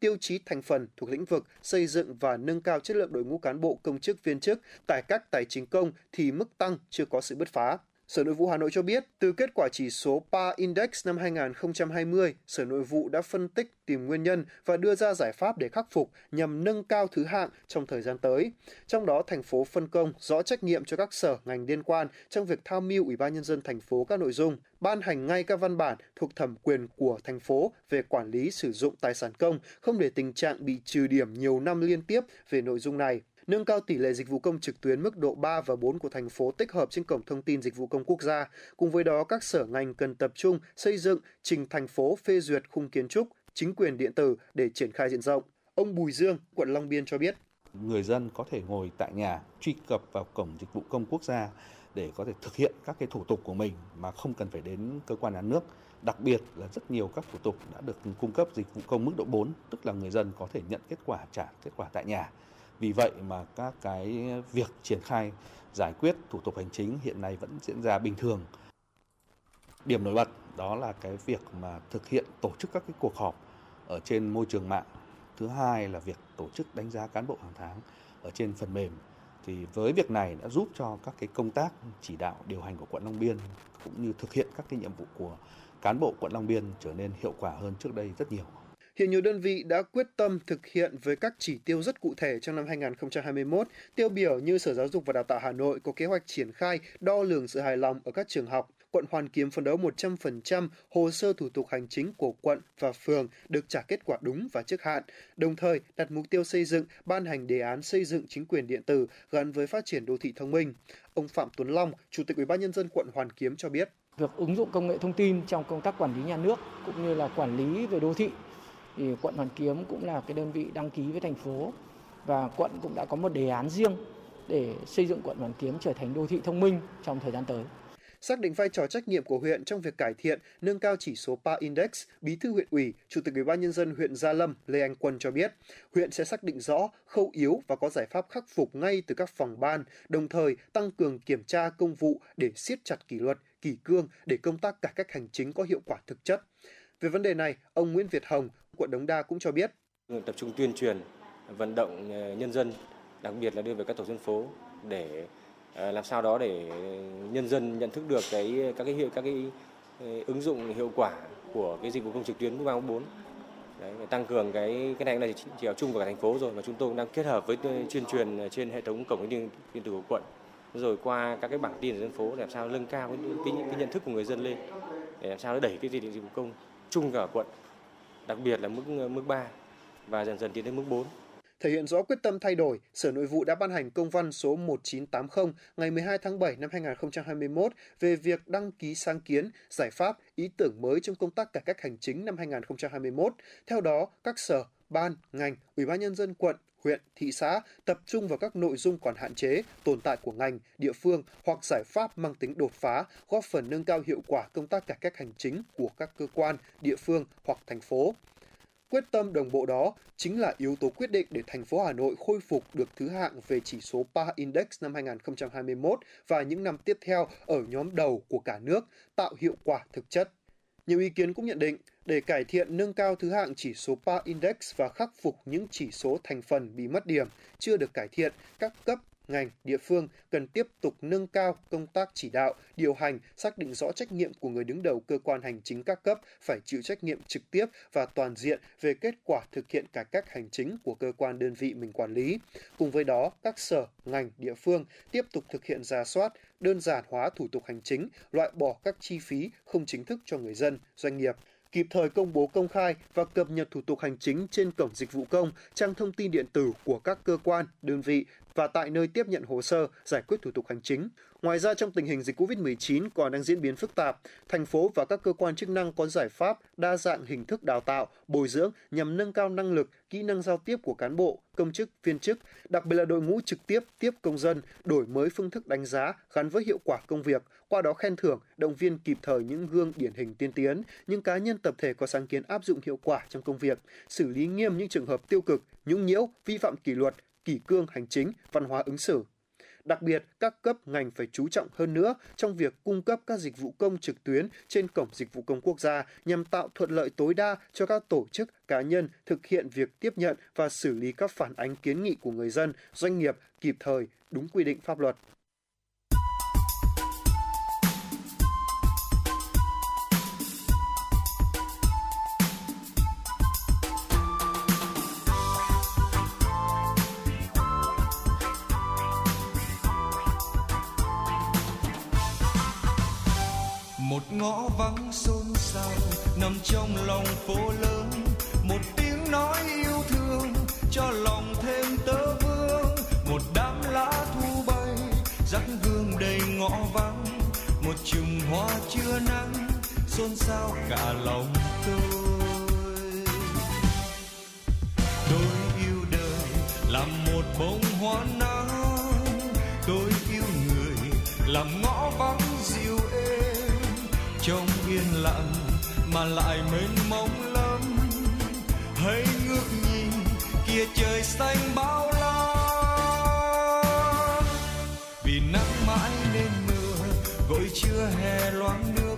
tiêu chí thành phần thuộc lĩnh vực xây dựng và nâng cao chất lượng đội ngũ cán bộ công chức viên chức, cải cách tài chính công thì mức tăng chưa có sự bứt phá. Sở Nội vụ Hà Nội cho biết, từ kết quả chỉ số PA Index năm 2020, Sở Nội vụ đã phân tích, tìm nguyên nhân và đưa ra giải pháp để khắc phục nhằm nâng cao thứ hạng trong thời gian tới. Trong đó, thành phố phân công rõ trách nhiệm cho các sở ngành liên quan trong việc tham mưu Ủy ban Nhân dân thành phố các nội dung, ban hành ngay các văn bản thuộc thẩm quyền của thành phố về quản lý sử dụng tài sản công, không để tình trạng bị trừ điểm nhiều năm liên tiếp về nội dung này. Nâng cao tỷ lệ dịch vụ công trực tuyến mức độ 3 và 4 của thành phố tích hợp trên cổng thông tin dịch vụ công quốc gia. Cùng với đó, các sở ngành cần tập trung xây dựng, trình thành phố phê duyệt khung kiến trúc, chính quyền điện tử để triển khai diện rộng. Ông Bùi Dương, quận Long Biên cho biết. Người dân có thể ngồi tại nhà, truy cập vào cổng dịch vụ công quốc gia để có thể thực hiện các cái thủ tục của mình mà không cần phải đến cơ quan nhà nước. Đặc biệt là rất nhiều các thủ tục đã được cung cấp dịch vụ công mức độ 4, tức là người dân có thể nhận kết quả, trả kết quả tại nhà. Vì vậy mà các cái việc triển khai giải quyết thủ tục hành chính hiện nay vẫn diễn ra bình thường. Điểm nổi bật đó là cái việc mà thực hiện tổ chức các cái cuộc họp ở trên môi trường mạng. Thứ hai là việc tổ chức đánh giá cán bộ hàng tháng ở trên phần mềm. Thì với việc này đã giúp cho các cái công tác chỉ đạo điều hành của quận Long Biên cũng như thực hiện các cái nhiệm vụ của cán bộ quận Long Biên trở nên hiệu quả hơn trước đây rất nhiều. Hiện nhiều đơn vị đã quyết tâm thực hiện với các chỉ tiêu rất cụ thể trong năm 2021, tiêu biểu như Sở Giáo dục và Đào tạo Hà Nội có kế hoạch triển khai đo lường sự hài lòng ở các trường học. Quận Hoàn Kiếm phấn đấu 100% hồ sơ thủ tục hành chính của quận và phường được trả kết quả đúng và trước hạn, đồng thời đặt mục tiêu xây dựng, ban hành đề án xây dựng chính quyền điện tử gắn với phát triển đô thị thông minh. Ông Phạm Tuấn Long, Chủ tịch Ủy ban Nhân dân quận Hoàn Kiếm cho biết. Việc ứng dụng công nghệ thông tin trong công tác quản lý nhà nước cũng như là quản lý về đô thị, thì quận Hoàn Kiếm cũng là cái đơn vị đăng ký với thành phố và quận cũng đã có một đề án riêng để xây dựng quận Hoàn Kiếm trở thành đô thị thông minh trong thời gian tới. xác định vai trò trách nhiệm của huyện trong việc cải thiện, nâng cao chỉ số PA Index, Bí thư huyện ủy, Chủ tịch Ủy ban nhân dân huyện Gia Lâm Lê Anh Quân cho biết, huyện sẽ xác định rõ khâu yếu và có giải pháp khắc phục ngay từ các phòng ban, đồng thời tăng cường kiểm tra công vụ để siết chặt kỷ luật, kỷ cương để công tác cải cách hành chính có hiệu quả thực chất. Về vấn đề này, ông Nguyễn Việt Hồng, quận Đống Đa cũng cho biết: tập trung tuyên truyền, vận động nhân dân, đặc biệt là đưa về các tổ dân phố để làm sao đó để nhân dân nhận thức được các cái ứng dụng hiệu quả của cái dịch vụ công trực tuyến mức 3/4. Đấy, tăng cường cái này là chỉ đạo chung của cả thành phố rồi, mà chúng tôi cũng đang kết hợp với tuyên truyền trên hệ thống cổng điện tử của quận, rồi qua các cái bảng tin ở dân phố để làm sao nâng cao cái nhận thức của người dân lên, để làm sao đẩy cái dịch vụ công chung cả quận, đặc biệt là mức 3 và dần dần tiến đến mức 4. Thể hiện rõ quyết tâm thay đổi, Sở Nội vụ đã ban hành công văn số 1980 ngày 12 tháng 7 năm 2021 về việc đăng ký sáng kiến, giải pháp, ý tưởng mới trong công tác cải cách hành chính năm 2021. Theo đó, các sở, ban, ngành, Ủy ban nhân dân quận, huyện, thị xã tập trung vào các nội dung còn hạn chế, tồn tại của ngành, địa phương hoặc giải pháp mang tính đột phá, góp phần nâng cao hiệu quả công tác cải cách hành chính của các cơ quan, địa phương hoặc thành phố. Quyết tâm đồng bộ đó chính là yếu tố quyết định để thành phố Hà Nội khôi phục được thứ hạng về chỉ số PA Index năm 2021 và những năm tiếp theo ở nhóm đầu của cả nước, tạo hiệu quả thực chất. Nhiều ý kiến cũng nhận định, để cải thiện nâng cao thứ hạng chỉ số PA Index và khắc phục những chỉ số thành phần bị mất điểm, chưa được cải thiện, các cấp, ngành, địa phương cần tiếp tục nâng cao công tác chỉ đạo, điều hành, xác định rõ trách nhiệm của người đứng đầu cơ quan hành chính các cấp phải chịu trách nhiệm trực tiếp và toàn diện về kết quả thực hiện cải cách hành chính của cơ quan đơn vị mình quản lý. Cùng với đó, các sở, ngành, địa phương tiếp tục thực hiện rà soát, đơn giản hóa thủ tục hành chính, loại bỏ các chi phí không chính thức cho người dân, doanh nghiệp, kịp thời công bố công khai và cập nhật thủ tục hành chính trên cổng dịch vụ công, trang thông tin điện tử của các cơ quan, đơn vị và tại nơi tiếp nhận hồ sơ giải quyết thủ tục hành chính. Ngoài ra, trong tình hình dịch COVID-19 còn đang diễn biến phức tạp, thành phố và các cơ quan chức năng có giải pháp đa dạng hình thức đào tạo, bồi dưỡng nhằm nâng cao năng lực, kỹ năng giao tiếp của cán bộ, công chức, viên chức, đặc biệt là đội ngũ trực tiếp công dân, đổi mới phương thức đánh giá gắn với hiệu quả công việc, qua đó khen thưởng, động viên kịp thời những gương điển hình tiên tiến, những cá nhân tập thể có sáng kiến áp dụng hiệu quả trong công việc, xử lý nghiêm những trường hợp tiêu cực, nhũng nhiễu, vi phạm kỷ luật, kỷ cương hành chính, văn hóa ứng xử. Đặc biệt, các cấp ngành phải chú trọng hơn nữa trong việc cung cấp các dịch vụ công trực tuyến trên cổng dịch vụ công quốc gia nhằm tạo thuận lợi tối đa cho các tổ chức, cá nhân thực hiện việc tiếp nhận và xử lý các phản ánh kiến nghị của người dân, doanh nghiệp kịp thời, đúng quy định pháp luật. Ngõ vắng xôn xao nằm trong lòng phố lớn, một tiếng nói yêu thương cho lòng thêm tơ vương, một đám lá thu bay dắt hương đầy ngõ vắng, một chùm hoa chưa nắng xôn xao cả lòng tôi yêu đời làm một bông hoa nắng, tôi yêu người làm ngõ vắng dịu êm trong yên lặng mà lại mênh mông lắm, hãy ngước nhìn kia trời xanh bao la, vì nắng mãi nên mưa gọi trưa hè loáng nước,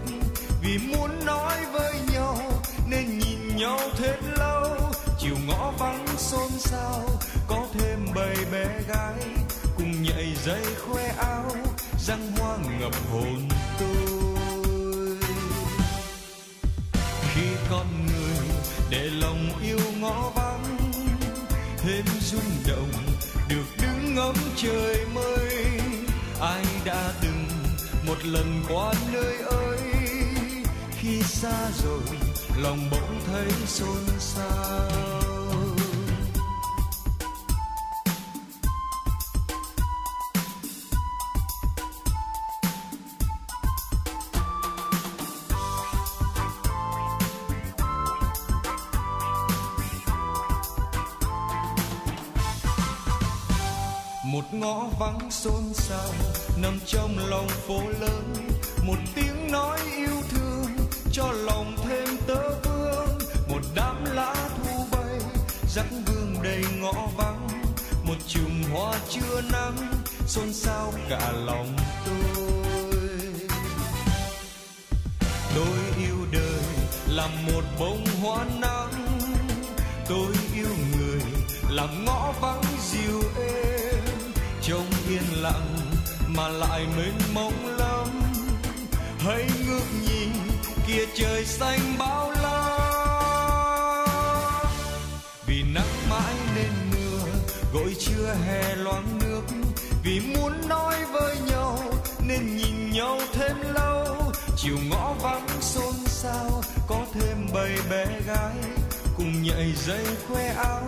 vì muốn nói với nhau nên nhìn nhau thật lâu, chiều ngõ vắng xôn xao có thêm bầy bé gái cùng nhảy dây khoe áo răng hoa ngập hồn tôi. Con người để lòng yêu ngõ vắng thêm rung động được đứng ngắm trời mây, ai đã từng một lần qua nơi ấy, khi xa rồi lòng bỗng thấy xôn xao. Ngõ vắng xôn xao nằm trong lòng phố lớn, một tiếng nói yêu thương cho lòng thêm tớ vương, một đám lá thu bay dắt gương đầy ngõ vắng, một chùm hoa chưa nắng xôn xao cả lòng tôi yêu đời làm một bông hoa nắng, tôi yêu người làm ngõ vắng dịu êm, trông yên lặng mà lại mênh mông lắm, hãy ngước nhìn kia trời xanh bao la, vì nắng mãi nên mưa gọi trưa hè loáng nước, vì muốn nói với nhau nên nhìn nhau thêm lâu, chiều ngõ vắng xôn xao có thêm bầy bé gái cùng nhảy dây khoe áo,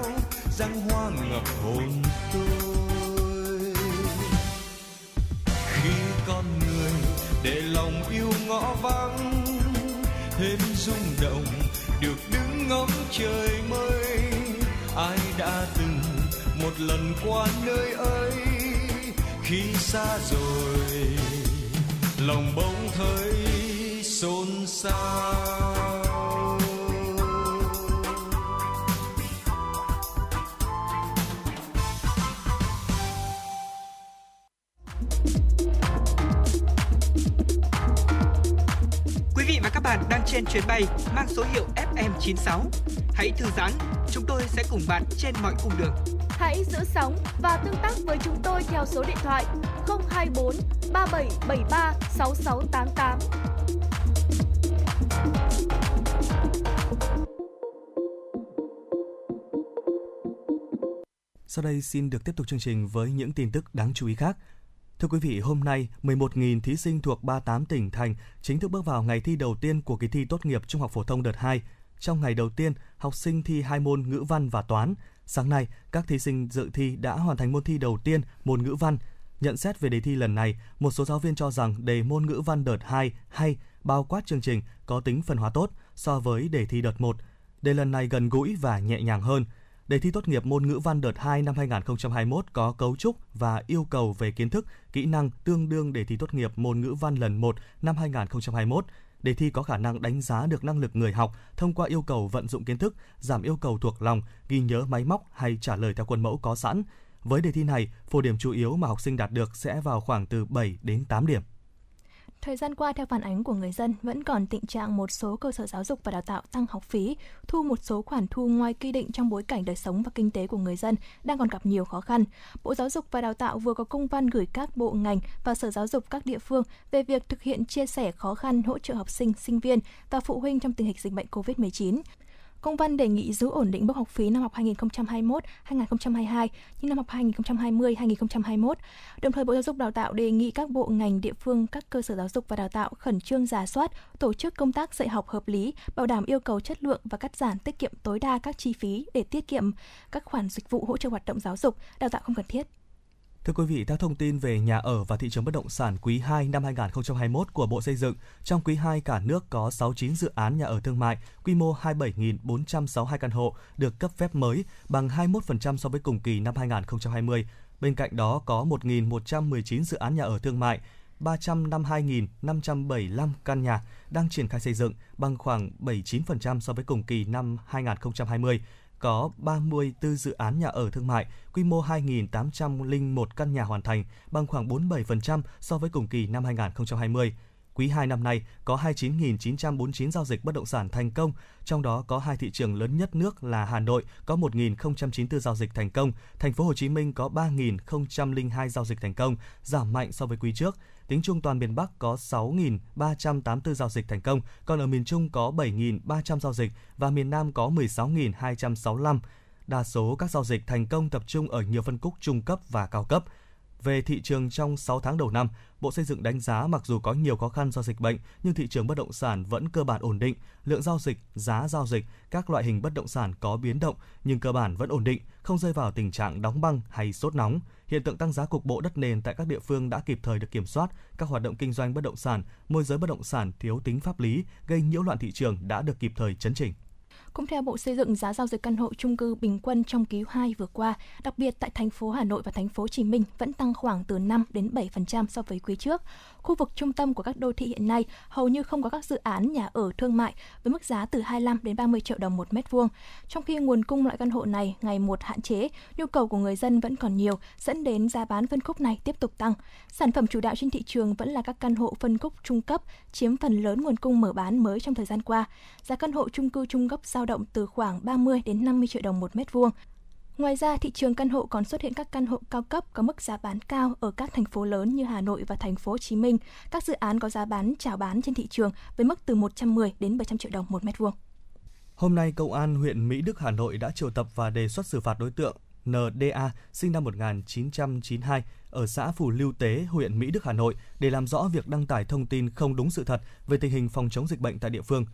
giăng hoa ngập hồn tôi. Khi con người để lòng yêu ngõ vắng thêm rung động, được đứng ngắm trời mới, ai đã từng một lần qua nơi ấy, khi xa rồi lòng bỗng thấy xôn xao. Bạn đang trên chuyến bay mang số hiệu FM96. Hãy thư giãn, chúng tôi sẽ cùng bạn trên mọi cung đường. Hãy giữ sóng và tương tác với chúng tôi theo số điện thoại 024 3773 6688. Sau đây xin được tiếp tục chương trình với những tin tức đáng chú ý khác. Thưa quý vị, hôm nay, 11.000 thí sinh thuộc 38 tỉnh, thành chính thức bước vào ngày thi đầu tiên của kỳ thi tốt nghiệp trung học phổ thông đợt 2. Trong ngày đầu tiên, học sinh thi hai môn ngữ văn và toán. Sáng nay, các thí sinh dự thi đã hoàn thành môn thi đầu tiên, môn ngữ văn. Nhận xét về đề thi lần này, một số giáo viên cho rằng đề môn ngữ văn đợt 2 hay, bao quát chương trình, có tính phân hóa tốt so với đề thi đợt 1. Đề lần này gần gũi và nhẹ nhàng hơn. Đề thi tốt nghiệp môn ngữ văn đợt 2 năm 2021 có cấu trúc và yêu cầu về kiến thức, kỹ năng tương đương đề thi tốt nghiệp môn ngữ văn lần 1 năm 2021. Đề thi có khả năng đánh giá được năng lực người học thông qua yêu cầu vận dụng kiến thức, giảm yêu cầu thuộc lòng, ghi nhớ máy móc hay trả lời theo khuôn mẫu có sẵn. Với đề thi này, phổ điểm chủ yếu mà học sinh đạt được sẽ vào khoảng từ 7 đến 8 điểm. Thời gian qua, theo phản ánh của người dân, vẫn còn tình trạng một số cơ sở giáo dục và đào tạo tăng học phí, thu một số khoản thu ngoài quy định trong bối cảnh đời sống và kinh tế của người dân đang còn gặp nhiều khó khăn. Bộ Giáo dục và Đào tạo vừa có công văn gửi các bộ ngành và Sở Giáo dục các địa phương về việc thực hiện chia sẻ khó khăn hỗ trợ học sinh, sinh viên và phụ huynh trong tình hình dịch bệnh COVID-19. Công văn đề nghị giữ ổn định mức học phí năm học 2021-2022 như năm học 2020-2021. Đồng thời, Bộ Giáo dục Đào tạo đề nghị các bộ ngành địa phương, các cơ sở giáo dục và đào tạo khẩn trương rà soát, tổ chức công tác dạy học hợp lý, bảo đảm yêu cầu chất lượng và cắt giảm tiết kiệm tối đa các chi phí để tiết kiệm các khoản dịch vụ hỗ trợ hoạt động giáo dục, đào tạo không cần thiết. Thưa quý vị, theo thông tin về nhà ở và thị trường bất động sản quý 2 năm 2021 của Bộ Xây dựng, trong quý 2 cả nước có 69 dự án nhà ở thương mại, quy mô 27.462 căn hộ được cấp phép mới, bằng 21% so với cùng kỳ năm 2020. Bên cạnh đó có 1.119 dự án nhà ở thương mại, 352.575 căn nhà đang triển khai xây dựng, bằng khoảng 79% so với cùng kỳ năm 2020. Có 34 dự án nhà ở thương mại, quy mô 2.801 căn nhà hoàn thành, bằng khoảng 47% so với cùng kỳ năm 2020. Quý 2 năm nay, có 29.949 giao dịch bất động sản thành công, trong đó có hai thị trường lớn nhất nước là Hà Nội có 1.094 giao dịch thành công, thành phố Hồ Chí Minh có 3.002 giao dịch thành công, giảm mạnh so với quý trước. Tính chung toàn miền Bắc có 6.384 giao dịch thành công, còn ở miền Trung có 7.300 giao dịch và miền Nam có 16.265. Đa số các giao dịch thành công tập trung ở nhiều phân khúc trung cấp và cao cấp. Về thị trường trong 6 tháng đầu năm, Bộ Xây dựng đánh giá mặc dù có nhiều khó khăn do dịch bệnh, nhưng thị trường bất động sản vẫn cơ bản ổn định. Lượng giao dịch, giá giao dịch, các loại hình bất động sản có biến động nhưng cơ bản vẫn ổn định, không rơi vào tình trạng đóng băng hay sốt nóng. Hiện tượng tăng giá cục bộ đất nền tại các địa phương đã kịp thời được kiểm soát, các hoạt động kinh doanh bất động sản, môi giới bất động sản thiếu tính pháp lý, gây nhiễu loạn thị trường đã được kịp thời chấn chỉnh. Cũng theo Bộ Xây dựng, giá giao dịch căn hộ chung cư bình quân trong quý 2 vừa qua, đặc biệt tại thành phố Hà Nội và thành phố Hồ Chí Minh vẫn tăng khoảng từ 5 đến 7% so với quý trước. Khu vực trung tâm của các đô thị hiện nay hầu như không có các dự án nhà ở thương mại với mức giá từ 25 đến 30 triệu đồng một mét vuông. Trong khi nguồn cung loại căn hộ này ngày một hạn chế, nhu cầu của người dân vẫn còn nhiều, dẫn đến giá bán phân khúc này tiếp tục tăng. Sản phẩm chủ đạo trên thị trường vẫn là các căn hộ phân khúc trung cấp, chiếm phần lớn nguồn cung mở bán mới trong thời gian qua. Giá căn hộ chung cư trung cấp dao động từ khoảng 30 đến 50 triệu đồng một mét vuông. Ngoài ra, thị trường căn hộ còn xuất hiện các căn hộ cao cấp có mức giá bán cao ở các thành phố lớn như Hà Nội và thành phố Hồ Chí Minh. Các dự án có giá bán chào bán trên thị trường với mức từ 110 đến 700 triệu đồng một mét vuông. Hôm nay, Công an huyện Mỹ Đức, Hà Nội đã triệu tập và đề xuất xử phạt đối tượng NDA sinh năm 1992 ở xã Phù Lưu Tế, huyện Mỹ Đức, Hà Nội để làm rõ việc đăng tải thông tin không đúng sự thật về tình hình phòng chống dịch bệnh tại địa phương.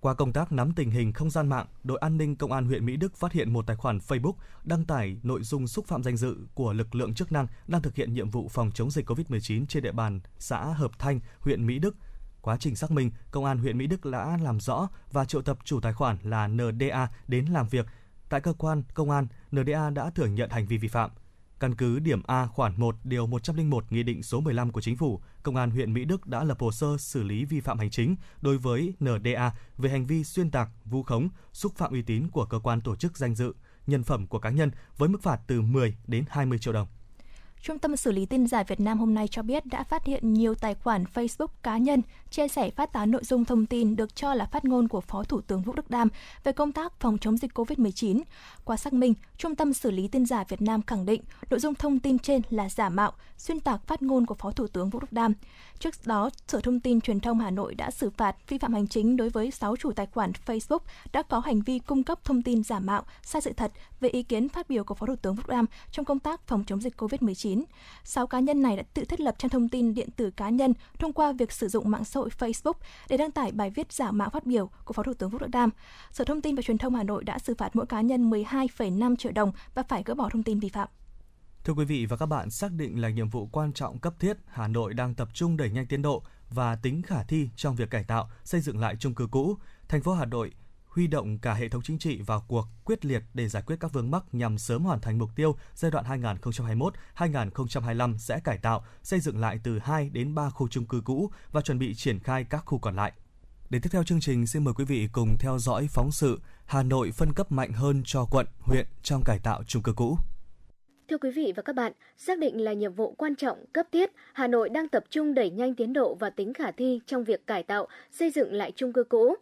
Qua công tác nắm tình hình không gian mạng, đội an ninh Công an huyện Mỹ Đức phát hiện một tài khoản Facebook đăng tải nội dung xúc phạm danh dự của lực lượng chức năng đang thực hiện nhiệm vụ phòng chống dịch COVID-19 trên địa bàn xã Hợp Thanh, huyện Mỹ Đức. Quá trình xác minh, Công an huyện Mỹ Đức đã làm rõ và triệu tập chủ tài khoản là NDA đến làm việc. Tại cơ quan công an, NDA đã thừa nhận hành vi vi phạm. Căn cứ điểm A khoản 1 điều 101 Nghị định số 15 của Chính phủ, Công an huyện Mỹ Đức đã lập hồ sơ xử lý vi phạm hành chính đối với NDA về hành vi xuyên tạc, vu khống, xúc phạm uy tín của cơ quan tổ chức, danh dự, nhân phẩm của cá nhân với mức phạt từ 10 đến 20 triệu đồng. Trung tâm xử lý tin giả Việt Nam hôm nay cho biết đã phát hiện nhiều tài khoản Facebook cá nhân chia sẻ phát tán nội dung thông tin được cho là phát ngôn của Phó Thủ tướng Vũ Đức Đam về công tác phòng chống dịch COVID-19. Qua xác minh, Trung tâm xử lý tin giả Việt Nam khẳng định nội dung thông tin trên là giả mạo, xuyên tạc phát ngôn của Phó Thủ tướng Vũ Đức Đam. Trước đó, Sở Thông tin Truyền thông Hà Nội đã xử phạt vi phạm hành chính đối với 6 chủ tài khoản Facebook đã có hành vi cung cấp thông tin giả mạo, sai sự thật về ý kiến phát biểu của Phó Thủ tướng Vũ Đức Đam trong công tác phòng chống dịch COVID-19. 6 cá nhân này đã tự thiết lập trang thông tin điện tử cá nhân thông qua việc sử dụng mạng xã hội Facebook để đăng tải bài viết giả mạo phát biểu của Phó Thủ tướng Vũ Đức Đam. Sở Thông tin và Truyền thông Hà Nội đã xử phạt mỗi cá nhân 12,5 triệu đồng và phải gỡ bỏ thông tin vi phạm. Thưa quý vị và các bạn, xác định là nhiệm vụ quan trọng cấp thiết, Hà Nội đang tập trung đẩy nhanh tiến độ và tính khả thi trong việc cải tạo, xây dựng lại chung cư cũ. Thành phố Hà Nội huy động cả hệ thống chính trị vào cuộc quyết liệt để giải quyết các vướng mắc nhằm sớm hoàn thành mục tiêu giai đoạn 2021-2025 sẽ cải tạo, xây dựng lại từ 2 đến 3 khu chung cư cũ và chuẩn bị triển khai các khu còn lại. Để tiếp theo chương trình, xin mời quý vị cùng theo dõi phóng sự Hà Nội phân cấp mạnh hơn cho quận, huyện trong cải tạo chung cư cũ. Thưa quý vị và các bạn, xác định là nhiệm vụ quan trọng, cấp thiết, Hà Nội đang tập trung đẩy nhanh tiến độ và tính khả thi trong việc cải tạo, xây dựng lại chung cư cũ.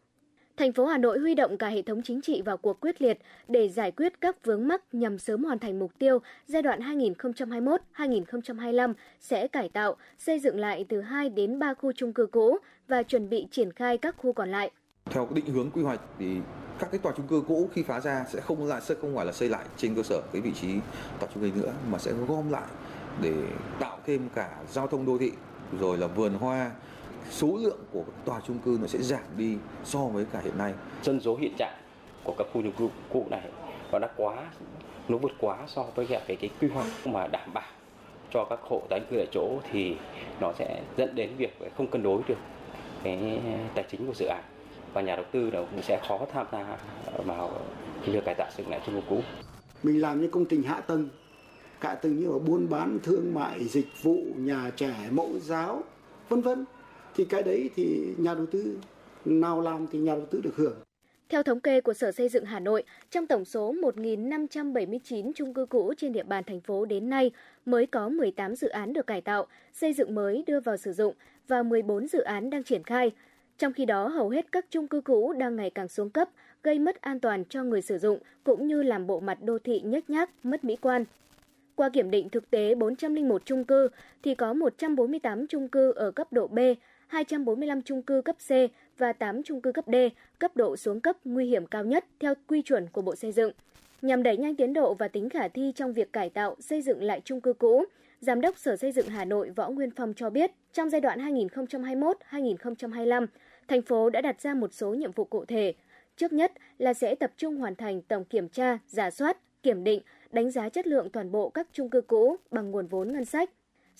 Thành phố Hà Nội huy động cả hệ thống chính trị vào cuộc quyết liệt để giải quyết các vướng mắc nhằm sớm hoàn thành mục tiêu giai đoạn 2021-2025 sẽ cải tạo, xây dựng lại từ 2 đến 3 khu chung cư cũ và chuẩn bị triển khai các khu còn lại. Theo cái định hướng quy hoạch thì các cái tòa chung cư cũ khi phá ra sẽ không phải là xây lại trên cơ sở cái vị trí tòa chung cư nữa mà sẽ gom lại để tạo thêm cả giao thông đô thị rồi là vườn hoa. Số lượng của tòa chung cư nó sẽ giảm đi so với cả hiện nay. Dân số hiện trạng của các khu chung cư cũ này nó vượt quá so với cả cái quy hoạch mà đảm bảo cho các hộ tái định cư tại chỗ thì nó sẽ dẫn đến việc không cân đối được cái tài chính của dự án và nhà đầu tư nó cũng sẽ khó tham gia vào cái việc cải tạo dựng lại chung cư cũ. Mình làm những công trình hạ tầng như là buôn bán, thương mại, dịch vụ, nhà trẻ, mẫu giáo, vân vân. Thì cái đấy thì nhà đầu tư nào làm thì nhà đầu tư được hưởng. Theo thống kê của Sở Xây dựng Hà Nội, trong tổng số 1.579 chung cư cũ trên địa bàn thành phố đến nay mới có 18 dự án được cải tạo, xây dựng mới đưa vào sử dụng và 14 dự án đang triển khai. Trong khi đó, hầu hết các chung cư cũ đang ngày càng xuống cấp, gây mất an toàn cho người sử dụng cũng như làm bộ mặt đô thị nhếch nhác, mất mỹ quan. Qua kiểm định thực tế 401 chung cư thì có 148 chung cư ở cấp độ B, 245 chung cư cấp C và 8 chung cư cấp D, cấp độ xuống cấp nguy hiểm cao nhất theo quy chuẩn của Bộ Xây dựng. Nhằm đẩy nhanh tiến độ và tính khả thi trong việc cải tạo, xây dựng lại chung cư cũ, Giám đốc Sở Xây dựng Hà Nội Võ Nguyên Phong cho biết, trong giai đoạn 2021-2025, thành phố đã đặt ra một số nhiệm vụ cụ thể. Trước nhất là sẽ tập trung hoàn thành tổng kiểm tra, rà soát, kiểm định, đánh giá chất lượng toàn bộ các chung cư cũ bằng nguồn vốn ngân sách.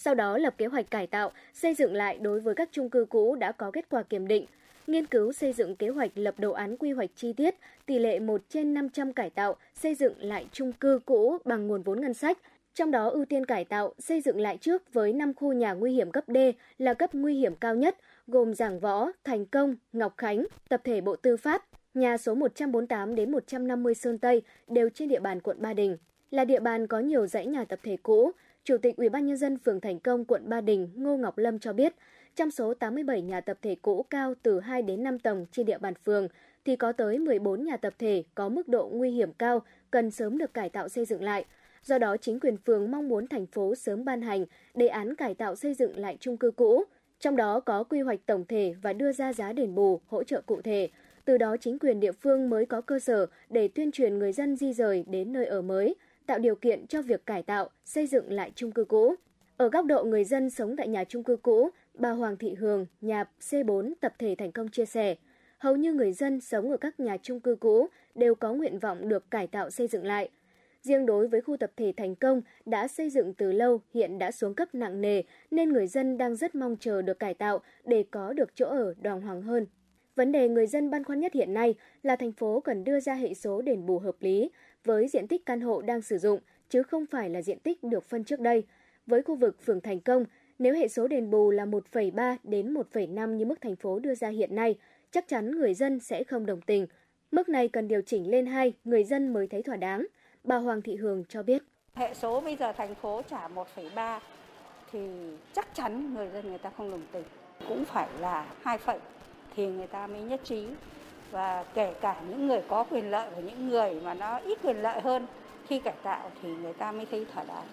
Sau đó lập kế hoạch cải tạo, xây dựng lại đối với các chung cư cũ đã có kết quả kiểm định. nghiên cứu xây dựng kế hoạch lập đồ án quy hoạch chi tiết, tỷ lệ 1/500 cải tạo, xây dựng lại chung cư cũ bằng nguồn vốn ngân sách. Trong đó ưu tiên cải tạo, xây dựng lại trước với 5 khu nhà nguy hiểm cấp D là cấp nguy hiểm cao nhất, gồm Giảng Võ, Thành Công, Ngọc Khánh, tập thể Bộ Tư pháp, nhà số 148 đến 150 Sơn Tây đều trên địa bàn quận Ba Đình. Là địa bàn có nhiều dãy nhà tập thể cũ, Chủ tịch UBND phường Thành Công, quận Ba Đình Ngô Ngọc Lâm cho biết, trong số 87 nhà tập thể cũ cao từ 2 đến 5 tầng trên địa bàn phường, thì có tới 14 nhà tập thể có mức độ nguy hiểm cao cần sớm được cải tạo xây dựng lại. Do đó, chính quyền phường mong muốn thành phố sớm ban hành đề án cải tạo xây dựng lại chung cư cũ, trong đó có quy hoạch tổng thể và đưa ra giá đền bù, hỗ trợ cụ thể. Từ đó, chính quyền địa phương mới có cơ sở để tuyên truyền người dân di dời đến nơi ở mới, tạo điều kiện cho việc cải tạo, xây dựng lại chung cư cũ. Ở góc độ người dân sống tại nhà chung cư cũ, bà Hoàng Thị Hương, nhà C4 tập thể Thành Công chia sẻ, hầu như người dân sống ở các nhà chung cư cũ đều có nguyện vọng được cải tạo xây dựng lại. Riêng đối với khu tập thể Thành Công đã xây dựng từ lâu hiện đã xuống cấp nặng nề nên người dân đang rất mong chờ được cải tạo để có được chỗ ở đàng hoàng hơn. Vấn đề người dân băn khoăn nhất hiện nay là thành phố cần đưa ra hệ số đền bù hợp lý với diện tích căn hộ đang sử dụng chứ không phải là diện tích được phân trước đây. Với khu vực phường Thành Công, nếu hệ số đền bù là 1,3 đến 1,5 như mức thành phố đưa ra hiện nay, chắc chắn người dân sẽ không đồng tình. Mức này cần điều chỉnh lên 2, người dân mới thấy thỏa đáng. Bà Hoàng Thị Hương cho biết, hệ số bây giờ thành phố trả 1,3 thì chắc chắn người dân người ta không đồng tình. Cũng phải là 2 thì người ta mới nhất trí. Và kể cả những người có quyền lợi và những người mà nó ít quyền lợi hơn khi cải tạo thì người ta mới thấy thỏa đáng.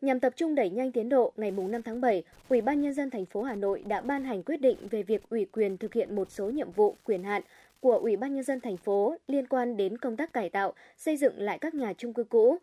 Nhằm tập trung đẩy nhanh tiến độ, ngày 5 tháng 7, Ủy ban Nhân dân thành phố Hà Nội đã ban hành quyết định về việc ủy quyền thực hiện một số nhiệm vụ quyền hạn của Ủy ban Nhân dân thành phố liên quan đến công tác cải tạo, xây dựng lại các nhà chung cư cũ.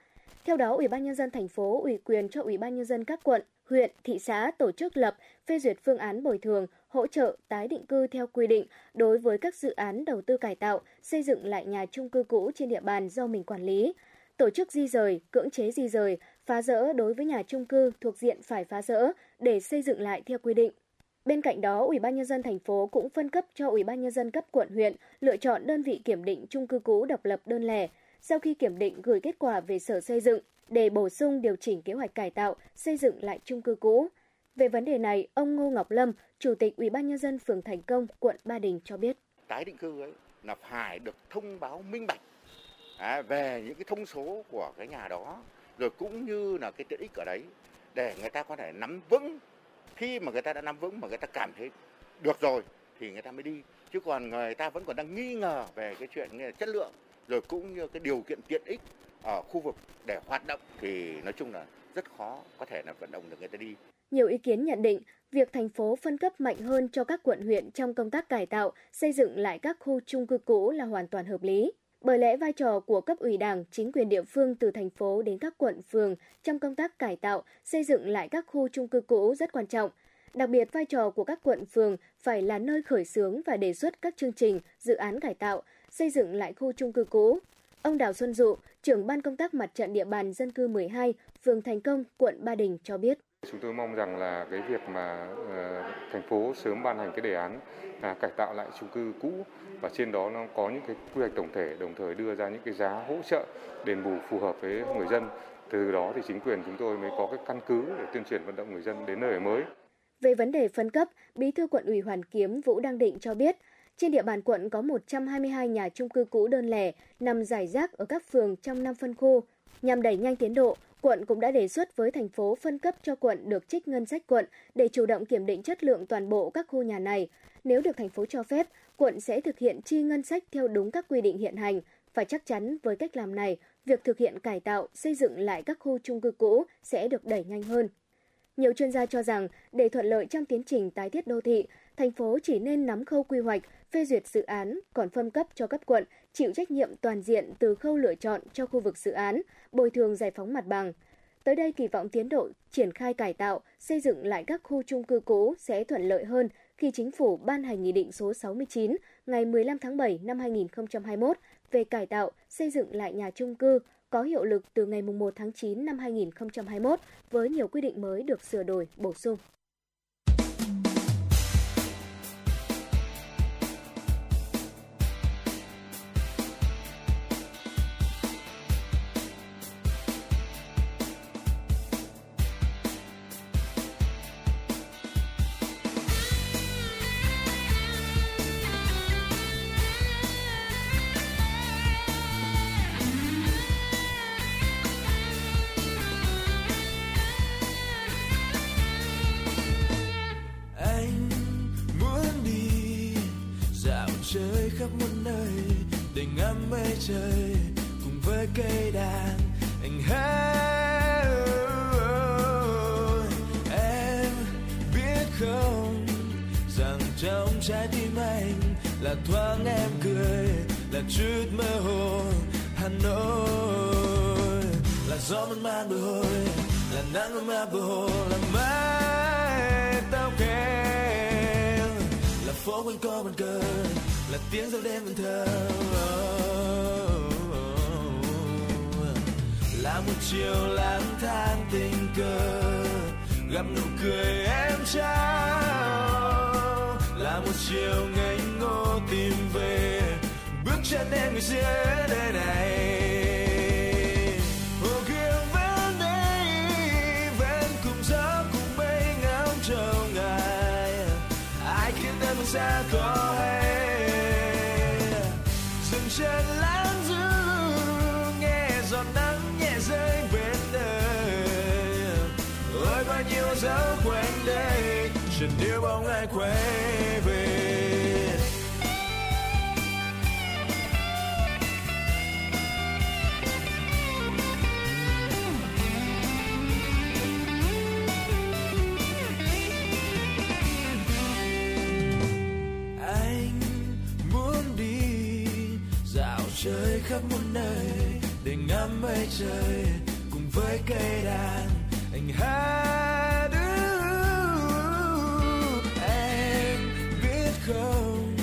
Theo đó, Ủy ban Nhân dân thành phố ủy quyền cho Ủy ban Nhân dân các quận, huyện, thị xã tổ chức lập, phê duyệt phương án bồi thường, hỗ trợ, tái định cư theo quy định đối với các dự án đầu tư cải tạo, xây dựng lại nhà chung cư cũ trên địa bàn do mình quản lý, tổ chức di dời, cưỡng chế di dời, phá dỡ đối với nhà chung cư thuộc diện phải phá dỡ để xây dựng lại theo quy định. Bên cạnh đó, Ủy ban Nhân dân thành phố cũng phân cấp cho Ủy ban Nhân dân cấp quận huyện lựa chọn đơn vị kiểm định chung cư cũ độc lập đơn lẻ, sau khi kiểm định gửi kết quả về Sở Xây dựng để bổ sung điều chỉnh kế hoạch cải tạo, xây dựng lại chung cư cũ. Về vấn đề này, ông Ngô Ngọc Lâm, Chủ tịch Ủy ban Nhân dân phường Thành Công, quận Ba Đình cho biết, tái định cư ấy là phải được thông báo minh bạch về những cái thông số của cái nhà đó, rồi cũng như là cái tiện ích ở đấy để người ta có thể nắm vững. Khi mà người ta đã nắm vững mà người ta cảm thấy được rồi thì người ta mới đi. Chứ còn người ta vẫn còn đang nghi ngờ về cái chuyện chất lượng rồi cũng như cái điều kiện tiện ích ở khu vực để hoạt động thì nói chung là rất khó có thể là vận động được người ta đi. Nhiều ý kiến nhận định việc thành phố phân cấp mạnh hơn cho các quận huyện trong công tác cải tạo, xây dựng lại các khu chung cư cũ là hoàn toàn hợp lý. Bởi lẽ vai trò của cấp ủy Đảng, chính quyền địa phương từ thành phố đến các quận, phường trong công tác cải tạo, xây dựng lại các khu chung cư cũ rất quan trọng. Đặc biệt, vai trò của các quận, phường phải là nơi khởi xướng và đề xuất các chương trình, dự án cải tạo, xây dựng lại khu chung cư cũ. Ông Đào Xuân Dụ, trưởng ban công tác mặt trận địa bàn dân cư 12, phường Thành Công, quận Ba Đình cho biết. Chúng tôi mong rằng là cái việc mà thành phố sớm ban hành cái đề án cải tạo lại chung cư cũ và trên đó nó có những cái quy hoạch tổng thể, đồng thời đưa ra những cái giá hỗ trợ đền bù phù hợp với người dân. Từ đó thì chính quyền chúng tôi mới có cái căn cứ để tuyên truyền vận động người dân đến nơi ở mới. Về vấn đề phân cấp, Bí thư quận ủy Hoàn Kiếm Vũ Đăng Định cho biết, trên địa bàn quận có 122 nhà chung cư cũ đơn lẻ nằm rải rác ở các phường trong 5 phân khu. Nhằm đẩy nhanh tiến độ, quận cũng đã đề xuất với thành phố phân cấp cho quận được trích ngân sách quận để chủ động kiểm định chất lượng toàn bộ các khu nhà này. Nếu được thành phố cho phép, quận sẽ thực hiện chi ngân sách theo đúng các quy định hiện hành. Phải chắc chắn với cách làm này, việc thực hiện cải tạo, xây dựng lại các khu chung cư cũ sẽ được đẩy nhanh hơn. Nhiều chuyên gia cho rằng, để thuận lợi trong tiến trình tái thiết đô thị, thành phố chỉ nên nắm khâu quy hoạch, phê duyệt dự án, còn phân cấp cho cấp quận chịu trách nhiệm toàn diện từ khâu lựa chọn cho khu vực dự án, bồi thường giải phóng mặt bằng. Tới đây kỳ vọng tiến độ triển khai cải tạo, xây dựng lại các khu chung cư cũ sẽ thuận lợi hơn khi chính phủ ban hành Nghị định số 69 ngày 15 tháng 7 năm 2021 về cải tạo, xây dựng lại nhà chung cư có hiệu lực từ ngày 1 tháng 9 năm 2021 với nhiều quy định mới được sửa đổi, bổ sung. khắp muôn nơi để ngắm mây trời cùng với cây đàn anh hát. Em biết không rằng trong trái tim anh là thoáng em cười, là chút mơ hồ Hà Nội, là gió mơn man bờ hồi, là nắng mơn man bờ hồ, là mái tóc em, là phố quanh co bàn cờ, là tiếng giao đêm mình thơ, là một chiều lang thang tình cờ gặp nụ cười em trao, là một chiều ngây ngô tìm về bước chân em người giữa đời này. Hồ Gươm vẫn đây, vẫn cùng gió cùng bay ngắm trong ngày. Ai khiến em bước xa có hay? Dừng chân lãng du, nghe giọt nắng nhẹ rơi bên đời. Ôi bao nhiêu dấu quanh đây, chợt yêu bóng ai quay về. Chơi khắp muôn nơi để ngắm mây trời cùng với cây đàn anh hát. Em biết không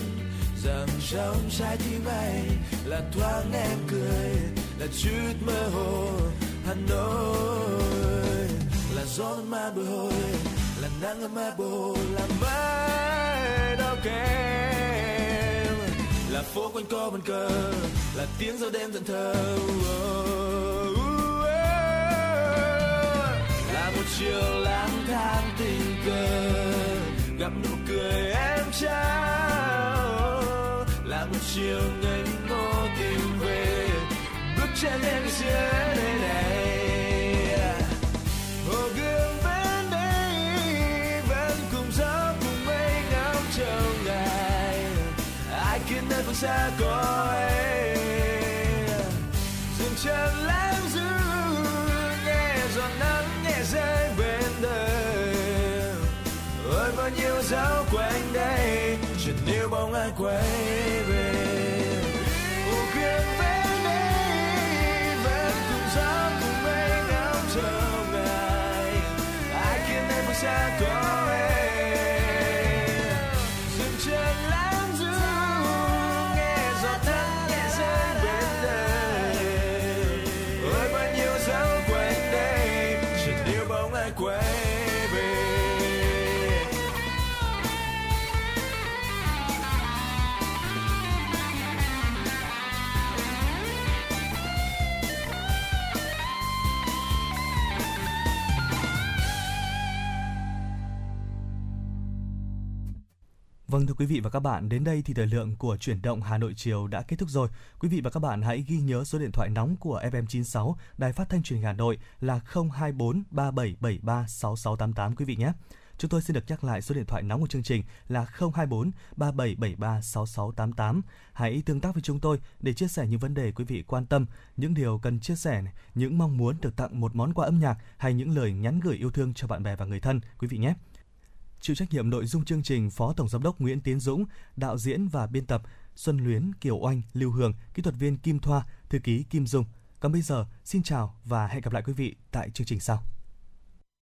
rằng trong trái tim anh là thoáng em cười, là chút mơ hồ Hà Nội, là gió mát bồi hồi, là nắng mát bồi, là mây đau kém, là phố quanh co bàn cờ, là tiếng giao đêm dần thơ, là một chiều lang thang tình cờ gặp nụ cười em trao, là một chiều ngây ngô tìm về bước chân em giữa đời này. Hồ Gươm vẫn đây, vẫn cùng gió cùng mây ngắm trong ngày. Ai khiến nơi phương xa có ấy chân lãng du, nghe giọt nắng nhẹ rơi bên đời. Ôi bao nhiêu dấu quanh đây, chợt níu bóng ai quay về. Hồ Gươm vẫn đây, vẫn cùng gió cùng mây ngắm trong ngày. Ai khiến em bước xa có em. Dừng chân lãng du, nghe giọt nắng nhẹ rơi bên đời. Vâng, thưa quý vị và các bạn, đến đây thì thời lượng của Chuyển động Hà Nội chiều đã kết thúc rồi. Quý vị và các bạn hãy ghi nhớ số điện thoại nóng của FM96 Đài Phát thanh Truyền hình Hà Nội là 024 3773 6688 quý vị nhé. Chúng tôi xin được nhắc lại số điện thoại nóng của chương trình là 024 3773 6688. Hãy tương tác với chúng tôi để chia sẻ những vấn đề quý vị quan tâm, những điều cần chia sẻ, những mong muốn được tặng một món quà âm nhạc hay những lời nhắn gửi yêu thương cho bạn bè và người thân quý vị nhé. Chịu trách nhiệm nội dung chương trình Phó Tổng Giám đốc Nguyễn Tiến Dũng, đạo diễn và biên tập Xuân Luyến, Kiều Oanh, Lưu Hường, kỹ thuật viên Kim Thoa, thư ký Kim Dung. Còn bây giờ, xin chào và hẹn gặp lại quý vị tại chương trình sau.